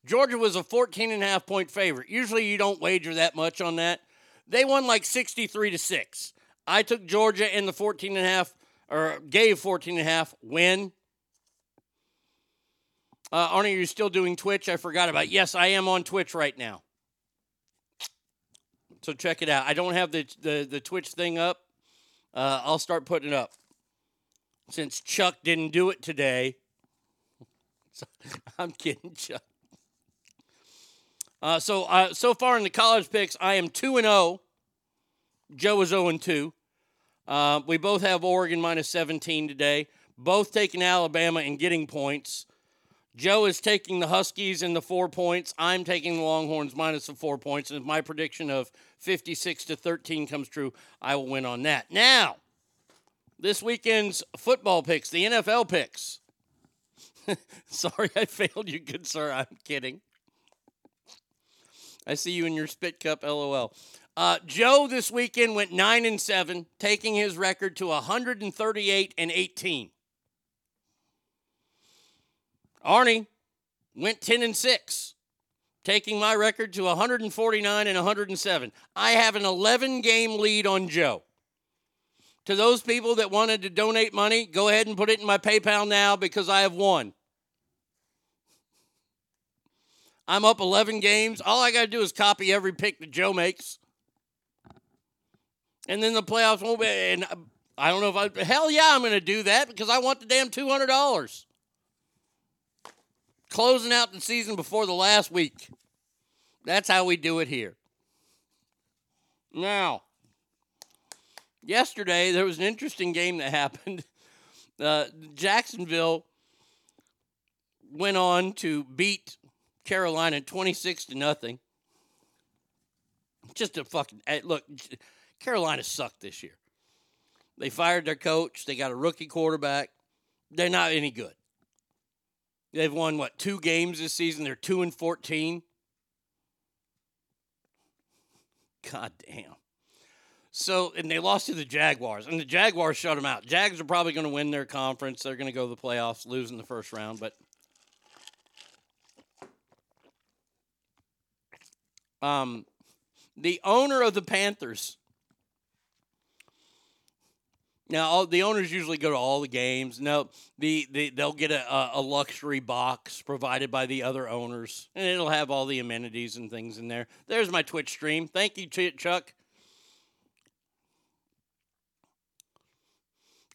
Georgia was a fourteen and a half point favorite. Usually you don't wager that much on that. They won like sixty-three to six. I took Georgia in the fourteen and a half, or gave fourteen and a half win. Uh, Arnie, are you still doing Twitch? I forgot about it. Yes, I am on Twitch right now. So check it out. I don't have the, the, the Twitch thing up. Uh, I'll start putting it up. Since Chuck didn't do it today. So, I'm kidding, Chuck. Uh, so uh, so far in the college picks, I am two and oh. Joe is oh and two. Uh, we both have Oregon minus seventeen today. Both taking Alabama and getting points. Joe is taking the Huskies in the four points. I'm taking the Longhorns minus the four points. And if my prediction of fifty-six to thirteen comes true, I will win on that. Now, this weekend's football picks, the N F L picks. Sorry, I failed you, good sir. I'm kidding. I see you in your spit cup, LOL. Uh, Joe this weekend went nine and seven, taking his record to one thirty-eight and eighteen. Arnie went ten and six, taking my record to one forty-nine and one oh seven. I have an eleven game lead on Joe. To those people that wanted to donate money, go ahead and put it in my PayPal now because I have won. I'm up eleven games. All I got to do is copy every pick that Joe makes. And then the playoffs won't be. And I don't know if I. Hell yeah, I'm going to do that because I want the damn two hundred dollars. Closing out the season before the last week. That's how we do it here. Now, yesterday there was an interesting game that happened. Uh, Jacksonville went on to beat Carolina twenty-six to nothing. Just a fucking look. Carolina sucked this year. They fired their coach. They got a rookie quarterback. They're not any good. They've won, what, two games this season? They're two and fourteen. God damn. So, and they lost to the Jaguars, and the Jaguars shut them out. Jags are probably going to win their conference. They're going to go to the playoffs, lose in the first round, but um, the owner of the Panthers. Now, all, the owners usually go to all the games. No, the, the they'll get a, a luxury box provided by the other owners, and it'll have all the amenities and things in there. There's my Twitch stream. Thank you, Chuck.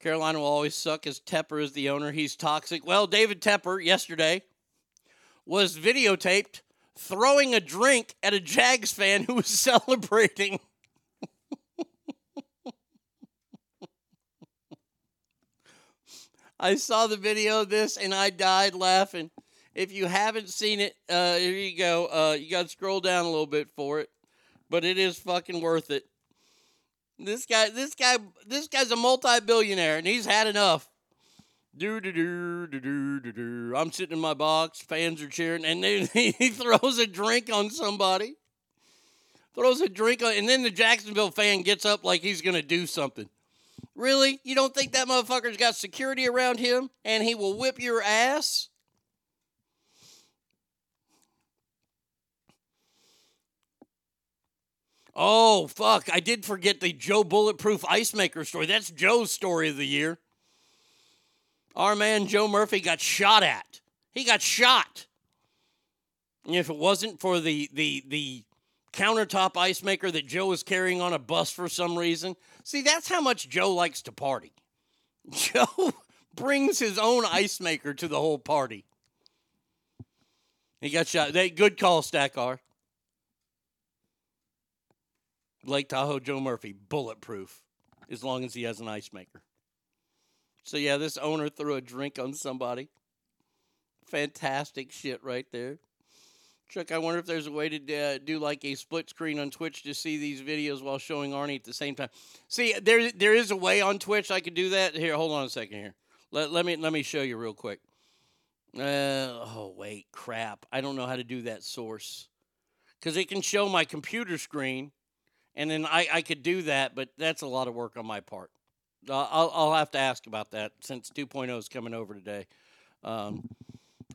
Carolina will always suck as Tepper is the owner. He's toxic. Well, David Tepper yesterday was videotaped throwing a drink at a Jags fan who was celebrating. I saw the video of this, and I died laughing. If you haven't seen it, uh, here you go. Uh, you got to scroll down a little bit for it, but it is fucking worth it. This guy, this guy, this guy's a multi-billionaire, and he's had enough. Do do do do do do do. I'm sitting in my box. Fans are cheering, and then he throws a drink on somebody. Throws a drink on, and then the Jacksonville fan gets up like he's gonna do something. Really? You don't think that motherfucker's got security around him and he will whip your ass? Oh, fuck. I did forget the Joe Bulletproof Ice Maker story. That's Joe's story of the year. Our man Joe Murphy got shot at. He got shot. And if it wasn't for the the the countertop ice maker that Joe was carrying on a bus for some reason. See, that's how much Joe likes to party. Joe brings his own ice maker to the whole party. He got shot. They, good call, Stackar. Lake Tahoe Joe Murphy, bulletproof, as long as he has an ice maker. So, yeah, this owner threw a drink on somebody. Fantastic shit right there. Chuck, I wonder if there's a way to uh, do like a split screen on Twitch to see these videos while showing Arnie at the same time. See, there there is a way on Twitch I could do that. Here, hold on a second here. Let let me let me show you real quick. Uh, oh wait, crap! I don't know how to do that source because it can show my computer screen, And then I, I could do that, but that's a lot of work on my part. Uh, I'll, I'll have to ask about that since two point oh is coming over today. Um,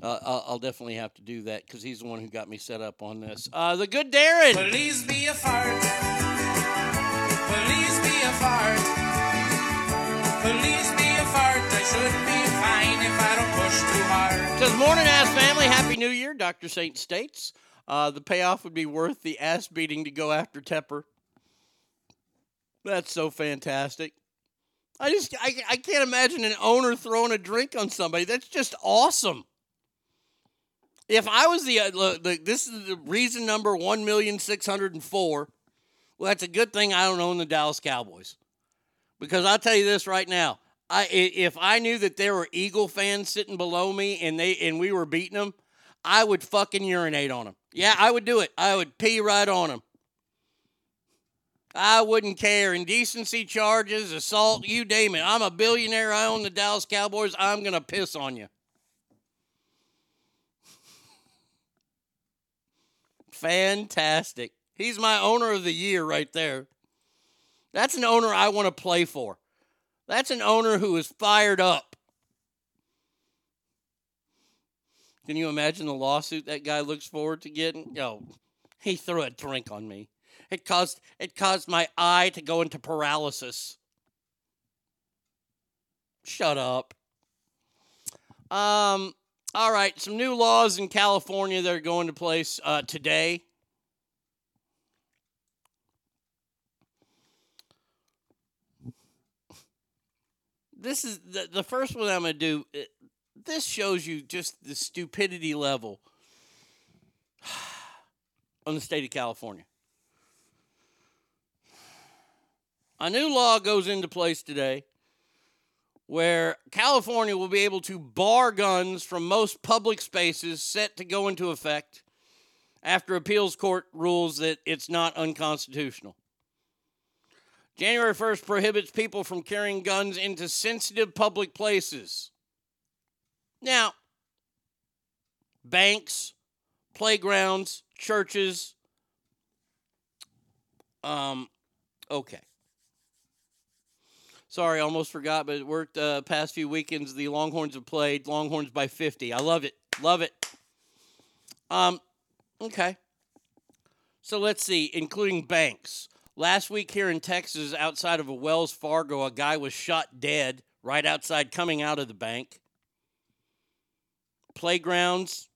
uh, I'll, I'll definitely have to do that because he's the one who got me set up on this. Uh, the good Darren. Please be a fart. Please be a fart. Please be a fart. I should be fine if I don't push too hard. Says, morning, ass family. Happy New Year, Doctor Saint states. Uh, the payoff would be worth the ass beating to go after Tepper. That's so fantastic. I just, I, I can't imagine an owner throwing a drink on somebody. That's just awesome. If I was the, uh, the this is the reason number one million six hundred four. Well, that's a good thing I don't own the Dallas Cowboys. Because I'll tell you this right now. I If I knew that there were Eagle fans sitting below me and they and we were beating them, I would fucking urinate on them. Yeah, I would do it. I would pee right on them. I wouldn't care. Indecency charges, assault, you name it. I'm a billionaire. I own the Dallas Cowboys. I'm going to piss on you. Fantastic. He's my owner of the year right there. That's an owner I want to play for. That's an owner who is fired up. Can you imagine the lawsuit that guy looks forward to getting? Yo, he threw a drink on me. It caused it caused my eye to go into paralysis. Shut up. Um. All right, some new laws in California that are going to place uh, today. This is the, the first one I'm going to do. It, this shows you just the stupidity level on the state of California. A new law goes into place today where California will be able to bar guns from most public spaces set to go into effect after appeals court rules that it's not unconstitutional. January first prohibits people from carrying guns into sensitive public places. Now, banks, playgrounds, churches, um, okay. Sorry, almost forgot, but it worked uh, past few weekends. The Longhorns have played Longhorns by fifty. I love it. Love it. Um, okay. So let's see, including banks. Last week here in Texas, outside of a Wells Fargo, a guy was shot dead right outside coming out of the bank. Playgrounds.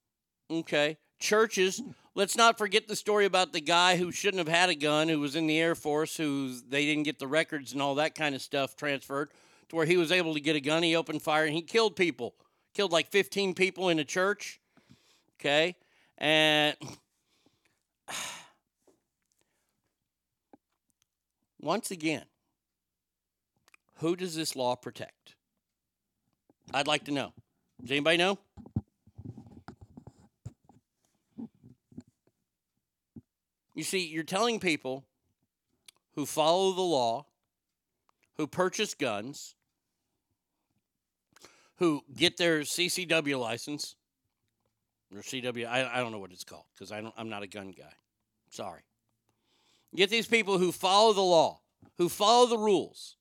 Okay. Churches. Let's not forget the story about the guy who shouldn't have had a gun, who was in the Air Force, who they didn't get the records and all that kind of stuff transferred to where he was able to get a gun. He opened fire and he killed people, killed like fifteen people in a church. Okay. And once again, who does this law protect? I'd like to know. Does anybody know? You see, you're telling people who follow the law, who purchase guns, who get their C C W license, or C W, I, I don't know what it's called, because I don't, I'm not a gun guy. Sorry. You get these people who follow the law, who follow the rules,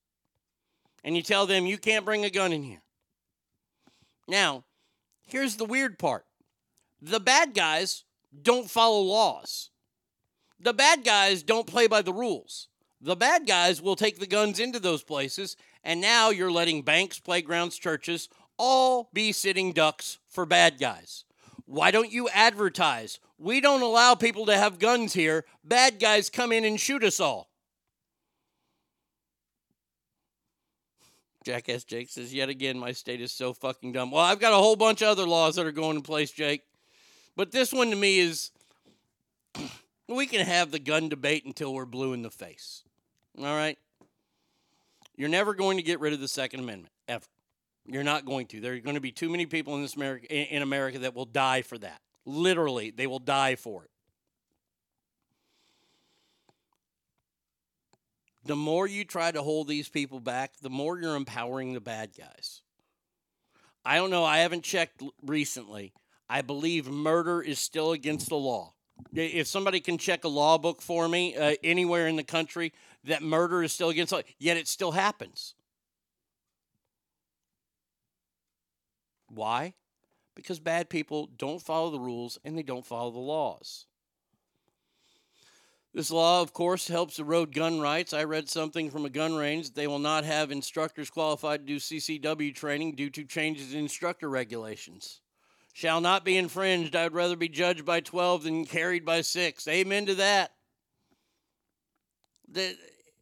and you tell them you can't bring a gun in here. Now, here's the weird part. The bad guys don't follow laws. The bad guys don't play by the rules. The bad guys will take the guns into those places, and now you're letting banks, playgrounds, churches all be sitting ducks for bad guys. Why don't you advertise? We don't allow people to have guns here. Bad guys come in and shoot us all. Jackass Jake says, yet again, my state is so fucking dumb. Well, I've got a whole bunch of other laws that are going in place, Jake. But this one to me is... We can have the gun debate until we're blue in the face, all right? You're never going to get rid of the Second Amendment, ever. You're not going to. There are going to be too many people in this America, in America that will die for that. Literally, they will die for it. The more you try to hold these people back, the more you're empowering the bad guys. I don't know. I haven't checked recently. I believe murder is still against the law. If somebody can check a law book for me uh, anywhere in the country, that murder is still against law, yet it still happens. Why? Because bad people don't follow the rules and they don't follow the laws. This law, of course, helps erode gun rights. I read something from a gun range that they will not have instructors qualified to do C C W training due to changes in instructor regulations. Shall not be infringed. I would rather be judged by twelve than carried by six. Amen to that. The,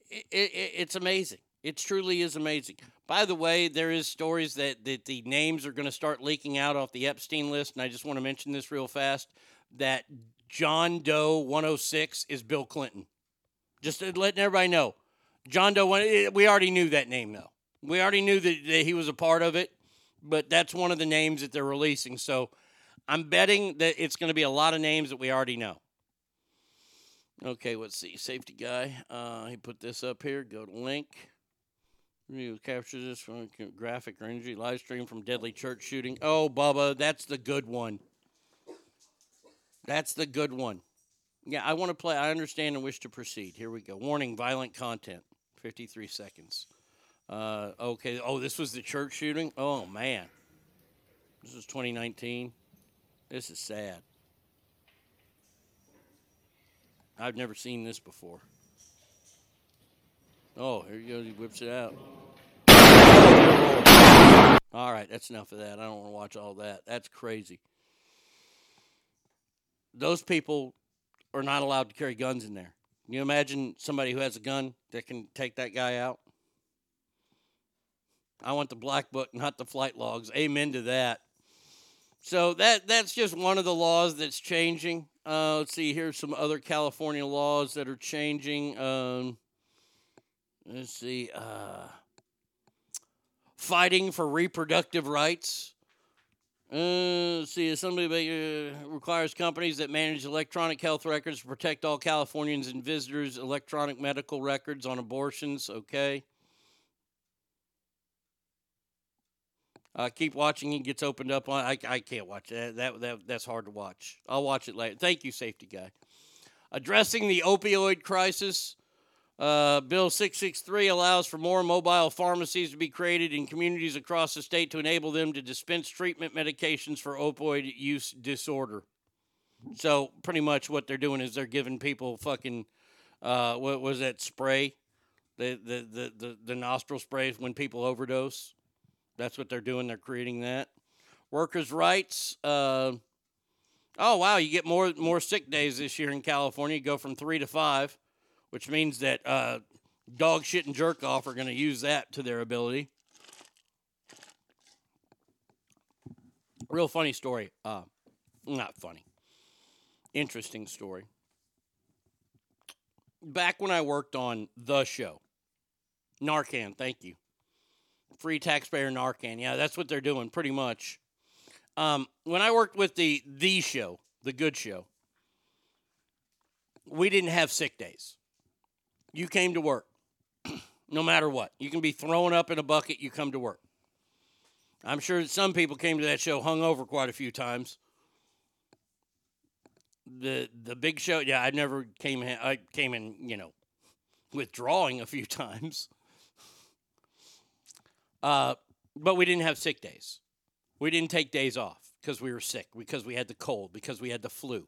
it, it, it's amazing. It truly is amazing. By the way, there is stories that, that the names are going to start leaking out off the Epstein list, and I just want to mention this real fast, that John Doe one oh six is Bill Clinton. Just letting everybody know. John Doe, we already knew that name, though. We already knew that, that he was a part of it, but that's one of the names that they're releasing. So I'm betting that it's going to be a lot of names that we already know. Okay, let's see. Safety guy. Uh, he put this up here. Go to link. You capture this from graphic or energy live stream from deadly church shooting. Oh, Bubba, that's the good one. That's the good one. Yeah, I want to play. I understand and wish to proceed. Here we go. Warning, violent content. fifty-three seconds. Uh, okay. Oh, this was the church shooting? Oh, man. This is twenty nineteen. This is sad. I've never seen this before. Oh, here he goes. He whips it out. All right, that's enough of that. I don't want to watch all that. That's crazy. Those people are not allowed to carry guns in there. Can you imagine somebody who has a gun that can take that guy out? I want the black book, not the flight logs. Amen to that. So that that's just one of the laws that's changing. Uh, let's see, here's some other California laws that are changing. Um, let's see. Uh, fighting for reproductive rights. Uh, let's see, somebody uh, requires companies that manage electronic health records to protect all Californians and visitors' electronic medical records on abortions. Okay. Uh, keep watching. He gets opened up on. I, I can't watch that. that. That that's hard to watch. I'll watch it later. Thank you, safety guy. Addressing the opioid crisis. Uh, Bill six sixty-three allows for more mobile pharmacies to be created in communities across the state to enable them to dispense treatment medications for opioid use disorder. So pretty much what they're doing is they're giving people fucking uh, what was that spray, the the the the, the nostril sprays when people overdose. That's what they're doing. They're creating that. Workers' rights. Uh, oh, wow. You get more more sick days this year in California. You go from three to five, which means that uh, dog shit and jerk off are going to use that to their ability. Real funny story. Uh, not funny. Interesting story. Back when I worked on the show, Narcan, thank you. Free taxpayer Narcan. Yeah, that's what they're doing, pretty much. Um, when I worked with the the show, the good show, we didn't have sick days. You came to work, no matter what. You can be thrown up in a bucket, you come to work. I'm sure that some people came to that show hungover quite a few times. The the big show, yeah, I never came in, I came in, you know, withdrawing a few times. Uh, but we didn't have sick days. We didn't take days off because we were sick, because we had the cold, because we had the flu.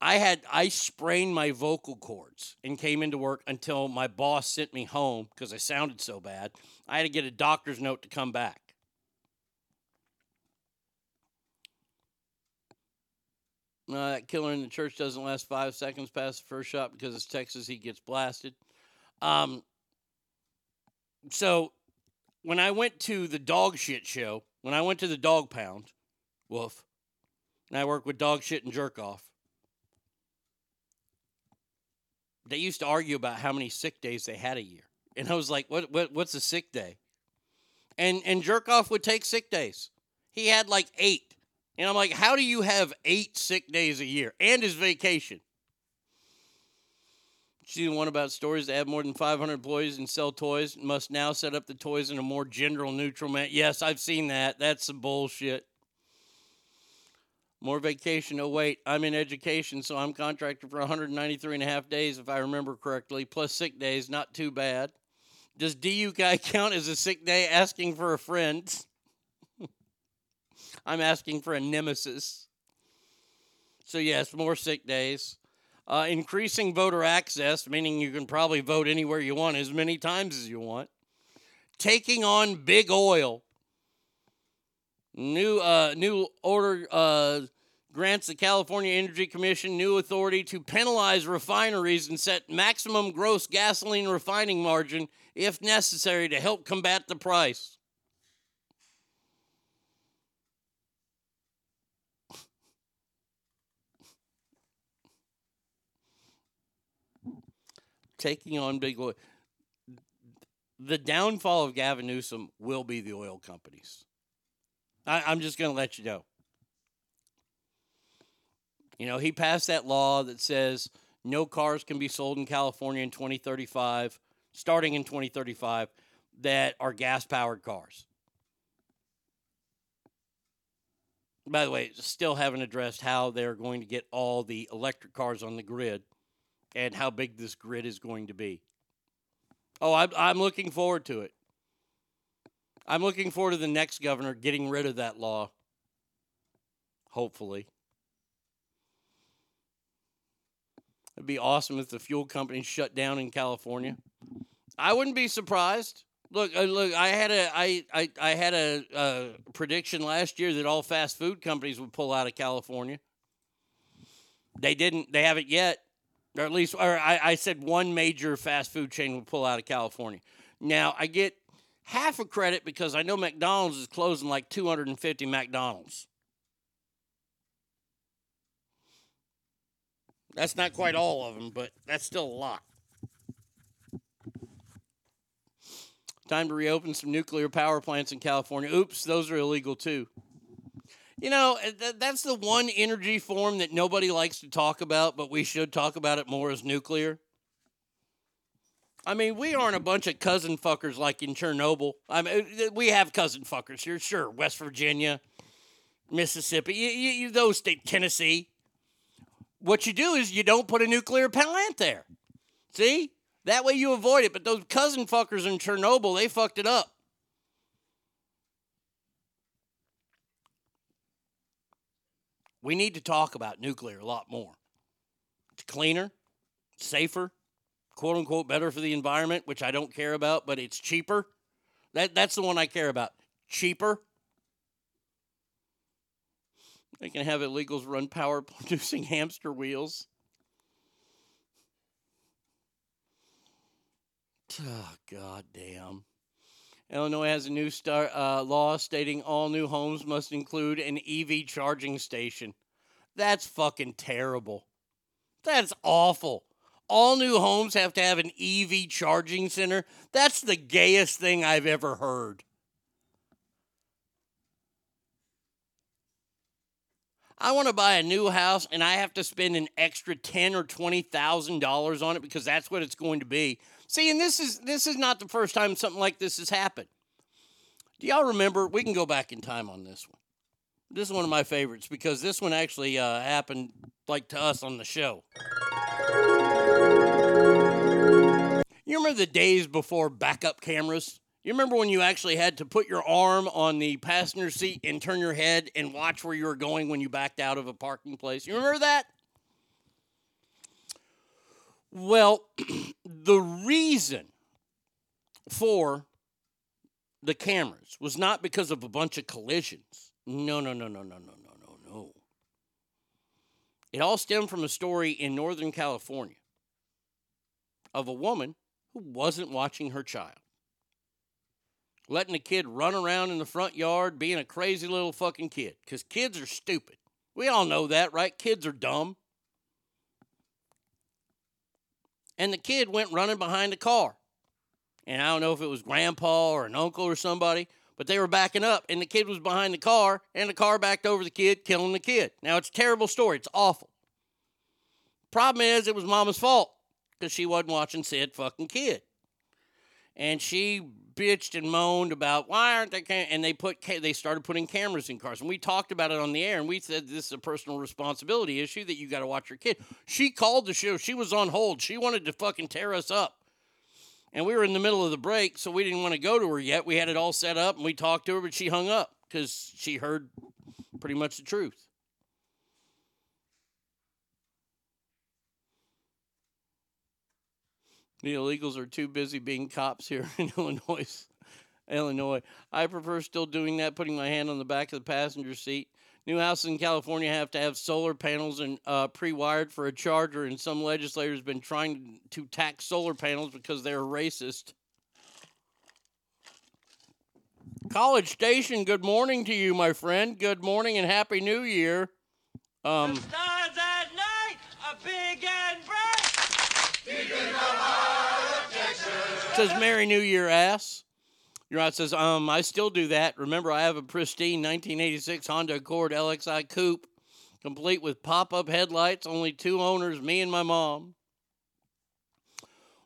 I had, I sprained my vocal cords and came into work until my boss sent me home because I sounded so bad. I had to get a doctor's note to come back. Uh, that killer in the church doesn't last five seconds past the first shot because it's Texas. He gets blasted. Um, So, when I went to the dog shit show, when I went to the dog pound, woof, and I worked with dog shit and jerk off, they used to argue about how many sick days they had a year. And I was like, what, what what's a sick day? And, and jerk off would take sick days. He had like eight. And I'm like, how do you have eight sick days a year and his vacation? See the one about stores that have more than five hundred employees and sell toys must now set up the toys in a more gender neutral manner. Yes, I've seen that. That's some bullshit. More vacation. Oh, wait, I'm in education, so I'm contracted for one hundred ninety-three and a half days, if I remember correctly, plus sick days. Not too bad. Does D U K count as a sick day? Asking for a friend. I'm asking for a nemesis. So, yes, more sick days. Uh, increasing voter access, meaning you can probably vote anywhere you want, as many times as you want. Taking on big oil. New uh, new order uh, grants the California Energy Commission new authority to penalize refineries and set maximum gross gasoline refining margin if necessary to help combat the price. Taking on big oil. The downfall of Gavin Newsom will be the oil companies. I, I'm just going to let you know. You know, he passed that law that says no cars can be sold in California in twenty thirty-five, starting in twenty thirty-five, that are gas-powered cars. By the way, still haven't addressed how they're going to get all the electric cars on the grid and how big this grid is going to be. Oh, I'm, I'm looking forward to it. I'm looking forward to the next governor getting rid of that law, hopefully. It'd be awesome if the fuel companies shut down in California. I wouldn't be surprised. Look, look, I had a, I, I, I had a, a prediction last year that all fast food companies would pull out of California. They didn't. They haven't yet, or at least, or I, I said one major fast food chain would pull out of California. Now I get half a credit because I know McDonald's is closing like two hundred fifty McDonald's. That's not quite all of them, but that's still a lot. Time to reopen some nuclear power plants in California. Oops, those are illegal too. You know, th- that's the one energy form that nobody likes to talk about, but we should talk about it more, as nuclear. I mean, we aren't a bunch of cousin fuckers like in Chernobyl. I mean, we have cousin fuckers here, sure. West Virginia, Mississippi, you, you, you, those states, Tennessee. What you do is you don't put a nuclear plant there. See? That way you avoid it. But those cousin fuckers in Chernobyl, they fucked it up. We need to talk about nuclear a lot more. It's cleaner, safer, quote unquote, better for the environment, which I don't care about, but it's cheaper. That that's the one I care about. Cheaper. They can have illegals run power producing hamster wheels. Oh, God damn. Illinois has a new star, uh, law stating all new homes must include an E V charging station. That's fucking terrible. That's awful. All new homes have to have an E V charging center. That's the gayest thing I've ever heard. I want to buy a new house and I have to spend an extra ten thousand dollars or twenty thousand dollars on it because that's what it's going to be. See, and this is this is not the first time something like this has happened. Do y'all remember? We can go back in time on this one. This is one of my favorites because this one actually uh, happened like to us on the show. You remember the days before backup cameras? You remember when you actually had to put your arm on the passenger seat and turn your head and watch where you were going when you backed out of a parking place? You remember that? Well, the reason for the cameras was not because of a bunch of collisions. No, no, no, no, no, no, no, no, no. It all stemmed from a story in Northern California of a woman who wasn't watching her child. Letting a kid run around in the front yard, being a crazy little fucking kid. Because kids are stupid. We all know that, right? Kids are dumb. And the kid went running behind a car. And I don't know if it was grandpa or an uncle or somebody, but they were backing up, and the kid was behind the car, and the car backed over the kid, killing the kid. Now, it's a terrible story. It's awful. Problem is, it was mama's fault because she wasn't watching said fucking kid. and she bitched and moaned about why aren't they cam-? And they put ca- they started putting cameras in cars, and we talked about it on the air, and we said this is a personal responsibility issue that you got to watch your kid. She called the show. She was on hold. She wanted to fucking tear us up, and we were in the middle of the break, so we didn't want to go to her yet. We had it all set up, and we talked to her, but she hung up because she heard pretty much the truth. The illegals are too busy being cops here in Illinois. Illinois. I prefer still doing that, putting my hand on the back of the passenger seat. New houses in California have to have solar panels and uh, pre-wired for a charger, and some legislators have been trying to tax solar panels because they're racist. College Station, good morning to you, my friend. Good morning and Happy New Year. Um, the stars at night are big and bright. Deep in the heart of Texas. Says Merry New Year, ass. Your aunt says, um, I still do that. Remember, I have a pristine nineteen eighty-six Honda Accord L X I Coupe, complete with pop-up headlights, only two owners, me and my mom.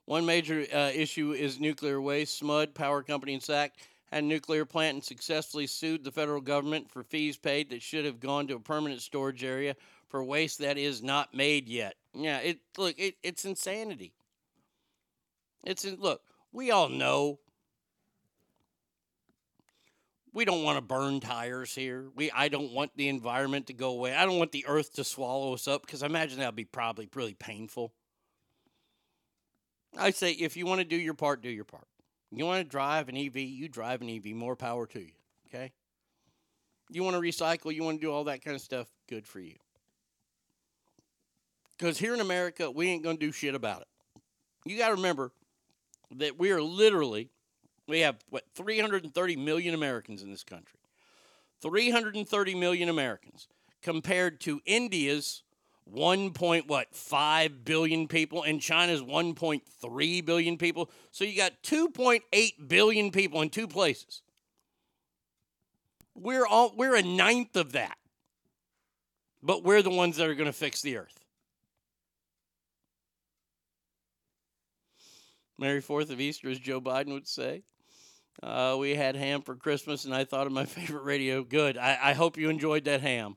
One major uh, issue is nuclear waste. S M U D, power company in Sac, had a nuclear plant and successfully sued the federal government for fees paid that should have gone to a permanent storage area for waste that is not made yet. Yeah, it look, it, it's insanity. It's look, we all know we don't want to burn tires here. We I don't want the environment to go away. I don't want the earth to swallow us up, because I imagine that would be probably really painful. I say if you want to do your part, do your part. You want to drive an E V, you drive an E V. More power to you, okay? You want to recycle, you want to do all that kind of stuff, good for you. Because here in America, we ain't going to do shit about it. You got to remember that we are literally, we have, what, three hundred thirty million Americans in this country. three hundred thirty million Americans compared to India's one point five billion people, and China's one point three billion people. So you got two point eight billion people in two places. We're all we're a ninth of that. But we're the ones that are going to fix the earth. Merry Fourth of Easter, as Joe Biden would say. Uh, we had ham for Christmas, and I thought of my favorite radio. Good. I, I hope you enjoyed that ham.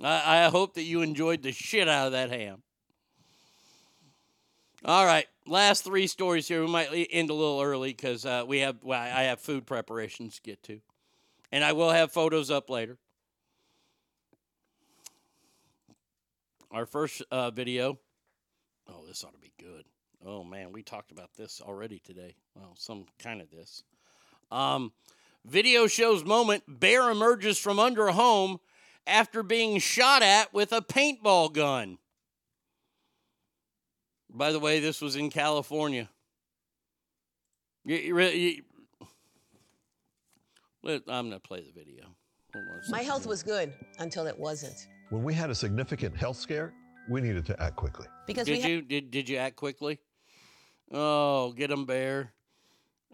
I, I hope that you enjoyed the shit out of that ham. All right, last three stories here. We might end a little early because uh, we have. Well, I have food preparations to get to, and I will have photos up later. Our first uh, video. Oh, this ought to be good. Oh man, we talked about this already today. Well, some kind of this. Um, video shows moment bear emerges from under a home after being shot at with a paintball gun. By the way, this was in California. You, you, you, I'm going to play the video. My health was good until it wasn't. When we had a significant health scare, we needed to act quickly. Because did we ha- you did did you act quickly? Oh, get them, Bear.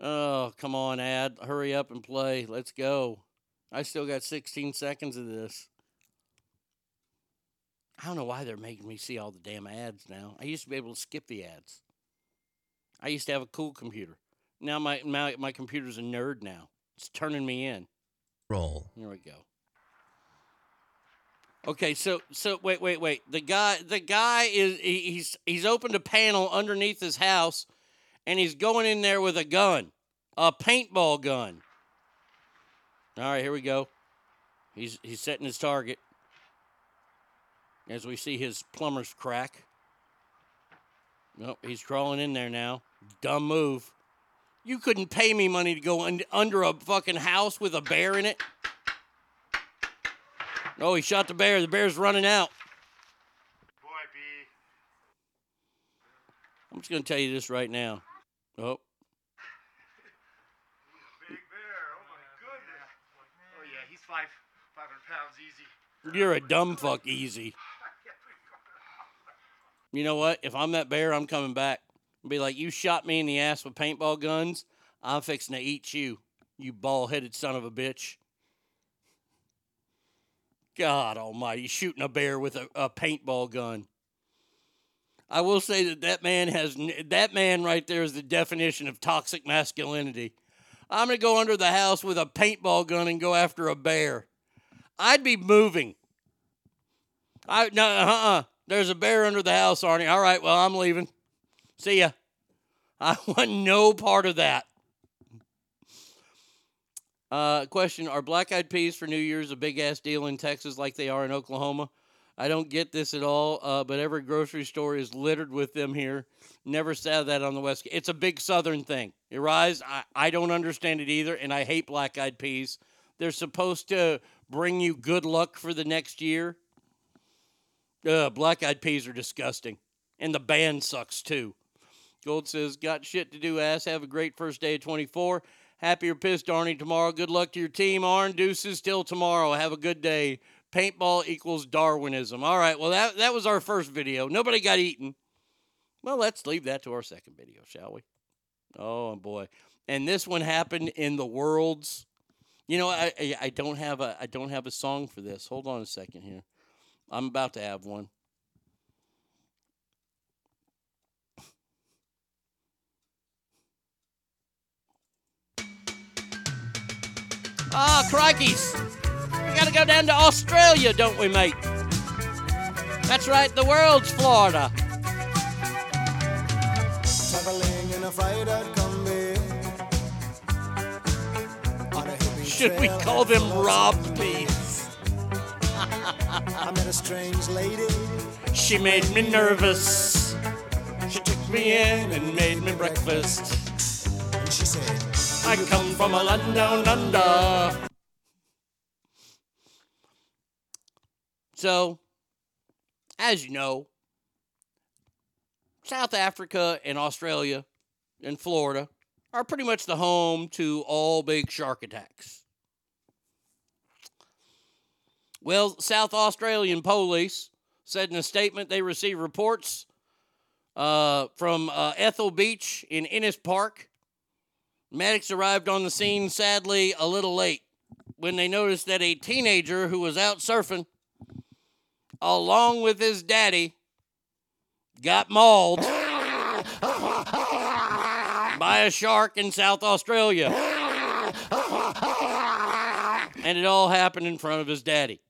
Oh, come on, ad. Hurry up and play. Let's go. I still got sixteen seconds of this. I don't know why they're making me see all the damn ads now. I used to be able to skip the ads. I used to have a cool computer. Now my my, my computer's a nerd now. It's turning me in. Roll. Here we go. Okay, so so wait wait wait. The guy the guy is he, he's he's opened a panel underneath his house, and he's going in there with a gun, a paintball gun. All right, here we go. He's he's setting his target. As we see his plumber's crack. Nope, he's crawling in there now. Dumb move. You couldn't pay me money to go un- under a fucking house with a bear in it. Oh, he shot the bear. The bear's running out. Boy, B. I'm just going to tell you this right now. Oh. Five, five hundred pounds easy. You're a dumb fuck easy. You know what? If I'm that bear, I'm coming back. I'll be like, you shot me in the ass with paintball guns. I'm fixing to eat you, you bald-headed son of a bitch. God almighty, shooting a bear with a, a paintball gun. I will say that that man has that man right there is the definition of toxic masculinity. I'm going to go under the house with a paintball gun and go after a bear. I'd be moving. I no, uh-uh. There's a bear under the house, Arnie. All right, well, I'm leaving. See ya. I want no part of that. Uh, question, are black-eyed peas for New Year's a big-ass deal in Texas like they are in Oklahoma? I don't get this at all, uh, but every grocery store is littered with them here. Never saw that on the West. It's a big Southern thing. It rise. I, I don't understand it either, and I hate black-eyed peas. They're supposed to bring you good luck for the next year. Ugh, black-eyed peas are disgusting. And the band sucks, too. Gold says, got shit to do, ass. Have a great first day of twenty-four. Happy or pissed, Arnie, tomorrow. Good luck to your team, Arn. Deuces till tomorrow. Have a good day. Paintball equals Darwinism. All right, well, that, that was our first video. Nobody got eaten. Well, let's leave that to our second video, shall we? Oh, boy. And this one happened in the world's... You know, I, I, I don't have a I don't have a song for this. Hold on a second here. I'm about to have one. Ah, oh, crikeys. We got to go down to Australia, don't we, mate? That's right, the world's Florida. Traveling in a fried out combi. On a Should we call them Rob Peas? I met a strange lady. She made me nervous. She took me in and made me breakfast. And she said, I come from a land down under. So, as you know, South Africa and Australia and Florida are pretty much the home to all big shark attacks. Well, South Australian police said in a statement they received reports uh, from uh, Ethel Beach in Ennis Park. Medics arrived on the scene, sadly, a little late when they noticed that a teenager who was out surfing, along with his daddy, got mauled by a shark in South Australia. And it all happened in front of his daddy.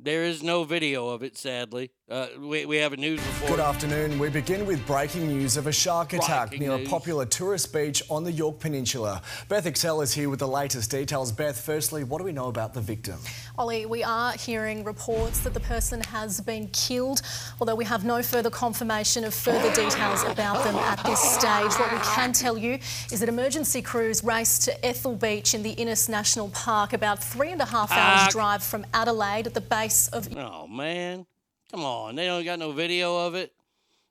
There is no video of it, sadly. Uh, we, we have a news report. Good afternoon. We begin with breaking news of a shark attack breaking near news. a popular tourist beach on the York Peninsula. Beth Excel is here with the latest details. Beth, firstly, what do we know about the victim? Ollie, we are hearing reports that the person has been killed, although we have no further confirmation of further details about them at this stage. What we can tell you is that emergency crews raced to Ethel Beach in the Innes National Park, about three and a half hours uh, drive from Adelaide at the base Of- oh, man. Come on. They don't got no video of it.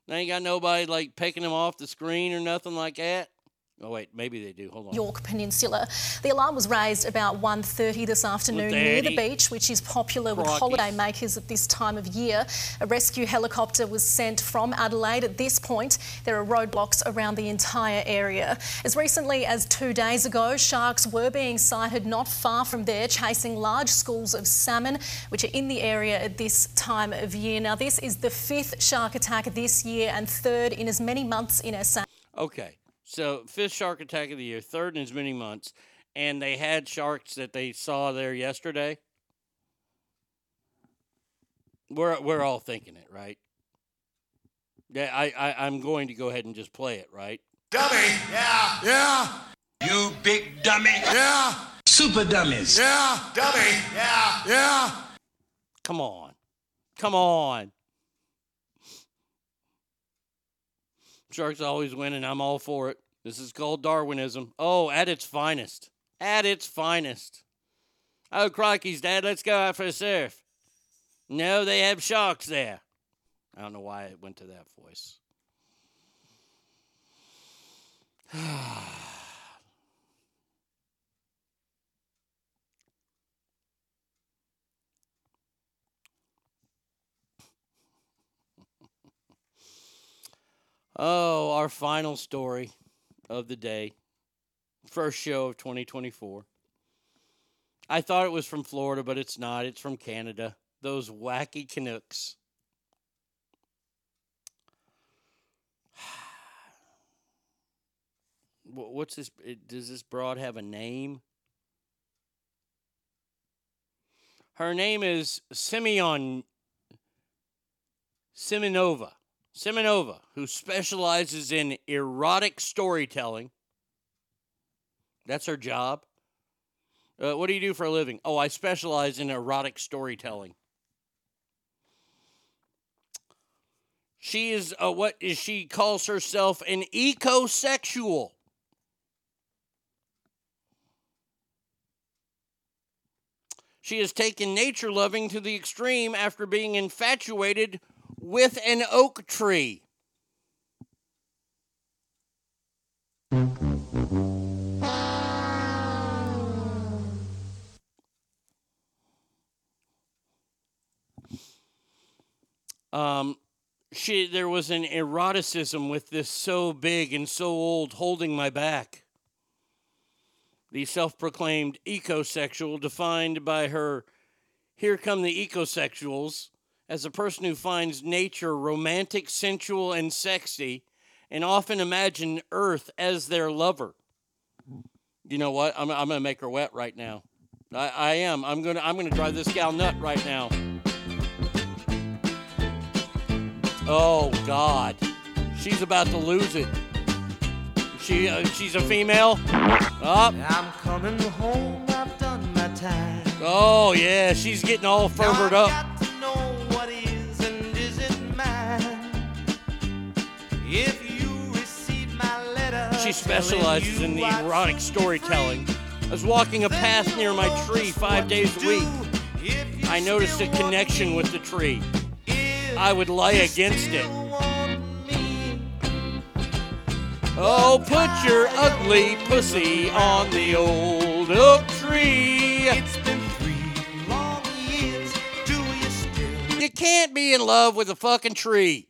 They ain't got nobody, like, picking them off the screen or nothing like that. Oh, wait, maybe they do. Hold on. York Peninsula. The alarm was raised about one thirty this afternoon near the beach, which is popular Crikey. with holiday makers at this time of year. A rescue helicopter was sent from Adelaide. At this point, there are roadblocks around the entire area. As recently as two days ago, sharks were being sighted not far from there, chasing large schools of salmon, which are in the area at this time of year. Now, this is the fifth shark attack this year and third in as many months in S A. Okay. So, fifth shark attack of the year, third in as many months, and they had sharks that they saw there yesterday. We're we're all thinking it, right? Yeah, I, I, I'm going to go ahead and just play it, right? Dummy! Yeah! Yeah! You big dummy! Yeah! Super dummies! Yeah! Dummy! Yeah! Yeah! Come on. Come on. Sharks always win, and I'm all for it. This is called Darwinism. Oh, at its finest. At its finest. Oh, crikeys, Dad, let's go out for a surf. No, they have sharks there. I don't know why it went to that voice. Oh, our final story of the day. First show of twenty twenty-four. I thought it was from Florida, but it's not. It's from Canada. Those wacky Canucks. What's this? Does this broad have a name? Her name is Semyon Semenova. Semenova, who specializes in erotic storytelling. That's her job. Uh, what do you do for a living? Oh, I specialize in erotic storytelling. She is a, what is she calls herself an ecosexual. She has taken nature loving to the extreme after being infatuated with an oak tree. Um, she there was an eroticism with this so big and so old holding my back. The self-proclaimed ecosexual, defined by her "Here Come the Ecosexuals" as a person who finds nature romantic, sensual, and sexy, and often imagine Earth as their lover. You know what? I'm I'm gonna make her wet right now. I, I am. I'm gonna I'm gonna drive this gal nut right now. Oh, God. She's about to lose it. She uh, She's a female. Up. I'm coming home. I've done my time. Oh, yeah. She's getting all fervored up. Got to know what is and isn't mine. If you receive my letter, she specializes in erotic storytelling. I was walking a path near my tree five days a week. I noticed a connection with the tree. I would lie against it. Oh, put your ugly pussy on the old oak tree. It's been three long years. Do you still? You can't be in love with a fucking tree.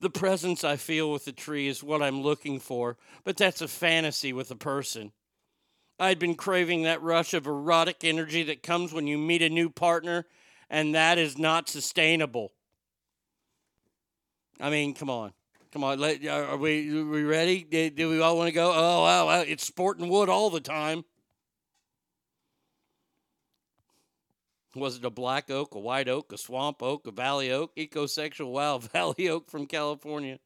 The presence I feel with the tree is what I'm looking for, but that's a fantasy with a person. I'd been craving that rush of erotic energy that comes when you meet a new partner. And that is not sustainable. I mean, come on. Come on. Let, are, we, are we ready? Do, do we all want to go? Oh, wow, wow. It's sporting wood all the time. Was it a black oak, a white oak, a swamp oak, a valley oak? Ecosexual, wow, valley oak from California.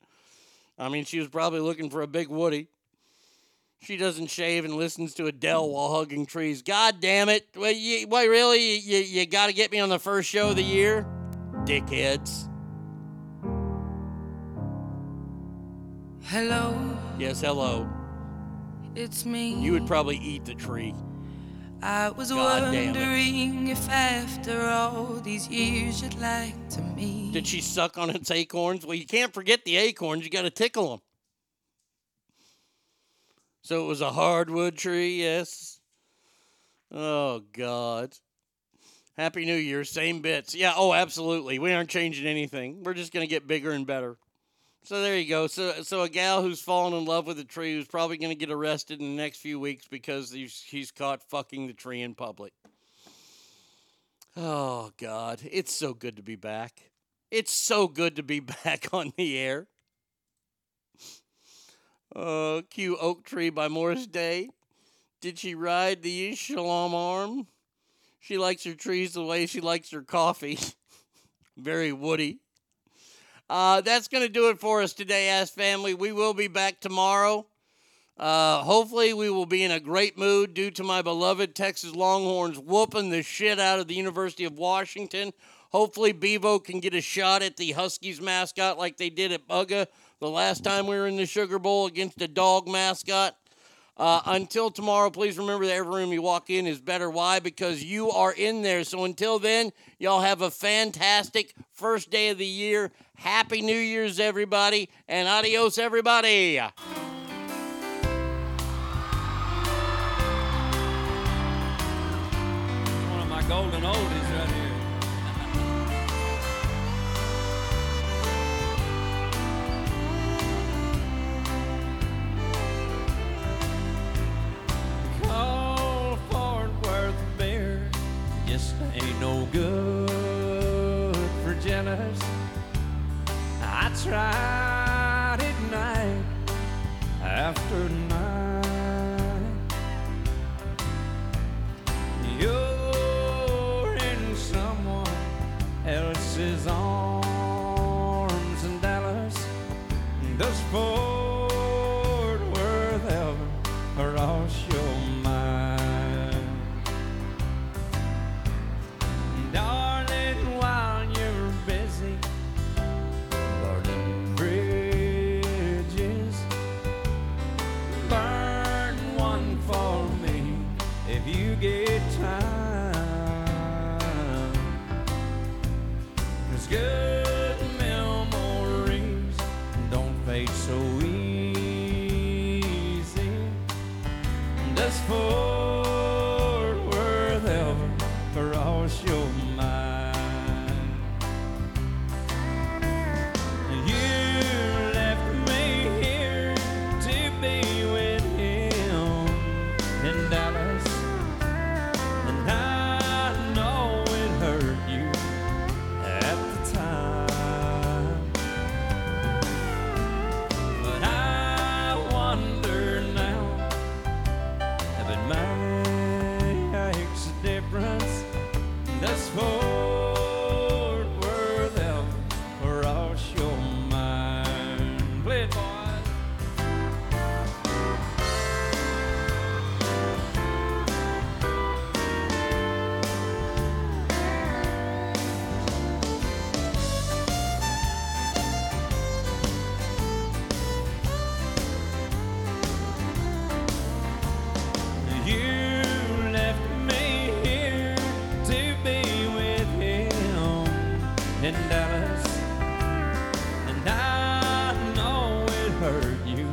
I mean, she was probably looking for a big woody. She doesn't shave and listens to Adele while hugging trees. God damn it. Well, you, wait, really? You, you got to get me on the first show of the year? Dickheads. Hello. Yes, hello. It's me. You would probably eat the tree. I was God wondering if after all these years you'd like to meet. Did she suck on its acorns? Well, you can't forget the acorns. You got to tickle them. So it was a hardwood tree, yes. Oh, God. Happy New Year, same bits. Yeah, oh, absolutely. We aren't changing anything. We're just going to get bigger and better. So there you go. So so a gal who's fallen in love with a tree who's probably going to get arrested in the next few weeks because she's caught fucking the tree in public. Oh, God. It's so good to be back. It's so good to be back on the air. Uh, cue Oak Tree by Morris Day. Did she ride the Shalom arm? She likes her trees the way she likes her coffee. Very woody. Uh, that's going to do it for us today, Ask Family. We will be back tomorrow. Uh, hopefully we will be in a great mood due to my beloved Texas Longhorns whooping the shit out of the University of Washington. Hopefully Bevo can get a shot at the Huskies mascot like they did at Bugga the last time we were in the Sugar Bowl against a dog mascot. Uh, until tomorrow, please remember that every room you walk in is better. Why? Because you are in there. So until then, y'all have a fantastic first day of the year. Happy New Year's, everybody, and adios, everybody. One of my golden oldies right here. Ain't no good for jealous. I tried at night. after night. You're in someone else's arms in Dallas, does Fort Worth ever cross your mind? Darling, while you're busy burning bridges, burn one for me if you get time. It's good memories don't fade so easy. Does Fort Worth ever cross your mind? You left me here to be with him in Dallas, and I know it hurt you at the time. But I wonder now if it makes a difference. Does Fort Worth ever cross your mind? Play it, boys. You left me here to be with him in Dallas, and I know it hurt you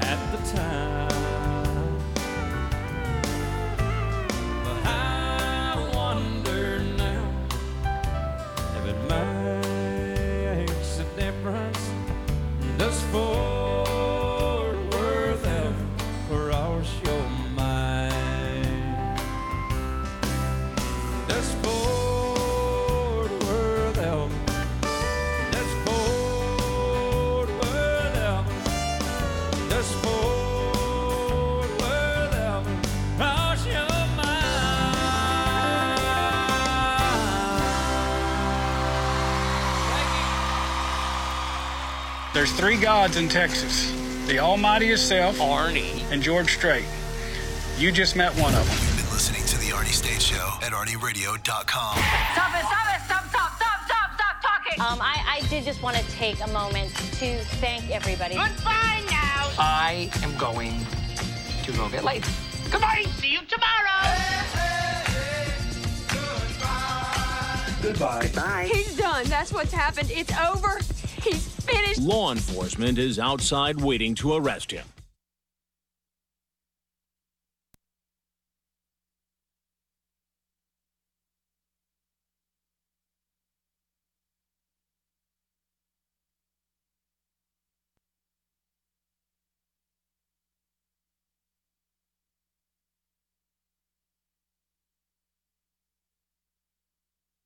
at the time. But I wonder now if it makes a difference. Does Fort Worth ever cross your mind? Does Fort Worth ever? Does Fort Worth ever? Does Fort Worth ever cross your mind? There's three gods in Texas: the Almighty Himself, Arnie, and George Strait. You just met one of them. You've been listening to The Arnie Stage Show at arnie radio dot com. Stop it, stop it, stop, stop, stop, stop, stop talking. Um, I, I did just want to take a moment to thank everybody. Goodbye now. I am going to go get laid. Goodbye. See you tomorrow. Goodbye. Bye. He's done. That's what's happened. It's over. He's finished. Law enforcement is outside waiting to arrest him.